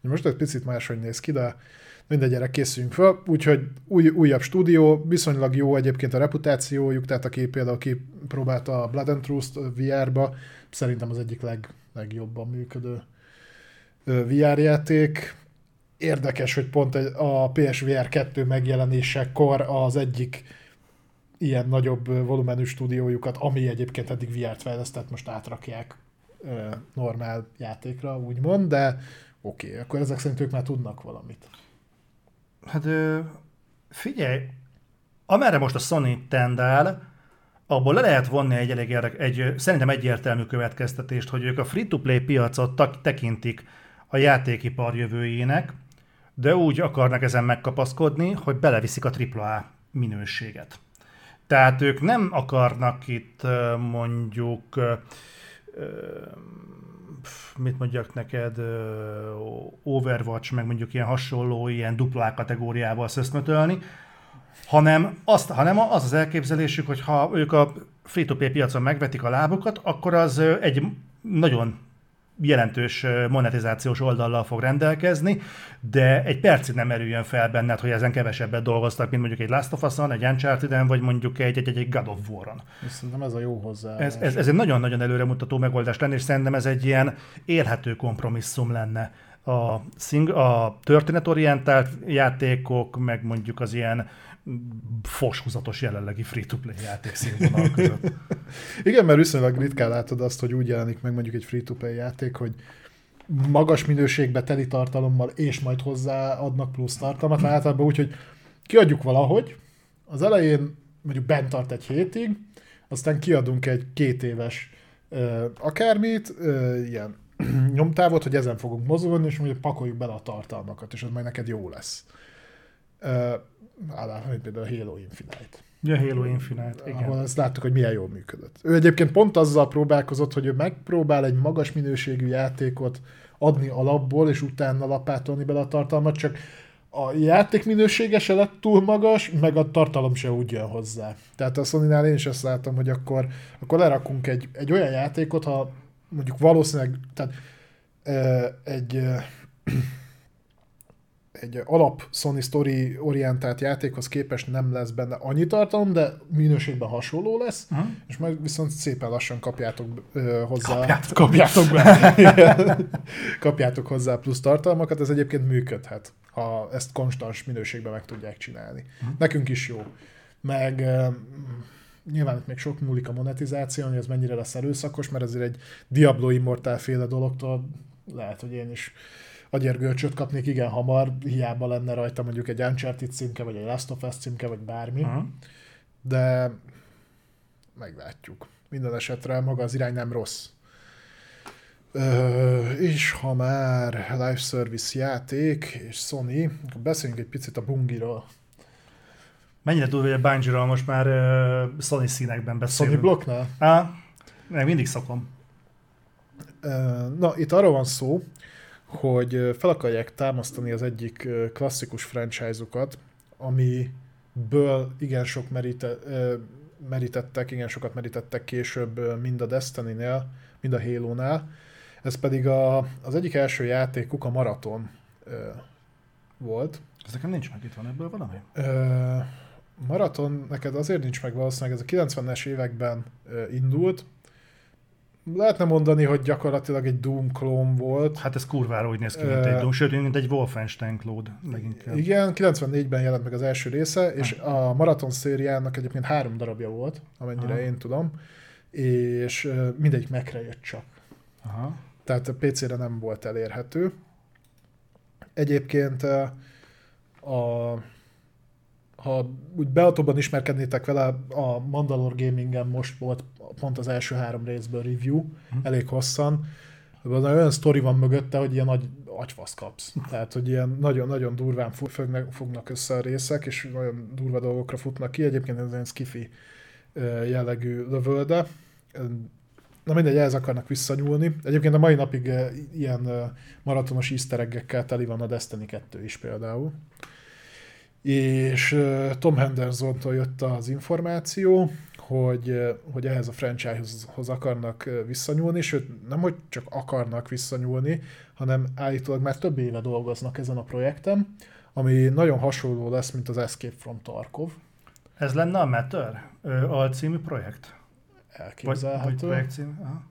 Most egy picit máshogy néz ki, de mindegy, erre készüljünk fel. Úgyhogy új, újabb stúdió, viszonylag jó egyébként a reputációjuk, tehát aki például kipróbálta a Blood and Truth-t vé er-ba, szerintem az egyik leg, legjobban működő vé er játék. Érdekes, hogy pont a pé es vé er kettő megjelenésekor az egyik ilyen nagyobb volumenű stúdiójukat, ami egyébként eddig vé er-t fejlesztett, most átrakják normál játékra, úgymond, de oké, okay, akkor ezek szerint ők már tudnak valamit. Hát figyelj, amerre most a Sony tendál, abból le lehet vonni egy elég egy, szerintem egyértelmű következtetést, hogy ők a free-to-play piacot tekintik a játékipar jövőjének, de úgy akarnak ezen megkapaszkodni, hogy beleviszik a á á á minőséget. Tehát ők nem akarnak itt mondjuk... mit mondjak neked, Overwatch, meg mondjuk ilyen hasonló, ilyen duplá kategóriával szöszmötölni, hanem, azt, hanem az az elképzelésük, hogy ha ők a free-to-play piacon megvetik a lábukat, akkor az egy nagyon jelentős monetizációs oldallal fog rendelkezni, de egy percig nem erüljön fel benned, hogy ezen kevesebbet dolgoztak, mint mondjuk egy Last of Us-on, egy Uncharted-en, vagy mondjuk egy, egy, egy God of War-on. Szerintem ez a jó hozzá. Ez, ez, ez egy nagyon-nagyon előremutató megoldás lenne, és szerintem ez egy ilyen érhető kompromisszum lenne a, szing- a történetorientált játékok, meg mondjuk az ilyen foshúzatos jelenlegi free-to-play játék színvonal között. Igen, mert viszonylag ritkán látod azt, hogy úgy jelenik meg mondjuk egy free-to-play játék, hogy magas minőségbe teli tartalommal, és majd hozzáadnak plusz tartalmat, mert általában úgy, hogy kiadjuk valahogy, az elején mondjuk bent tart egy hétig, aztán kiadunk egy két éves ö, akármit, ö, ilyen nyomtávot, hogy ezen fogunk mozogni, és mondjuk pakoljuk bele a tartalmakat, és az majd neked jó lesz. Ö, általában például a Halo Infinite. Ja, Halo Infinite, igen. Ahol azt láttuk, hogy milyen jól működött. Ő egyébként pont azzal próbálkozott, hogy ő megpróbál egy magas minőségű játékot adni alapból, és utána lapátolni bele a tartalmat, csak a játék minősége se lett túl magas, meg a tartalom se úgy jön hozzá. Tehát a Sonynál én is azt látom, hogy akkor, akkor lerakunk egy, egy olyan játékot, ha mondjuk valószínűleg tehát, egy... egy alap Sony Story orientált játékhoz képest nem lesz benne annyi tartalom, de minőségben hasonló lesz, uh-huh. és majd viszont szépen lassan kapjátok ö, hozzá... Kapjátok, kapjátok be! kapjátok hozzá plusz tartalmakat, ez egyébként működhet, ha ezt konstans minőségben meg tudják csinálni. Uh-huh. Nekünk is jó. Meg ö, nyilván itt még sok múlik a monetizáció, hogy ez mennyire lesz erőszakos, mert azért egy Diablo Immortal féle dologtól lehet, hogy én is agyérgörcsöt kapnék igen hamar, hiába lenne rajta mondjuk egy Uncharted címke, vagy egy Last of Us címke, vagy bármi. Uh-huh. De meglátjuk. Minden esetre maga az irány nem rossz. Ö, és ha már live service játék és Sony, beszéljünk egy picit a Bungie-ról. Mennyire túl, hogy a Bungie-ról most már uh, Sony színekben beszélünk. Sony blokknál? Á, meg mindig szokom. Ö, na, itt arról van szó, hogy fel akarják támasztani az egyik klasszikus franchise-ukat, amiből igen sok merite, merítettek, igen sokat merítettek később mind a Destiny-nél, mind a Halo-nál. Ez pedig a, az egyik első játékuk a Marathon volt. Ez nekem nincs meg, itt van ebből valami? Marathon neked azért nincs meg valószínűleg, ez a kilencvenes években indult. Lehetne mondani, hogy gyakorlatilag egy Doom klón volt. Hát ez kurvára úgy néz ki, mint egy Doom, sőt, mint egy Wolfenstein klód leginkább. Igen, kilencvennégyben jelent meg az első része, és a Marathon szériának egyébként három darabja volt, amennyire aha. én tudom, és mindegyik Mac-re jött csak. Aha. Tehát a pé cére nem volt elérhető. Egyébként a, ha úgy beatóban ismerkednétek vele, a Mandalore Gamingen most volt pont az első három részből review, mm. elég hosszan. Olyan sztori van mögötte, hogy ilyen nagy agyfasz kapsz. Tehát, hogy ilyen nagyon-nagyon durván fognak össze a részek, és nagyon durva dolgokra futnak ki. Egyébként ez egy skifi jellegű lövölde. Na mindegy, ehhez akarnak visszanyúlni. Egyébként a mai napig ilyen maratonos easter egg-ekkel teli van a Destiny kettő is például. És Tom Hendersontól jött az információ, hogy, hogy ehhez a franchise-hoz akarnak visszanyúlni, sőt nem, hogy csak akarnak visszanyúlni, hanem állítólag már több éve dolgoznak ezen a projekten, ami nagyon hasonló lesz, mint az Escape from Tarkov. Ez lenne a Matter alcímű projekt? Elképzelhető. Vagy projektcím? Aha.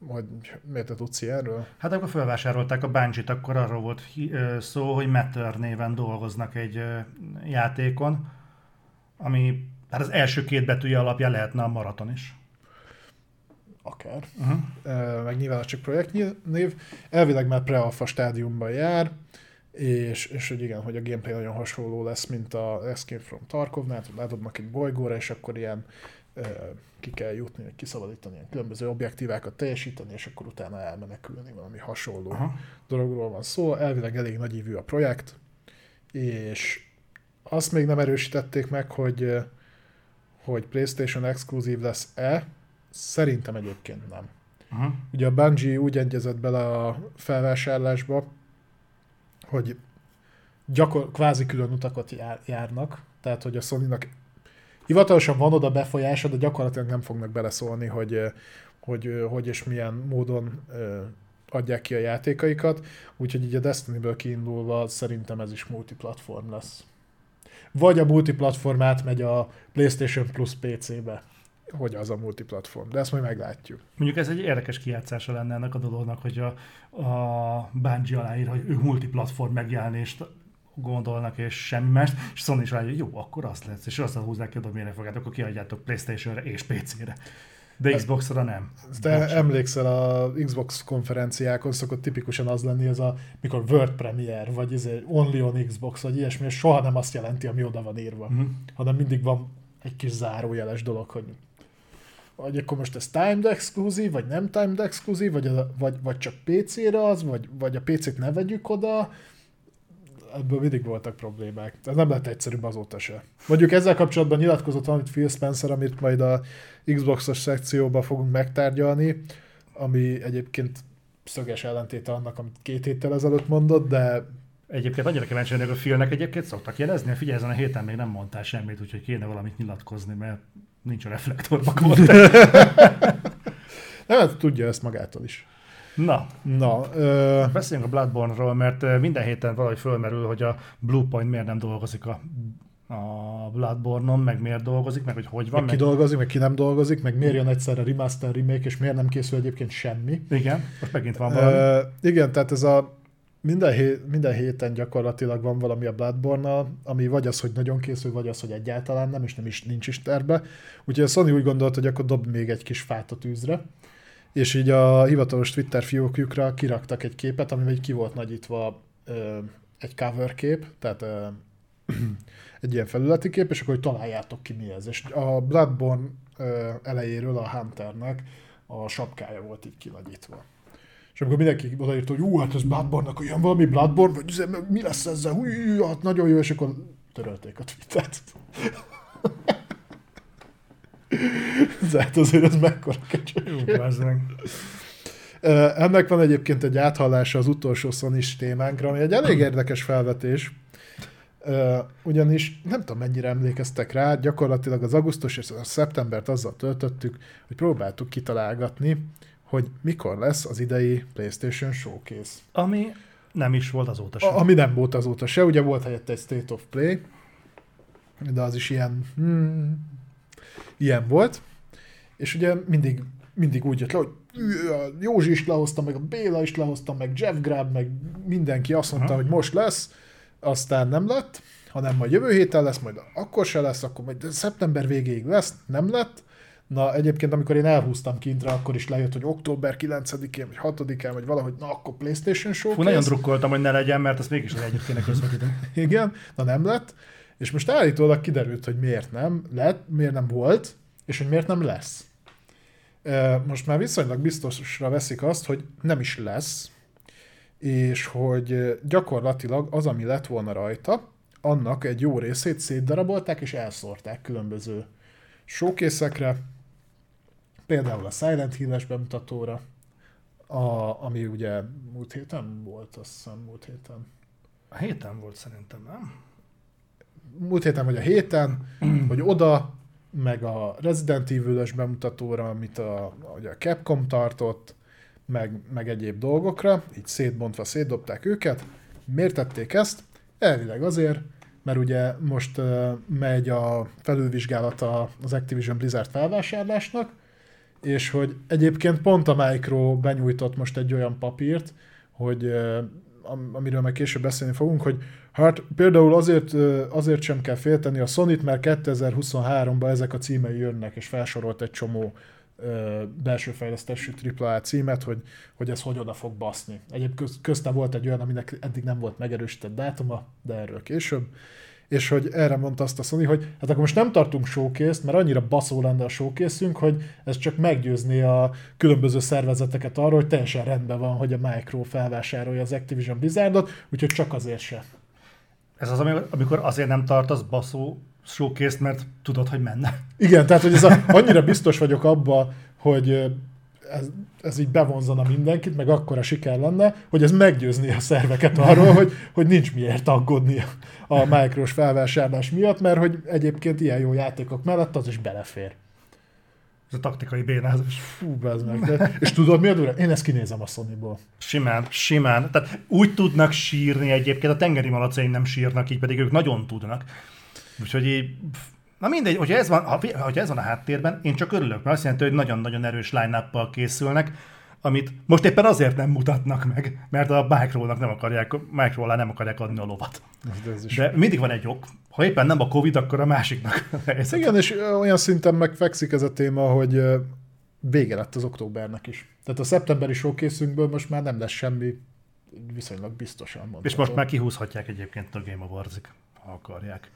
Vagy miért te tudsz ilyenről? Hát akkor felvásárolták a Bungie-t, akkor arról volt szó, hogy Matter néven dolgoznak egy játékon, ami hát az első két betűje alapján lehetne a maraton is. Akár. Uh-huh. Meg nyilván csak projektnév. Elvileg már pre-alpha stádiumban jár, és, és hogy igen, hogy a gameplay nagyon hasonló lesz, mint az Escape from Tarkovnál. Átadnak egy bolygóra, és akkor ilyen ki kell jutni, vagy kiszabadítani ilyen különböző objektívákat teljesíteni, és akkor utána elmenekülni, valami hasonló Aha. dologról van szó. Elvileg elég nagy ívű a projekt, és azt még nem erősítették meg, hogy, hogy PlayStation exkluzív lesz-e, szerintem egyébként nem. Aha. Ugye a Bungie úgy egyezett bele a felvásárlásba, hogy gyakor- kvázi külön utakat jár- járnak, tehát hogy a Sony-nak hivatalosan van oda befolyása, de gyakorlatilag nem fognak beleszólni, hogy hogy, hogy és milyen módon adják ki a játékaikat, úgyhogy így a Destiny-ből kiindulva szerintem ez is multiplatform lesz. Vagy a multiplatform átmegy a PlayStation Plus pé cébe, hogy az a multiplatform, de ezt majd meglátjuk. Mondjuk ez egy érdekes kijátszása lenne ennek a dolognak, hogy a, a Bungie aláír, hogy ők multiplatform megjelenést gondolnak, és semmi más, és Sony is rájön, hogy jó, akkor az lesz, és aztán húzzák ki a dobmérre fogát, akkor kiadjátok PlayStation-re és pé cére. De Xbox-ra nem. Te Bocs. Emlékszel, a Xbox konferenciákon szokott tipikusan az lenni, ez a, mikor World Premiere, vagy ez Only on Xbox, vagy ilyesmi, és soha nem azt jelenti, ami oda van írva, mm. hanem mindig van egy kis zárójeles dolog, hogy vagy akkor most ez timed exclusive, vagy nem timed exclusive, vagy, a, vagy, vagy csak pé cére az, vagy, vagy a pé cét ne vegyük oda, ebből mindig voltak problémák. Ez nem lett egyszerűbb azóta se. Mondjuk ezzel kapcsolatban nyilatkozott valamit Phil Spencer, amit majd a Xboxos szekcióban fogunk megtárgyalni, ami egyébként szöges ellentéte annak, amit két héttel ezelőtt mondott, de... Egyébként annyira kíváncsi vagyok a Philnek, egyébként szoktak jelezni, figyelj, ezen a héten még nem mondtál semmit, úgyhogy kéne valamit nyilatkozni, mert nincs a reflektorpak volt. Nem, tudja ezt magától is. Na, Na ö... beszéljünk a Bloodborne-ról, mert minden héten valahogy fölmerül, hogy a Bluepoint miért nem dolgozik a, a Bloodborne-on, meg miért dolgozik, meg hogy hogy van. Meg, meg ki dolgozik, meg ki nem dolgozik, meg miért jön egyszerre remaster, remake, és miért nem készül egyébként semmi. Igen, most megint van valami. Ö, igen, tehát ez a minden, hé, minden héten gyakorlatilag van valami a Bloodborne-nal, ami vagy az, hogy nagyon készül, vagy az, hogy egyáltalán nem, és nem is, nincs is terve. Úgyhogy a Sony úgy gondolt, hogy akkor dob még egy kis fát a tűzre. És így a hivatalos Twitter fiókjukra kiraktak egy képet, amiben ki volt nagyítva ö, egy cover kép, tehát ö, egy ilyen felületi kép, és akkor találjátok ki mi ez. És a Bloodborne ö, elejéről a Hunternek a sapkája volt így kinagyítva. És amikor mindenki odaírta, hogy hú, hát ez Bloodborne-nak olyan valami Bloodborne, vagy mi lesz ezzel, hú, hát nagyon jó, és akkor törölték a Twittert. Tehát azért ez mekkora kecsőség. Ennek van egyébként egy áthallása az utolsó Sony-s témánkra, ami egy elég érdekes felvetés. Ugyanis nem tudom mennyire emlékeztek rá, gyakorlatilag az augusztus és a szeptembert azzal töltöttük, hogy próbáltuk kitalálgatni, hogy mikor lesz az idei PlayStation Showcase. Ami nem is volt azóta se. Ami nem volt azóta se, ugye volt helyette egy State of Play, de az is ilyen... Hmm, ilyen volt, és ugye mindig, mindig úgy jött le, hogy Józsi is lehozta, meg a Béla is lehozta, meg Jeff Grubb, meg mindenki azt mondta, Aha. hogy most lesz, aztán nem lett, hanem majd jövő héten lesz, majd akkor se lesz, akkor majd szeptember végéig lesz, nem lett, Na egyébként, amikor én elhúztam kintre, akkor is lejött, hogy október kilencedikén, vagy hatodikán, vagy valahogy, na akkor PlayStation Showcase. Fú, nagyon drukkoltam, hogy ne legyen, mert ezt mégis együtt kéne közvetíteni. Igen, na nem lett. És most állítólag kiderült, hogy miért nem lett, miért nem volt, és hogy miért nem lesz. Most már viszonylag biztosra veszik azt, hogy nem is lesz, és hogy gyakorlatilag az, ami lett volna rajta, annak egy jó részét szétdarabolták, és elszórták különböző showcase-ekre, például a Silent Hill-es bemutatóra, a, ami ugye múlt héten volt, azt hiszem múlt héten. A héten volt szerintem, nem? Múlt héten vagy a héten, vagy oda, meg a Resident Evil-ös bemutatóra, amit a, ugye a Capcom tartott, meg, meg egyéb dolgokra, így szétbontva szétdobták őket. Miért tették ezt? Elvileg azért, mert ugye most uh, megy a felülvizsgálata az Activision Blizzard felvásárlásnak, és hogy egyébként pont a Micro benyújtott most egy olyan papírt, hogy uh, amiről meg később beszélni fogunk, hogy hát például azért, azért sem kell félteni a Sony-t, mert kétezer-huszonháromban ezek a címei jönnek, és felsorolt egy csomó ö, belső fejlesztésű á á á címet, hogy, hogy ez hogy oda fog baszni. Egyébként köztem volt egy olyan, aminek eddig nem volt megerősített dátuma, de erről később. És hogy erre mondta azt a Sony, hogy hát akkor most nem tartunk showcase-t, mert annyira baszó lenne a showcase-ünk, hogy ez csak meggyőzné a különböző szervezeteket arról, hogy teljesen rendben van, hogy a Micro felvásárolja az Activision Blizzardot, úgyhogy csak azért se. Ez az, amikor azért nem tartasz baszó showcase-t, mert tudod, hogy menne. Igen, tehát hogy ez a, annyira biztos vagyok abban, hogy ez, ez így bevonzana mindenkit, meg akkora siker lenne, hogy ez meggyőzni a szerveket arról, hogy, hogy nincs miért aggódni a Micros felvásárlás miatt, mert hogy egyébként ilyen jó játékok mellett az is belefér. Ez a taktikai bénázás. Fú, bezd meg. De. És tudod mi a durva? Én ezt kinézem a Sonyból. Simán, simán. Tehát úgy tudnak sírni egyébként, a tengeri malacaim nem sírnak, így pedig ők nagyon tudnak. Úgyhogy így... Na mindegy, hogyha ez, van, ha, hogyha ez van a háttérben, én csak örülök, mert azt jelenti, hogy nagyon-nagyon erős line-up-pal készülnek, amit most éppen azért nem mutatnak meg, mert a Micro-nak nem akarják, Micro alá nem akarják adni a lovat. De mindig van egy ok. Ha éppen nem a Covid, akkor a másiknak. Igen, és olyan szinten megfekszik ez a téma, hogy vége lett az októbernek is. Tehát a szeptemberi showcase-ünkből most már nem lesz semmi, viszonylag biztosan mondható. És most már kihúzhatják egyébként a Game Awards-ig, ha akarják.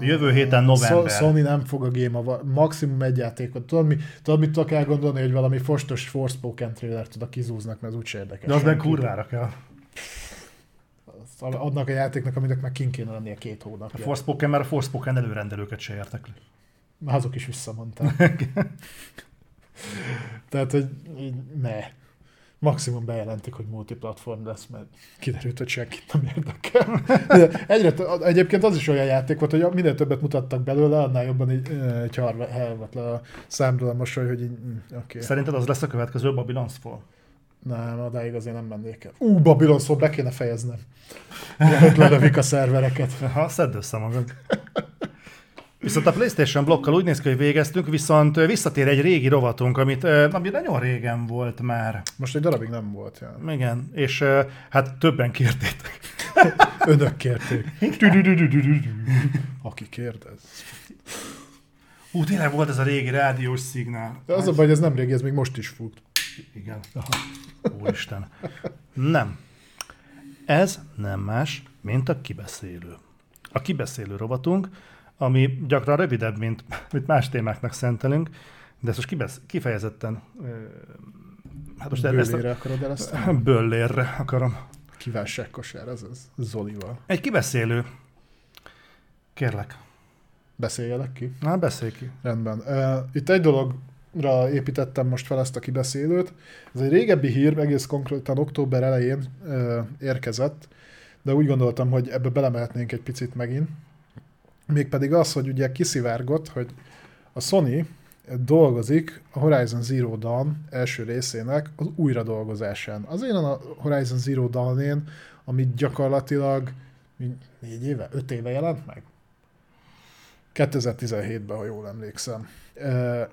Jövő héten november. Sony nem fog a Game Awards, maximum egy játékot. Tudod, mi, tudod mit tudok elgondolni, hogy valami fostos Forspoken trailert oda kizúznak, mert az úgyse érdekes. De az meg kurvára kell. Azt adnak a játéknak, aminek meg kint kéne lennie két hónapja. A Forspoken, mert a Forspoken előrendelőket se értek. Már azok is visszamondták. Tehát, hogy ne. Maximum bejelentik, hogy multiplatform lesz, mert kiderült, hogy senkit nem érdekel. Egyre t- egyébként az is olyan játék volt, hogy minél többet mutattak belőle, annál jobban így egy harva, helvet le a számról a mosoly, hogy így oké. Okay. Szerinted az lesz a következő Babylon's Fall? Nem, odáig azért nem mennék el. Ú, Babylon's Fall, be kéne fejeznem. Jelent lelövik a szervereket. Ha, szedd össze magad. Viszont a PlayStation blokkal úgy néz ki, hogy végeztünk, viszont visszatér egy régi rovatunk, amit, ami nagyon régen volt már. Most egy darabig nem volt. Jelen. Igen, és hát többen kértétek. Önök kérték. Aki kérdez. Ú, tényleg volt ez a régi rádiós szignál. De az a baj, ez nem régi, ez még most is fut. Igen. Úristen. Nem. Ez nem más, mint a kibeszélő. A kibeszélő rovatunk, ami gyakran rövidebb, mint, mint más témáknak szentelünk, de ezt most kibesz, kifejezetten... Hát most böllérre akarod elasztani? Böllérre akarom. Kívánságkosár, az az Zolival. Egy kibeszélő. Kérlek. Beszéljelek ki? Na, beszélj ki. Rendben. Itt egy dologra építettem most fel ezt a kibeszélőt. Ez egy régebbi hír, egész konkrétan október elején érkezett, de úgy gondoltam, hogy ebbe belemehetnénk egy picit megint. Mégpedig az, hogy ugye kiszivárgott, hogy a Sony dolgozik a Horizon Zero Dawn első részének az újradolgozásán. Azért a Horizon Zero Dawn-én, amit gyakorlatilag négy éve, öt éve jelent meg? kétezer-tizenhétben, ha jól emlékszem. E-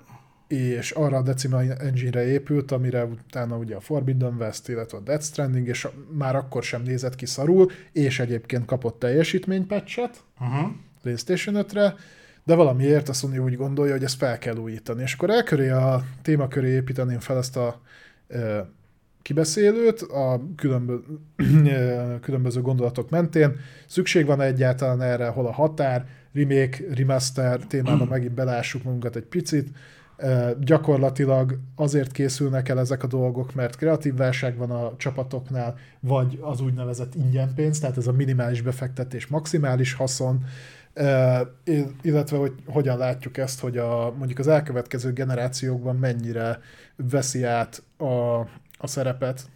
és arra a Decima Engine-re épült, amire utána ugye a Forbidden West, illetve a Death Stranding, és már akkor sem nézett ki szarul, és egyébként kapott teljesítménypatchet, uh-huh. PlayStation ötre, de valamiért a Sony úgy gondolja, hogy ezt fel kell újítani. És akkor elköré a téma köré építeném fel ezt a e, kibeszélőt a különböző, különböző gondolatok mentén. Szükség van egyáltalán erre, hol a határ, remake, remaster témában megint belássuk magunkat egy picit. E, gyakorlatilag azért készülnek el ezek a dolgok, mert kreatív válság van a csapatoknál, vagy az úgynevezett ingyenpénz, tehát ez a minimális befektetés, maximális haszon, e, illetve hogy hogyan látjuk ezt, hogy a, mondjuk az elkövetkező generációkban mennyire veszi át a, a szerepet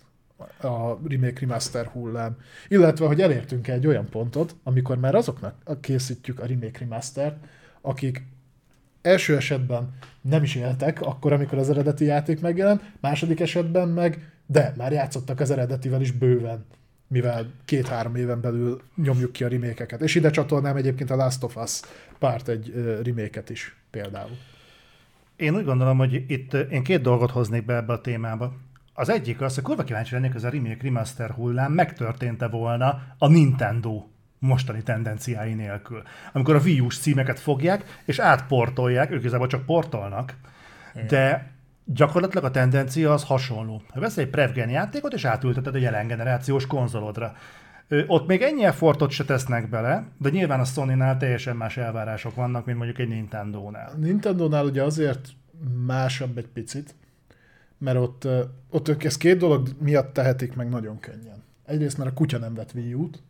a remake remaster hullám. Illetve, hogy elértünk egy olyan pontot, amikor már azoknak készítjük a remake remastert, akik első esetben nem is éltek akkor, amikor az eredeti játék megjelent, második esetben meg, de már játszottak az eredetivel is bőven, mivel két-három éven belül nyomjuk ki a remake-eket. És ide csatolnám egyébként a Last of Us Part egy remake-et is például. Én úgy gondolom, hogy itt én két dolgot hoznék be ebbe a témába. Az egyik az, hogy kurva kíváncsi lennék, hogy ez a remake remaster hullám megtörtént-e volna a Nintendo mostani tendenciái nélkül. Amikor a Wii U-s címeket fogják, és átportolják, ők igazából csak portolnak, igen, de gyakorlatilag a tendencia az hasonló. Veszel egy prevgen játékot, és átülteted a jelen generációs konzolodra. Ott még ennyi effortot se tesznek bele, de nyilván a Sony-nál teljesen más elvárások vannak, mint mondjuk egy Nintendo-nál. A Nintendo-nál ugye azért másabb egy picit, mert ott, ott ők ezt két dolog miatt tehetik meg nagyon könnyen. Egyrészt, mert a kutya nem vett Wii U-t,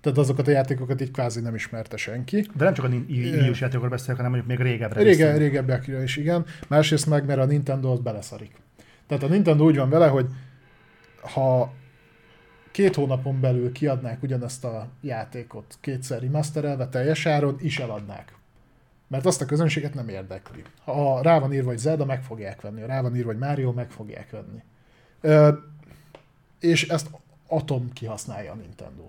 tehát azokat a játékokat így kvázi nem ismerte senki. De nem csak a Wii U-s játékokról beszélek, hanem mondjuk még régebbre is. Rége, régebbre is, igen. Másrészt meg, mert a Nintendo az beleszarik. Tehát a Nintendo úgy van vele, hogy ha két hónapon belül kiadnák ugyanezt a játékot kétszer remasterelve teljes áron, is eladnák. Mert azt a közönséget nem érdekli. Ha rá van írva, hogy Zelda, meg fogják venni. Ha rá van írva, hogy Mario, meg fogják venni. Ö, és ezt atom kihasználja a Nintendo.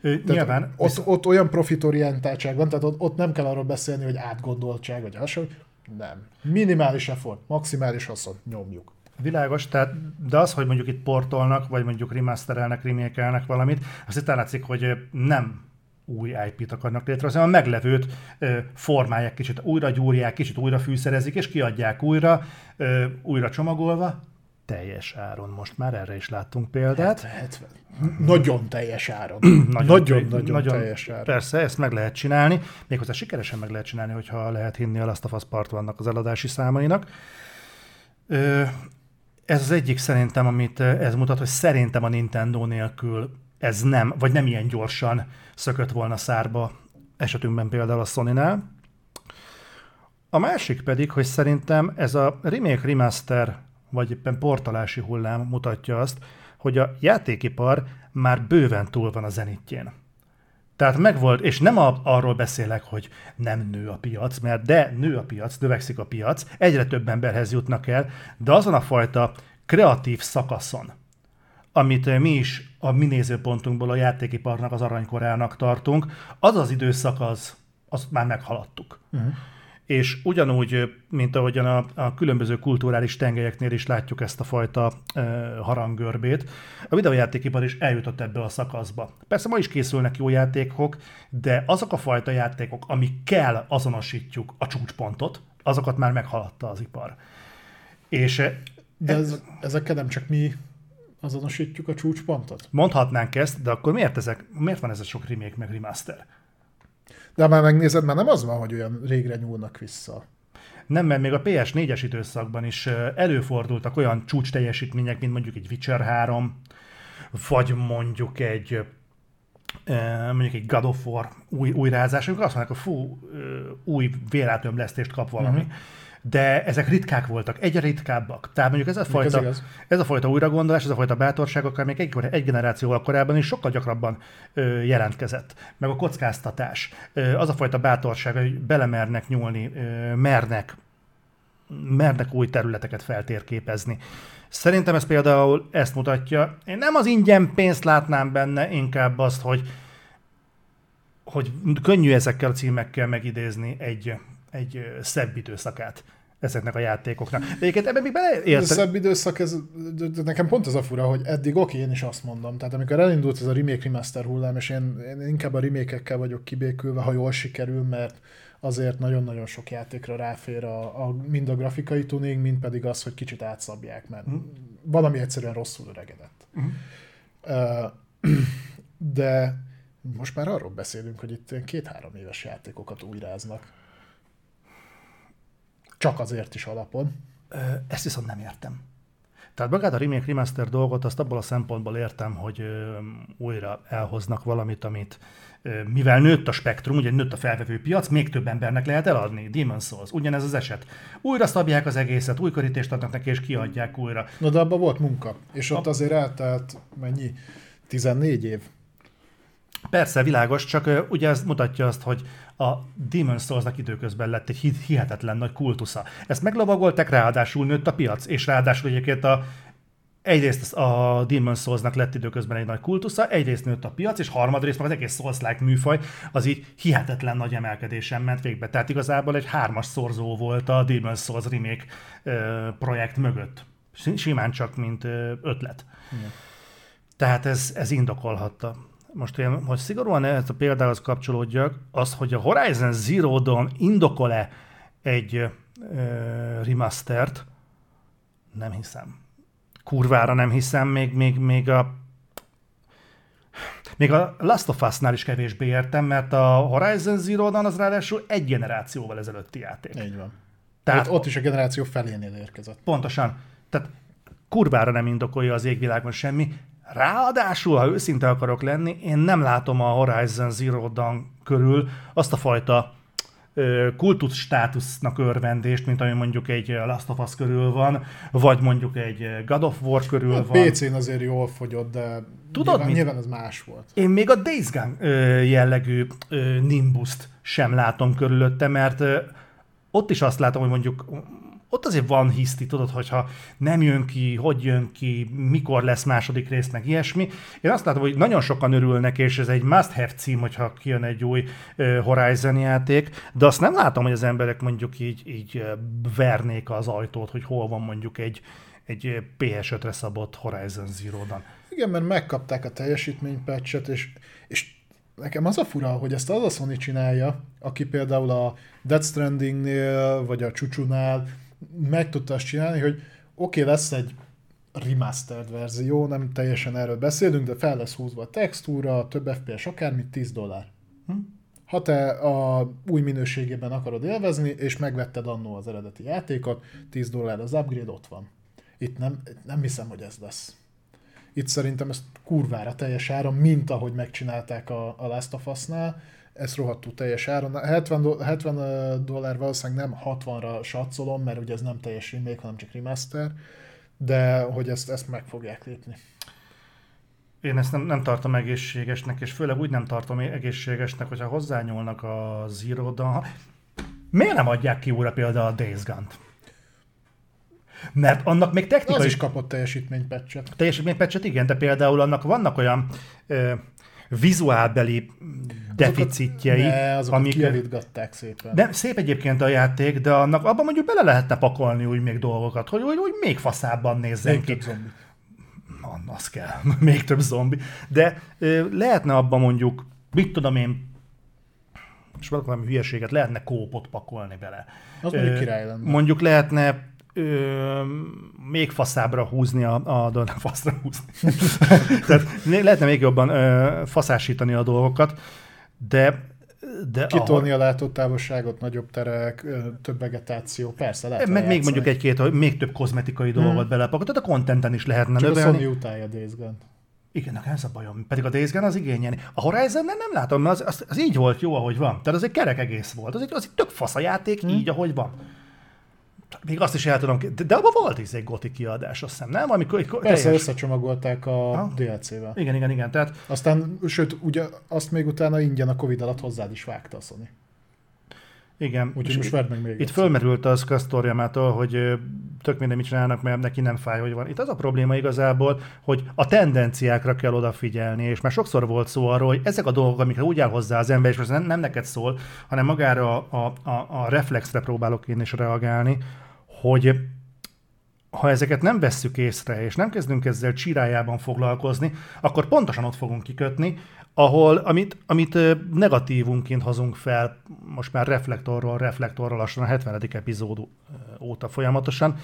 Ő, nyilván, ott, visz... ott olyan profitorientáltság van, tehát ott, ott nem kell arról beszélni, hogy átgondoltság, vagy hasonló. Nem. Minimális effort, maximális haszon, nyomjuk. Világos, tehát, de az, hogy mondjuk itt portolnak, vagy mondjuk remasterelnek, remake-elnek valamit, azt itt látszik, hogy nem új i pé-t akarnak létrehozni, hanem a meglevőt ö, formálják kicsit, újra gyúrják, kicsit újra fűszerezik, és kiadják újra, ö, újra csomagolva. Teljes áron most már, erre is láttunk példát. hetven Nagyon teljes áron. Nagyon-nagyon teljes áron. Persze, ezt meg lehet csinálni, méghozzá sikeresen meg lehet csinálni, hogyha lehet hinni a Last of Us Part One-nak az eladási számainak. Ö, ez az egyik szerintem, amit ez mutat, hogy szerintem a Nintendo nélkül ez nem, vagy nem ilyen gyorsan szökött volna szárba, esetünkben például a Sony-nál. A másik pedig, hogy szerintem ez a remake remaster, vagy éppen portolási hullám mutatja azt, hogy a játékipar már bőven túl van a zenitjén. Tehát megvolt, és nem a, arról beszélek, hogy nem nő a piac, mert de nő a piac, növekszik a piac, egyre több emberhez jutnak el, de azon a fajta kreatív szakaszon, amit mi is a mi nézőpontunkból a játékiparnak, az aranykorának tartunk, az az időszak az, azt már meghaladtuk. Uh-huh. És ugyanúgy, mint ahogyan a, a különböző kulturális tengelyeknél is látjuk ezt a fajta e, haranggörbét, a videójátékipar is eljutott ebbe a szakaszba. Persze ma is készülnek jó játékok, de azok a fajta játékok, amikkel azonosítjuk a csúcspontot, azokat már meghaladta az ipar. És de ez, ezekkel nem csak mi azonosítjuk a csúcspontot? Mondhatnánk ezt, de akkor miért, ezek, miért van ez a sok remake meg remaster? De már megnézed, már nem az van, hogy olyan régre nyúlnak vissza. Nem, mert még a P S négyes időszakban is előfordultak olyan csúcs teljesítmények, mint mondjuk egy Witcher három, vagy mondjuk egy, mondjuk egy God of War új, újrázás, amikor azt mondják, hogy fú, új vérátömlesztést kap valami. Mm-hmm. De ezek ritkák voltak, egyre ritkábbak. Tehát mondjuk ez a fajta, ez ez a fajta újragondolás, ez a fajta bátorság, akár még egy, egy generációval korábban is sokkal gyakrabban ö, jelentkezett. Meg a kockáztatás, ö, az a fajta bátorság, hogy belemernek nyúlni, ö, mernek, mernek új területeket feltérképezni. Szerintem ez például ezt mutatja. Én nem az ingyen pénzt látnám benne, inkább azt, hogy, hogy könnyű ezekkel a címekkel megidézni egy... egy szebb időszakát ezeknek a játékoknak. De egyébként ebben még beleértek. A szebb időszak, ez, de nekem pont az a fura, hogy eddig oké, én is azt mondom. Tehát amikor elindult ez a remake remaster hullám, és én, én inkább a remake-ekkel vagyok kibékülve, ha jól sikerül, mert azért nagyon-nagyon sok játékra ráfér a, a, mind a grafikai tuning, mind pedig az, hogy kicsit átszabják, mert mm. valami egyszerűen rosszul öregedett. Mm. Uh, de most már arról beszélünk, hogy itt két-három éves játékokat újráznak. Csak azért is alapon. Ezt viszont nem értem. Tehát magát a remake remaster dolgot azt abból a szempontból értem, hogy ö, újra elhoznak valamit, amit ö, mivel nőtt a spektrum, ugye nőtt a felvevő piac, még több embernek lehet eladni. Demon's Souls, ugyanez az eset. Újra szabják az egészet, új körítést adnak neki, és kiadják újra. Na de abban volt munka, és ott a... azért eltelt mennyi? tizennégy év. Persze, világos, csak ö, ugye ez mutatja azt, hogy a Demon's Souls-nak időközben lett egy hihetetlen nagy kultusza. Ezt meglovagolták, ráadásul nőtt a piac, és ráadásul egyébként a, egyrészt a Demon's Souls-nak lett időközben egy nagy kultusza, egyrészt nőtt a piac, és harmadrészt meg az egész Souls-like műfaj az így hihetetlen nagy emelkedésen ment végbe. Tehát igazából egy hármas szorzó volt a Demon's Souls remake ö, projekt mögött. Simán csak, mint ö, ötlet. Igen. Tehát ez, ez indokolhatta. Most én, hogy szigorúan ezt a példához kapcsolódjak, az, hogy a Horizon Zero Dawn indokol-e egy ö, remastert, nem hiszem. Kurvára nem hiszem, még, még, még a még a Last of Us-nál is kevésbé értem, mert a Horizon Zero Dawn az ráadásul egy generációval ezelőtti játék. Így van. Tehát ott, ott is a generáció felénél érkezett. Pontosan. Tehát kurvára nem indokolja az égvilágon semmi. Ráadásul, ha őszinte akarok lenni, én nem látom a Horizon Zero Dawn körül azt a fajta kultusz státusznak örvendést, mint ami mondjuk egy Last of Us körül van, vagy mondjuk egy God of War körül a van. A pé cén azért jól fogyott, de tudod, nyilván, nyilván ez más volt. Én még a Days Gone jellegű nimbust sem látom körülötte, mert ott is azt látom, hogy mondjuk... Ott azért van hiszti, tudod, hogyha nem jön ki, hogy jön ki, mikor lesz második rész, meg ilyesmi. Én azt látom, hogy nagyon sokan örülnek, és ez egy must-have cím, hogyha kijön egy új Horizon játék, de azt nem látom, hogy az emberek mondjuk így, így vernék az ajtót, hogy hol van mondjuk egy, egy pé es ötre szabott Horizon Zero Dawn. Igen, mert megkapták a teljesítménypatchet, és, és nekem az a fura, hogy ezt az a Sony csinálja, aki például a Death Strandingnél, vagy a Csucsunál meg tudta azt csinálni, hogy oké, okay, lesz egy remastered verzió, nem teljesen erről beszélünk, de fel lesz húzva a textúra, több ef pé es, akármit, tíz dollár. Hm? Ha te a új minőségében akarod élvezni, és megvetted annó az eredeti játékot, tíz dollár az upgrade, ott van. Itt nem, nem hiszem, hogy ez lesz. Itt szerintem ezt kurvára teljes áron, mint ahogy megcsinálták a, a Last of Us-nál, ez rohadtul teljes áron. hetven dollár valószínűleg nem hatvanra satszolom, mert ugye ez nem teljes remake, hanem csak remaster, de hogy ezt, ezt meg fogják lépni. Én ezt nem, nem tartom egészségesnek, és főleg úgy nem tartom egészségesnek, hogyha hozzányúlnak a Zero Dawn. Miért nem adják ki újra például a Days Gone-t? Mert annak még technikai... Az is kapott teljesítménypatchet. Teljesítménypatchet, igen, de például annak vannak olyan... Ö, vizuálbeli deficitjei. Ne, azokat amik... kijavítgatták szépen. Nem, szép egyébként a játék, de annak abban mondjuk bele lehetne pakolni úgy még dolgokat, hogy úgy, úgy még faszábban nézzen ki. Még több zombi. Az kell, még több zombi. De ö, lehetne abban mondjuk, mit tudom én, és valami hülyeséget, lehetne kópot pakolni bele. Az ö, mondjuk király lenne. Mondjuk lehetne Ö, még faszábbra húzni a, a, a faszra húzni. Tehát lehetne még jobban ö, faszásítani a dolgokat, de... de kitolni ahol... a látótávolságot, nagyobb terek, ö, több vegetáció, persze lehet. Meg még mondjuk egy-két, még több kozmetikai hmm. dolgot belepakolt, tehát a contenten is lehetne csak növelni. Csak a Sony utálja Days Gone. Igen, ez a bajom. Pedig a Days Gone az igényelni. A Horizon nem látom, mert az, az, az így volt jó, ahogy van. Tehát az egy kerek egész volt. Az egy, az egy tök fasz a játék, hmm. így, ahogy van. Még azt is el tudom, de, de abban volt is egy goti kiadás, azt hiszem, nem? Amikor, egy, persze, teljes... összecsomagolták a ha? dé el cé-vel. Igen, igen, igen. Tehát... Aztán, sőt, ugye azt még utána ingyen a Covid alatt hozzád is vágta a Sony. Igen. Úgyhogy most vedd meg még. Itt fölmerült az Kasztoriámától, hogy tök minden mit csinálnak, mert neki nem fáj, hogy van. Itt az a probléma igazából, hogy a tendenciákra kell odafigyelni, és már sokszor volt szó arról, hogy ezek a dolgok, amikre úgy áll hozzá az ember, és most nem, nem neked szól, hanem magára a, a, a reflexre próbálok én is reagálni, hogy ha ezeket nem vesszük észre, és nem kezdünk ezzel csirájában foglalkozni, akkor pontosan ott fogunk kikötni, ahol, amit, amit negatívunként hozunk fel, most már reflektorról, reflektorról lassan a hetvenedik epizód óta folyamatosan,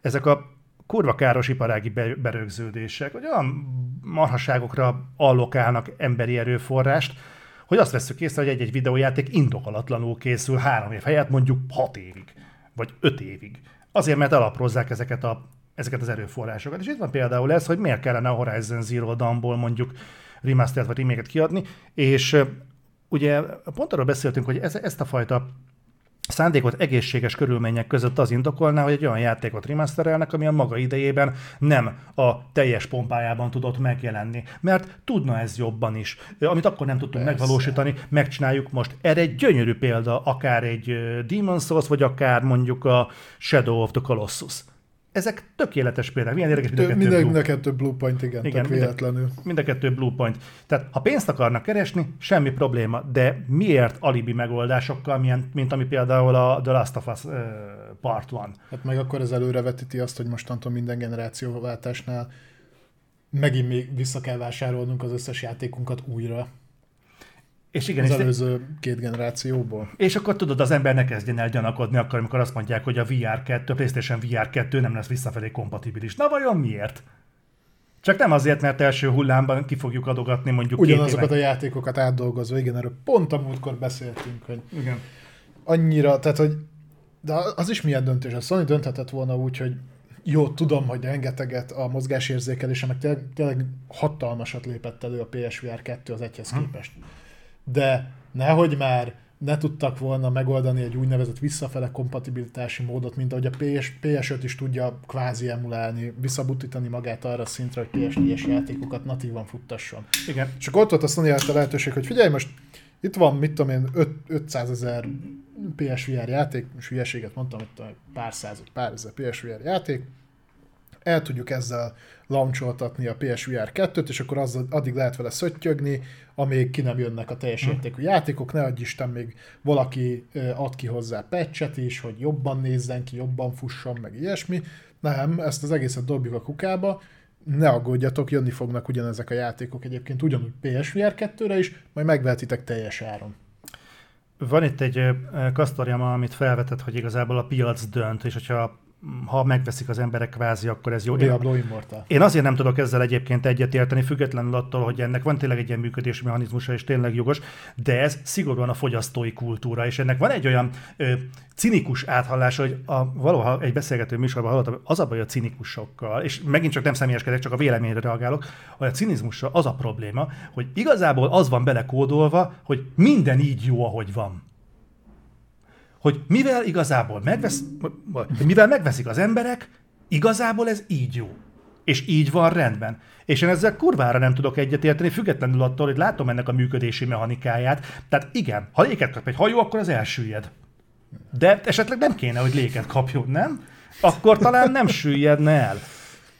ezek a kurva káros iparági berögződések, hogy olyan marhaságokra allokálnak emberi erőforrást, hogy azt vesszük észre, hogy egy-egy videójáték indokolatlanul készül három év helyett, mondjuk hat évig, vagy öt évig. Azért, mert alaprozzák ezeket, a, ezeket az erőforrásokat. És itt van például ez, hogy miért kellene a Horizon Zero Dawnból mondjuk remastert vagy remake-et kiadni, és ugye pont arról beszéltünk, hogy ez, ezt a fajta szándékot egészséges körülmények között az indokolná, hogy egy olyan játékot remasterelnek, ami a maga idejében nem a teljes pompájában tudott megjelenni. Mert tudna ez jobban is. Amit akkor nem tudtunk Persze. megvalósítani, megcsináljuk most. Erre egy gyönyörű példa, akár egy Demon's Souls, vagy akár mondjuk a Shadow of the Colossus. Ezek tökéletes példák. Milyen érdekes, mind a kettő blue. Mind a kettő blue point, igen, igen tök véletlenül. Mind a kettő blue point. Tehát ha pénzt akarnak keresni, semmi probléma, de miért alibi megoldásokkal, milyen, mint ami például a The Last of Us uh, Part One? Hát meg akkor ez előrevetíti azt, hogy mostantól minden generációváltásnál megint még vissza kell vásárolnunk az összes játékunkat újra. És igen, az és előző te... két generációból. És akkor tudod, az ember ne kezdjen el gyanakodni akkor, amikor azt mondják, hogy a vé er kettő, a PlayStation vé er kettő nem lesz visszafelé kompatibilis. Na vajon miért? Csak nem azért, mert első hullámban ki fogjuk adogatni mondjuk ugyanazokat két éven. A játékokat átdolgozva, igen, erről pont a múltkor beszéltünk, hogy igen. Annyira, tehát hogy de az is milyen döntés, a Sony dönthetett volna úgy, hogy jó, tudom, hogy rengeteget a mozgásérzékelése, meg tényleg, tényleg hatalmasat lépett elő a pé es vé er kettő az egyhez hm. képest. De nehogy már ne tudtak volna megoldani egy úgynevezett visszafele kompatibilitási módot, mint ahogy a pé es öt is tudja kvázi emulálni, visszabutítani magát arra szintre, hogy pé es négyes játékokat natívan futtasson. Igen. Csak ott volt a Sony által lehetőség, hogy figyelj, most itt van, mit tudom én, ötszázezer pé es vé er játék, most hülyeséget mondtam, itt pár százat, pár ezer pé es vé er játék, el tudjuk ezzel launcholtatni a pé es vé er kettőt, és akkor az, addig lehet vele szöttyögni, amíg ki nem jönnek a teljes értékű játékok. Ne adj Isten, még valaki ad ki hozzá patchet is, hogy jobban nézzen ki, jobban fusson, meg ilyesmi. Nem, ezt az egészet dobjuk a kukába, ne aggódjatok, jönni fognak ugyanezek a játékok egyébként ugyanúgy pé es vé er kettőre is, majd megvehetitek teljes áron. Van itt egy kasztoriám, amit felvetett, hogy igazából a piac dönt, és hogyha ha megveszik az emberek kvázi, akkor ez jó. Diablo Immortal. Én azért nem tudok ezzel egyébként egyetérteni, függetlenül attól, hogy ennek van tényleg egy ilyen működési mechanizmusa, és tényleg jogos, de ez szigorúan a fogyasztói kultúra, és ennek van egy olyan ö, cinikus áthallása, hogy a, valaha egy beszélgető műsorban hallottam, az a baj a cinikusokkal, és megint csak nem személyeskedek, csak a véleményre reagálok, hogy a cinizmussal az a probléma, hogy igazából az van belekódolva, hogy minden így jó, ahogy van. Hogy mivel igazából megvesz, hogy mivel megveszik az emberek, igazából ez így jó. És így van rendben. És én ezzel kurvára nem tudok egyetérteni, függetlenül attól, hogy látom ennek a működési mechanikáját. Tehát igen, ha léket kap egy hajó, akkor az elsüllyed. De esetleg nem kéne, hogy léket kapjon, nem? Akkor talán nem süllyedne el.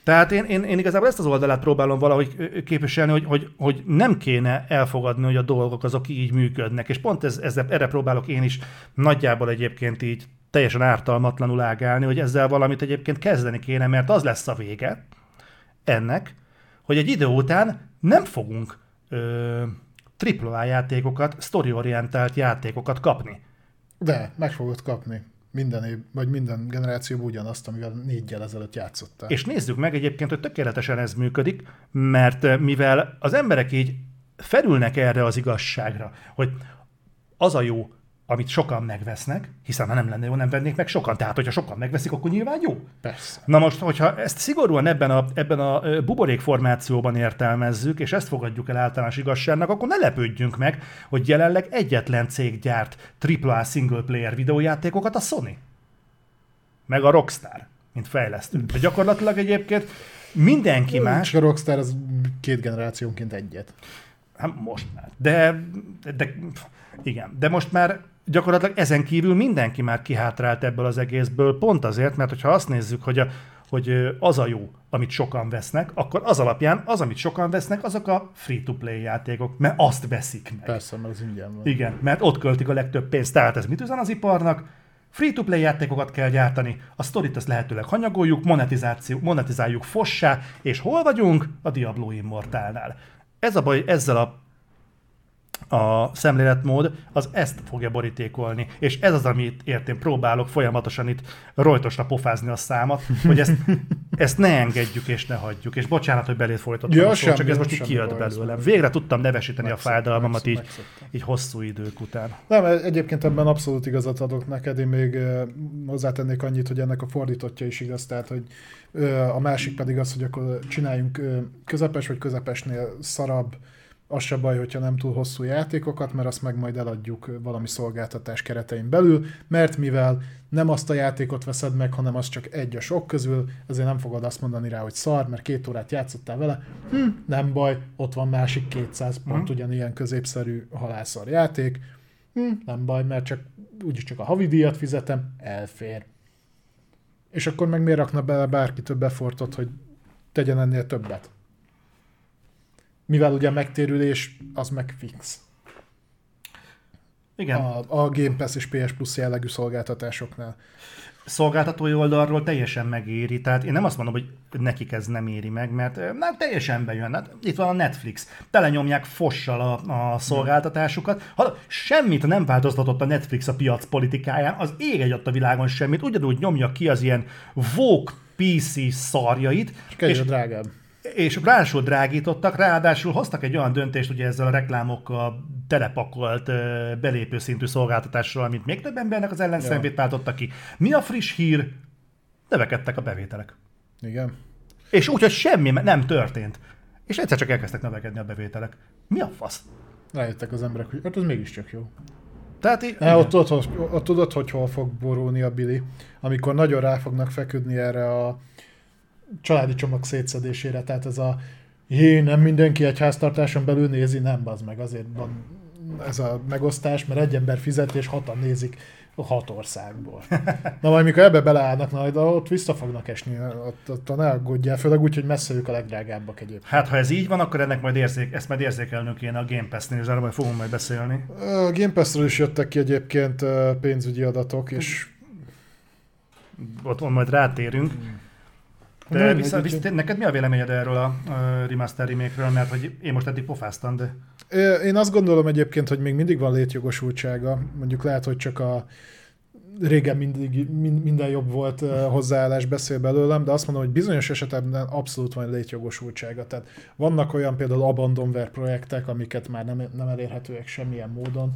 Tehát én, én, én igazából ezt az oldalát próbálom valahogy képviselni, hogy, hogy, hogy nem kéne elfogadni, hogy a dolgok azok így működnek. És pont ez, ezzel, erre próbálok én is nagyjából egyébként így teljesen ártalmatlanul ágálni, hogy ezzel valamit egyébként kezdeni kéne, mert az lesz a vége ennek, hogy egy idő után nem fogunk ö, á á á játékokat, sztoriorientált játékokat kapni. De, meg fogod kapni. Minden év, vagy minden generációban ugyanazt, amivel négyel ezelőtt játszottál. És nézzük meg egyébként, hogy tökéletesen ez működik, mert mivel az emberek így felülnek erre az igazságra, hogy az a jó, amit sokan megvesznek, hiszen ha nem lenne jó, nem vennék meg sokan. Tehát, hogyha sokan megveszik, akkor nyilván jó. Persze. Na most, hogyha ezt szigorúan ebben a, ebben a buborék formációban értelmezzük, és ezt fogadjuk el általános igazságnak, akkor ne lepődjünk meg, hogy jelenleg egyetlen cég gyárt á á á single player videójátékokat, a Sony. Meg a Rockstar, mint fejlesztő. De gyakorlatilag egyébként mindenki más... A Rockstar az két generációnként egyet. Hát most már. De, de... Igen. De most már... Gyakorlatilag ezen kívül mindenki már kihátrált ebből az egészből, pont azért, mert ha azt nézzük, hogy, a, hogy az a jó, amit sokan vesznek, akkor az alapján az, amit sokan vesznek, azok a free-to-play játékok, mert azt veszik meg. Persze, mert az ingyen van. Igen, mert ott költik a legtöbb pénzt. Tehát ez mit üzen az iparnak? Free-to-play játékokat kell gyártani, a sztorit azt lehetőleg hanyagoljuk, monetizáljuk fossá, és hol vagyunk? A Diablo Immortalnál. Ez a baj ezzel a a szemléletmód, az ezt fogja borítékolni. És ez az, amit értén próbálok folyamatosan itt rojtosra pofázni a számat, hogy ezt, ezt ne engedjük és ne hagyjuk. És bocsánat, hogy belét folytottam ja, a sor, csak ez most így kijött belőlem. Végre tudtam nevesíteni megszoktam, a fájdalmamat így, így hosszú idők után. Nem, egyébként ebben abszolút igazat adok neked, én még hozzátennék annyit, hogy ennek a fordítottja is igaz, tehát, hogy a másik pedig az, hogy akkor csináljunk közepes vagy közepesnél szarabb, az se baj, hogyha nem túl hosszú játékokat, mert azt meg majd eladjuk valami szolgáltatás keretein belül, mert mivel nem azt a játékot veszed meg, hanem az csak egy a sok közül, ezért nem fogod azt mondani rá, hogy szar, mert két órát játszottál vele, hm, nem baj, ott van másik kétszáz pont hmm. ugyanilyen középszerű halászar játék, hm, nem baj, mert csak, úgyis csak a havidíjat fizetem, elfér. És akkor meg miért rakna bele bárki több effortot, hogy tegyen ennél többet? Mivel ugye a megtérülés, az meg fix. Igen. A, a Game Pass és pé es Plus jellegű szolgáltatásoknál. Szolgáltatói oldalról teljesen megéri, tehát én nem azt mondom, hogy nekik ez nem éri meg, mert nem teljesen bejön. Hát itt van a Netflix, telenyomják fossal a, a szolgáltatásukat. Ha, semmit nem változtatott a Netflix a piac politikáján, az ég egy ott a világon semmit, ugyanúgy nyomja ki az ilyen woke pé cé szarjait. Csak egyre drágább. És ráadásul drágítottak, ráadásul hoztak egy olyan döntést, ugye ezzel a reklámokkal telepakolt belépő szintű szolgáltatásról, amit még több embernek az ellenszenvét váltottak ki. Mi a friss hír? Növekedtek a bevételek. Igen. És úgy, hogy semmi nem történt. És egyszer csak elkezdtek növekedni a bevételek. Mi a fasz? Rájöttek az emberek, hogy hát az mégiscsak jó. Tehát így, hát, ott, ott, ott, ott tudod, hogy hol fog borulni a bili, amikor nagyon rá fognak feküdni erre a családi csomag szétszedésére, tehát ez a jé, nem mindenki egy háztartáson belül nézi, nem, bazd meg, azért van ez a megosztás, mert egy ember fizet és hatan nézik hat országból. Na majd mikor ebbe beleállnak, na, de ott vissza fognak esni, ott, ott ne aggódjál, főleg úgy, hogy messze ők a legdrágábbak egyébként. Hát ha ez így van, akkor ennek majd érzék, ezt majd érzékelnünk én a Game Pass-nél, és arra majd fogunk majd beszélni. A Game Pass-ről is jöttek ki egyébként pénzügyi adatok, és ott majd rátérünk. De nem, vissza, vissza, neked mi a véleményed erről a, a remaster remake-ről? Mert hogy én most eddig pofáztam, de... Én azt gondolom egyébként, hogy még mindig van létjogosultsága. Mondjuk lehet, hogy csak a régen mindig, minden jobb volt hozzáállás beszél belőlem, de azt mondom, hogy bizonyos esetekben abszolút van létjogosultsága. Tehát vannak olyan például abandonware projektek, amiket már nem, nem elérhetőek semmilyen módon.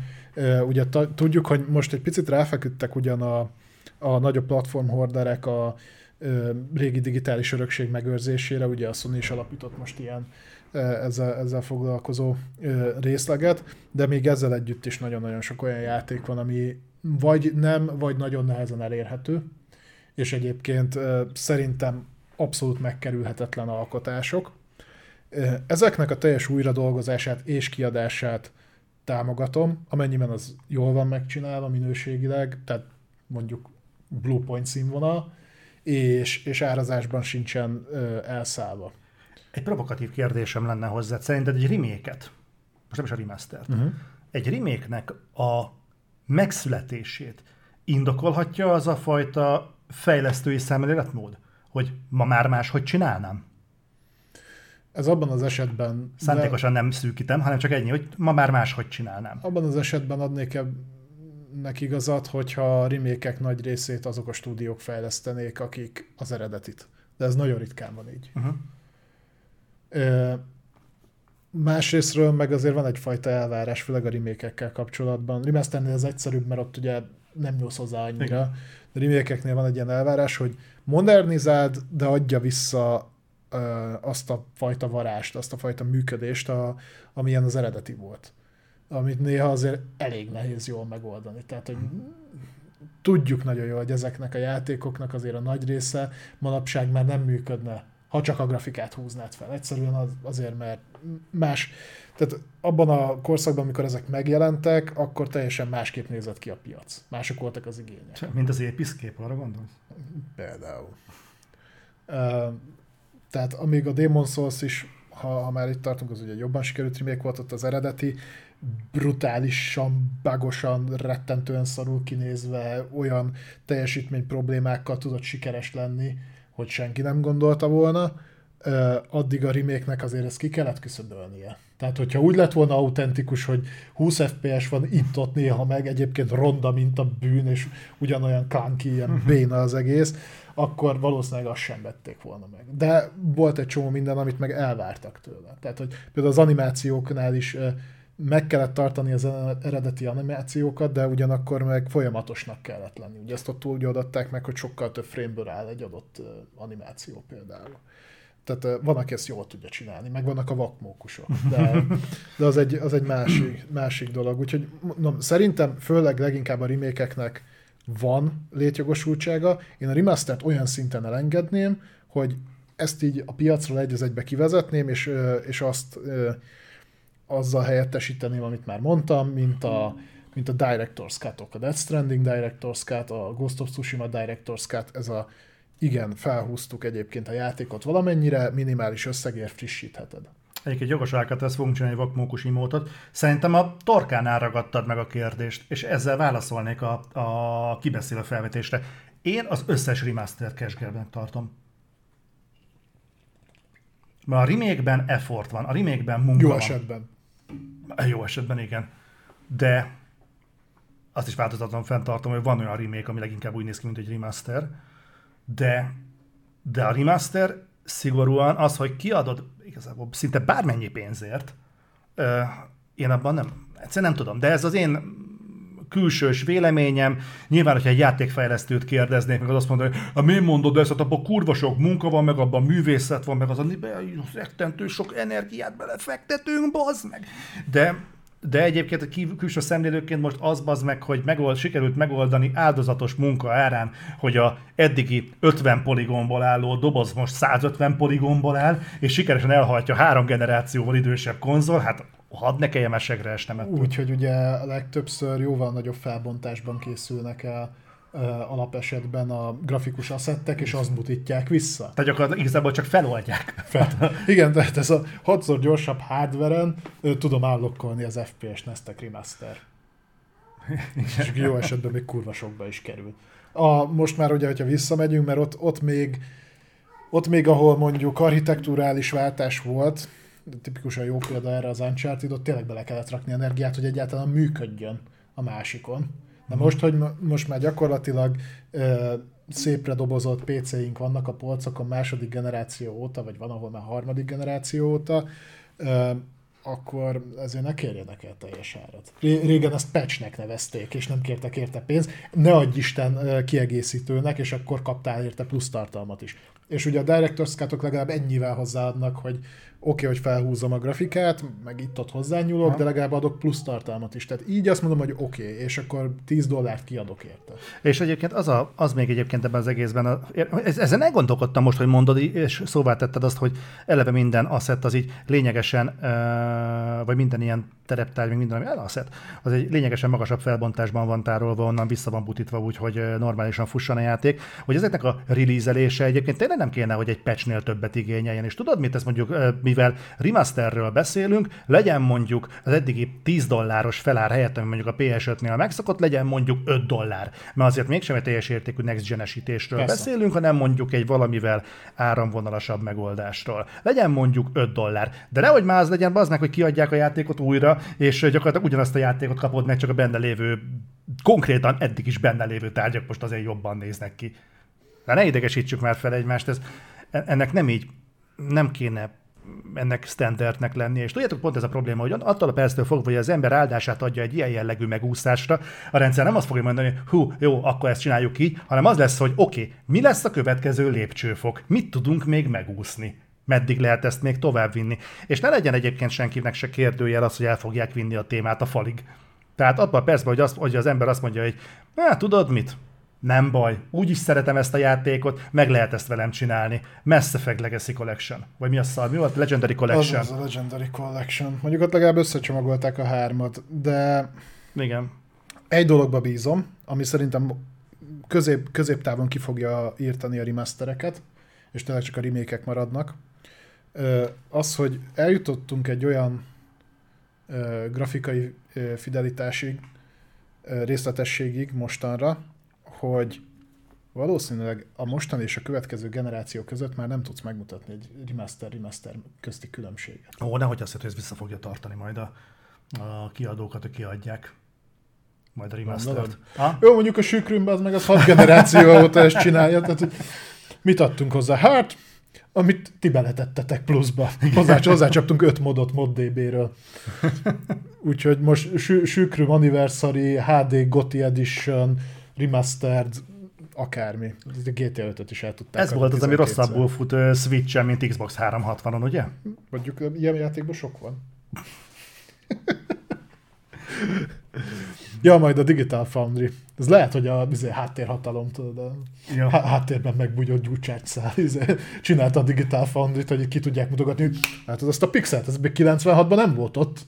Ugye t- tudjuk, hogy most egy picit ráfeküdtek ugyan a, a nagyobb platformhorderek a régi digitális örökség megőrzésére, ugye a Sony is alapított most ilyen ezzel, ezzel foglalkozó részleget, de még ezzel együtt is nagyon-nagyon sok olyan játék van, ami vagy nem, vagy nagyon nehezen elérhető, és egyébként szerintem abszolút megkerülhetetlen alkotások. Ezeknek a teljes újradolgozását és kiadását támogatom, amennyiben az jól van megcsinálva minőségileg, tehát mondjuk Blue Point színvonal, És, és árazásban sincsen ö, elszállva. Egy provokatív kérdésem lenne hozzá. Szerinted egy remake-et, most nem is a remastert, uh-huh. egy remake-nek a megszületését indokolhatja az a fajta fejlesztői szemléletmód, hogy ma már máshogy csinálnám? Ez abban az esetben... Szándékosan de... nem szűkítem, hanem csak ennyi, hogy ma már máshogy csinálnám. Abban az esetben adnék nek igazat, hogyha a remake-ek nagy részét azok a stúdiók fejlesztenék, akik az eredetit. De ez nagyon ritkán van így. Uh-huh. E, másrésztről meg azért van egyfajta elvárás, főleg a remake-ekkel kapcsolatban. Remasternél ez egyszerűbb, mert ott ugye nem nyúlsz hozzá annyira. De remake-eknél van egy ilyen elvárás, hogy modernizáld, de adja vissza e, azt a fajta varást, azt a fajta működést, a, amilyen az eredeti volt. Amit néha azért elég nehéz jól megoldani. Tehát, hogy tudjuk nagyon jól, hogy ezeknek a játékoknak azért a nagy része manapság már nem működne, ha csak a grafikát húznád fel. Egyszerűen az, azért, mert más... Tehát abban a korszakban, amikor ezek megjelentek, akkor teljesen másképp nézett ki a piac. Mások voltak az igények. Mint az épiszkép, arra gondolsz? Például. Uh, tehát amíg a Demon's Souls is, ha, ha már itt tartunk, az ugye jobban sikerült remake volt, ott az eredeti, brutálisan, bagosan, rettentően szarul kinézve, olyan teljesítmény problémákkal tudott sikeres lenni, hogy senki nem gondolta volna. addig a remake-nek azért ezt ki kellett küszöbölnie. Tehát, hogyha úgy lett volna autentikus, hogy húsz ef pé es van itt-ott néha meg, egyébként ronda, mint a bűn, és ugyanolyan clunky, ilyen béna az egész, akkor valószínűleg azt sem vették volna meg. De volt egy csomó minden, amit meg elvártak tőle. Tehát, hogy például az animációknál is meg kellett tartani az eredeti animációkat, de ugyanakkor meg folyamatosnak kellett lenni. Ugye ezt ott úgy adatták meg, hogy sokkal több frame-ből áll egy adott animáció például. Tehát van, aki ezt jól tudja csinálni, meg vannak a vakmókusok, de, de az egy, az egy másik, másik dolog. Úgyhogy mondom, szerintem főleg leginkább a remake-eknek van létjogosultsága. Én a remastert olyan szinten elengedném, hogy ezt így a piacról egy az egybe kivezetném, és, és azt azzal helyettesíteném, amit már mondtam, mint a, mint a Director's Cut-ok. A Death Stranding Director's Cut, a Ghost of Tsushima Director's Cut, ez a igen, felhúztuk egyébként a játékot valamennyire, minimális összegért frissítheted. Egyébként jogosákat, ezt fogunk csinálni vakmókus imótot. Szerintem a torkánál ragadtad meg a kérdést, és ezzel válaszolnék a, a kibeszélő felvetésre. Én az összes remaster cashgerben tartom. Mert a remake-ben effort van, a remake-ben munka Jó van. esetben. Jó esetben, igen. De azt is változatlan fenntartom, hogy van olyan remake, ami leginkább úgy néz ki, mint egy remaster. De, de a remaster szigorúan az, hogy kiadod igazából szinte bármennyi pénzért, ö, én abban nem, egyszerűen nem tudom, de ez az én külsős véleményem. Nyilván, hogyha egy játékfejlesztőt kérdeznék, meg az azt mondani, hogy mi mondod ezt, abban kurva sok munka van, meg abban művészet van, meg az rettentő sok energiát belefektetünk, bazd meg. De... De egyébként a külső szemlélőként most az bazd meg, hogy megold, sikerült megoldani áldozatos munka árán, hogy a eddigi ötven poligonból álló doboz most száz ötven poligonból áll, és sikeresen elhajtja három generációval idősebb konzol, hát hadd ne kelljen mesekre esnem ettől. Úgyhogy ugye legtöbbször jóval nagyobb felbontásban készülnek el alapesetben a grafikus asszettek, és azt mutítják vissza. Tehát gyakorlatilag igazából csak feloldják. Fel. Igen, tehát ez a hatszor gyorsabb hardveren tudom állokkolni az ef pé es Nestek Remaster. És jó esetben még kurva sokba is kerül. A, most már ugye, hogyha visszamegyünk, mert ott, ott, még, ott még, ahol mondjuk architekturális váltás volt, tipikusan jó példa erre az Uncharted, ott tényleg bele kellett rakni energiát, hogy egyáltalán működjön a másikon. De most, hogy most már gyakorlatilag ö, szépre dobozott pé cé-ink vannak a polcokon második generáció óta, vagy van, ahol már harmadik generáció óta, ö, akkor ezért ne kérjenek el teljes árat. Régen ezt patchnek nevezték, és nem kértek érte pénzt. Ne adj Isten kiegészítőnek, és akkor kaptál érte plusz tartalmat is. És ugye a Director's Cut-ok legalább ennyivel hozzáadnak, hogy oké, okay, hogy felhúzom a grafikát, meg itt-ott hozzányúlok, ha. De legalább adok plusz tartalmat is. Tehát így azt mondom, hogy oké, okay, és akkor tíz dollárt kiadok érte. És egyébként az, a, az még egyébként ebben az egészben, a, ezen elgondolkodtam most, hogy mondod, és szóvá tetted azt, hogy eleve minden asset az így lényegesen, vagy minden ilyen tereptár, vagy minden, ami asset, az egy lényegesen magasabb felbontásban van tárolva, onnan vissza van butítva, úgyhogy normálisan fusson a játék, hogy ezeknek a release-elése egyébként tényleg nem kéne, hogy egy patchnél többet igényeljen. És tudod mit, ezt mondjuk, mivel remasterről beszélünk, legyen mondjuk az eddigi tíz dolláros felár helyett, ami mondjuk a pé es ötnél megszokott, legyen mondjuk öt dollár. Mert azért mégsem egy teljes értékű next gen-esítésről Persze. beszélünk, hanem mondjuk egy valamivel áramvonalasabb megoldásról. Legyen mondjuk öt dollár. De nehogy már az legyen, bazd meg, hogy kiadják a játékot újra, és gyakorlatilag ugyanazt a játékot kapod meg, csak a benne lévő, konkrétan eddig is benne lévő tárgyak most azért jobban néznek ki. De ne idegesítsük már fel egymást, ez, ennek nem így, nem kéne ennek standardnek lenni. És tudjátok, pont ez a probléma, hogy attól a perctől fogva, hogy az ember áldását adja egy ilyen jellegű megúszásra, a rendszer nem azt fogja mondani, hogy hú, jó, akkor ezt csináljuk így, hanem az lesz, hogy oké, okay, mi lesz a következő lépcsőfok? Mit tudunk még megúszni? Meddig lehet ezt még továbbvinni? És ne legyen egyébként senkinek se kérdőjel az, hogy el fogják vinni a témát a falig. Tehát abban a percben, hogy, azt, hogy az ember azt mondja, hogy hát tudod mit? Nem baj, úgyis szeretem ezt a játékot, meg lehet ezt velem csinálni. Mass Effect Legacy Collection. Vagy mi a szal? Mi volt? Legendary Collection. Az, az a Legendary Collection. Mondjuk ott legalább összecsomagolták a hármat, de... Igen. Egy dologba bízom, ami szerintem közép, középtávon ki fogja írtani a remastereket, és tényleg csak a remake-ek maradnak. Az, hogy eljutottunk egy olyan grafikai fidelitásig, részletességig mostanra, hogy valószínűleg a mostani és a következő generáció között már nem tudsz megmutatni egy remaster-remaster közti különbséget. Ó, nehogy azt hiszem, hogy ez vissza fogja tartani majd a, a kiadókat, hogy kiadják majd a remastert. Jó, mondjuk a Sűkrűnben az meg az hat generáció óta ezt csinálja, tehát hogy mit adtunk hozzá? Hát, amit ti beletettetek pluszba. Hozzácsaptunk öt modot ModDB-ről. Úgyhogy most Sűkrűn Anniversary, há dé Gotti Edition, Remastered, akármi. A gé té á ötöt is el tudták. Ez volt az, ami rosszabbul fut Switch-en, mint Xbox háromszázhatvanon, ugye? Mondjuk ilyen játékban sok van. Ja, majd a Digital Foundry. Ez lehet, hogy a háttérhatalom, tudod, a ja. háttérben megbugyott gyurcsácsszál. Csinálta a Digital Foundry-t, hogy ki tudják mutogatni, hogy hát az azt a pixelt, ez még kilencvenhatban nem volt ott.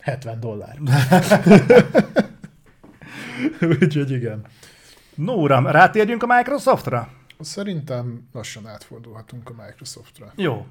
hetven dollár. Úgyhogy igen. No uram, rátérjünk a Microsoftra? Szerintem lassan átfordulhatunk a Microsoftra. Jó.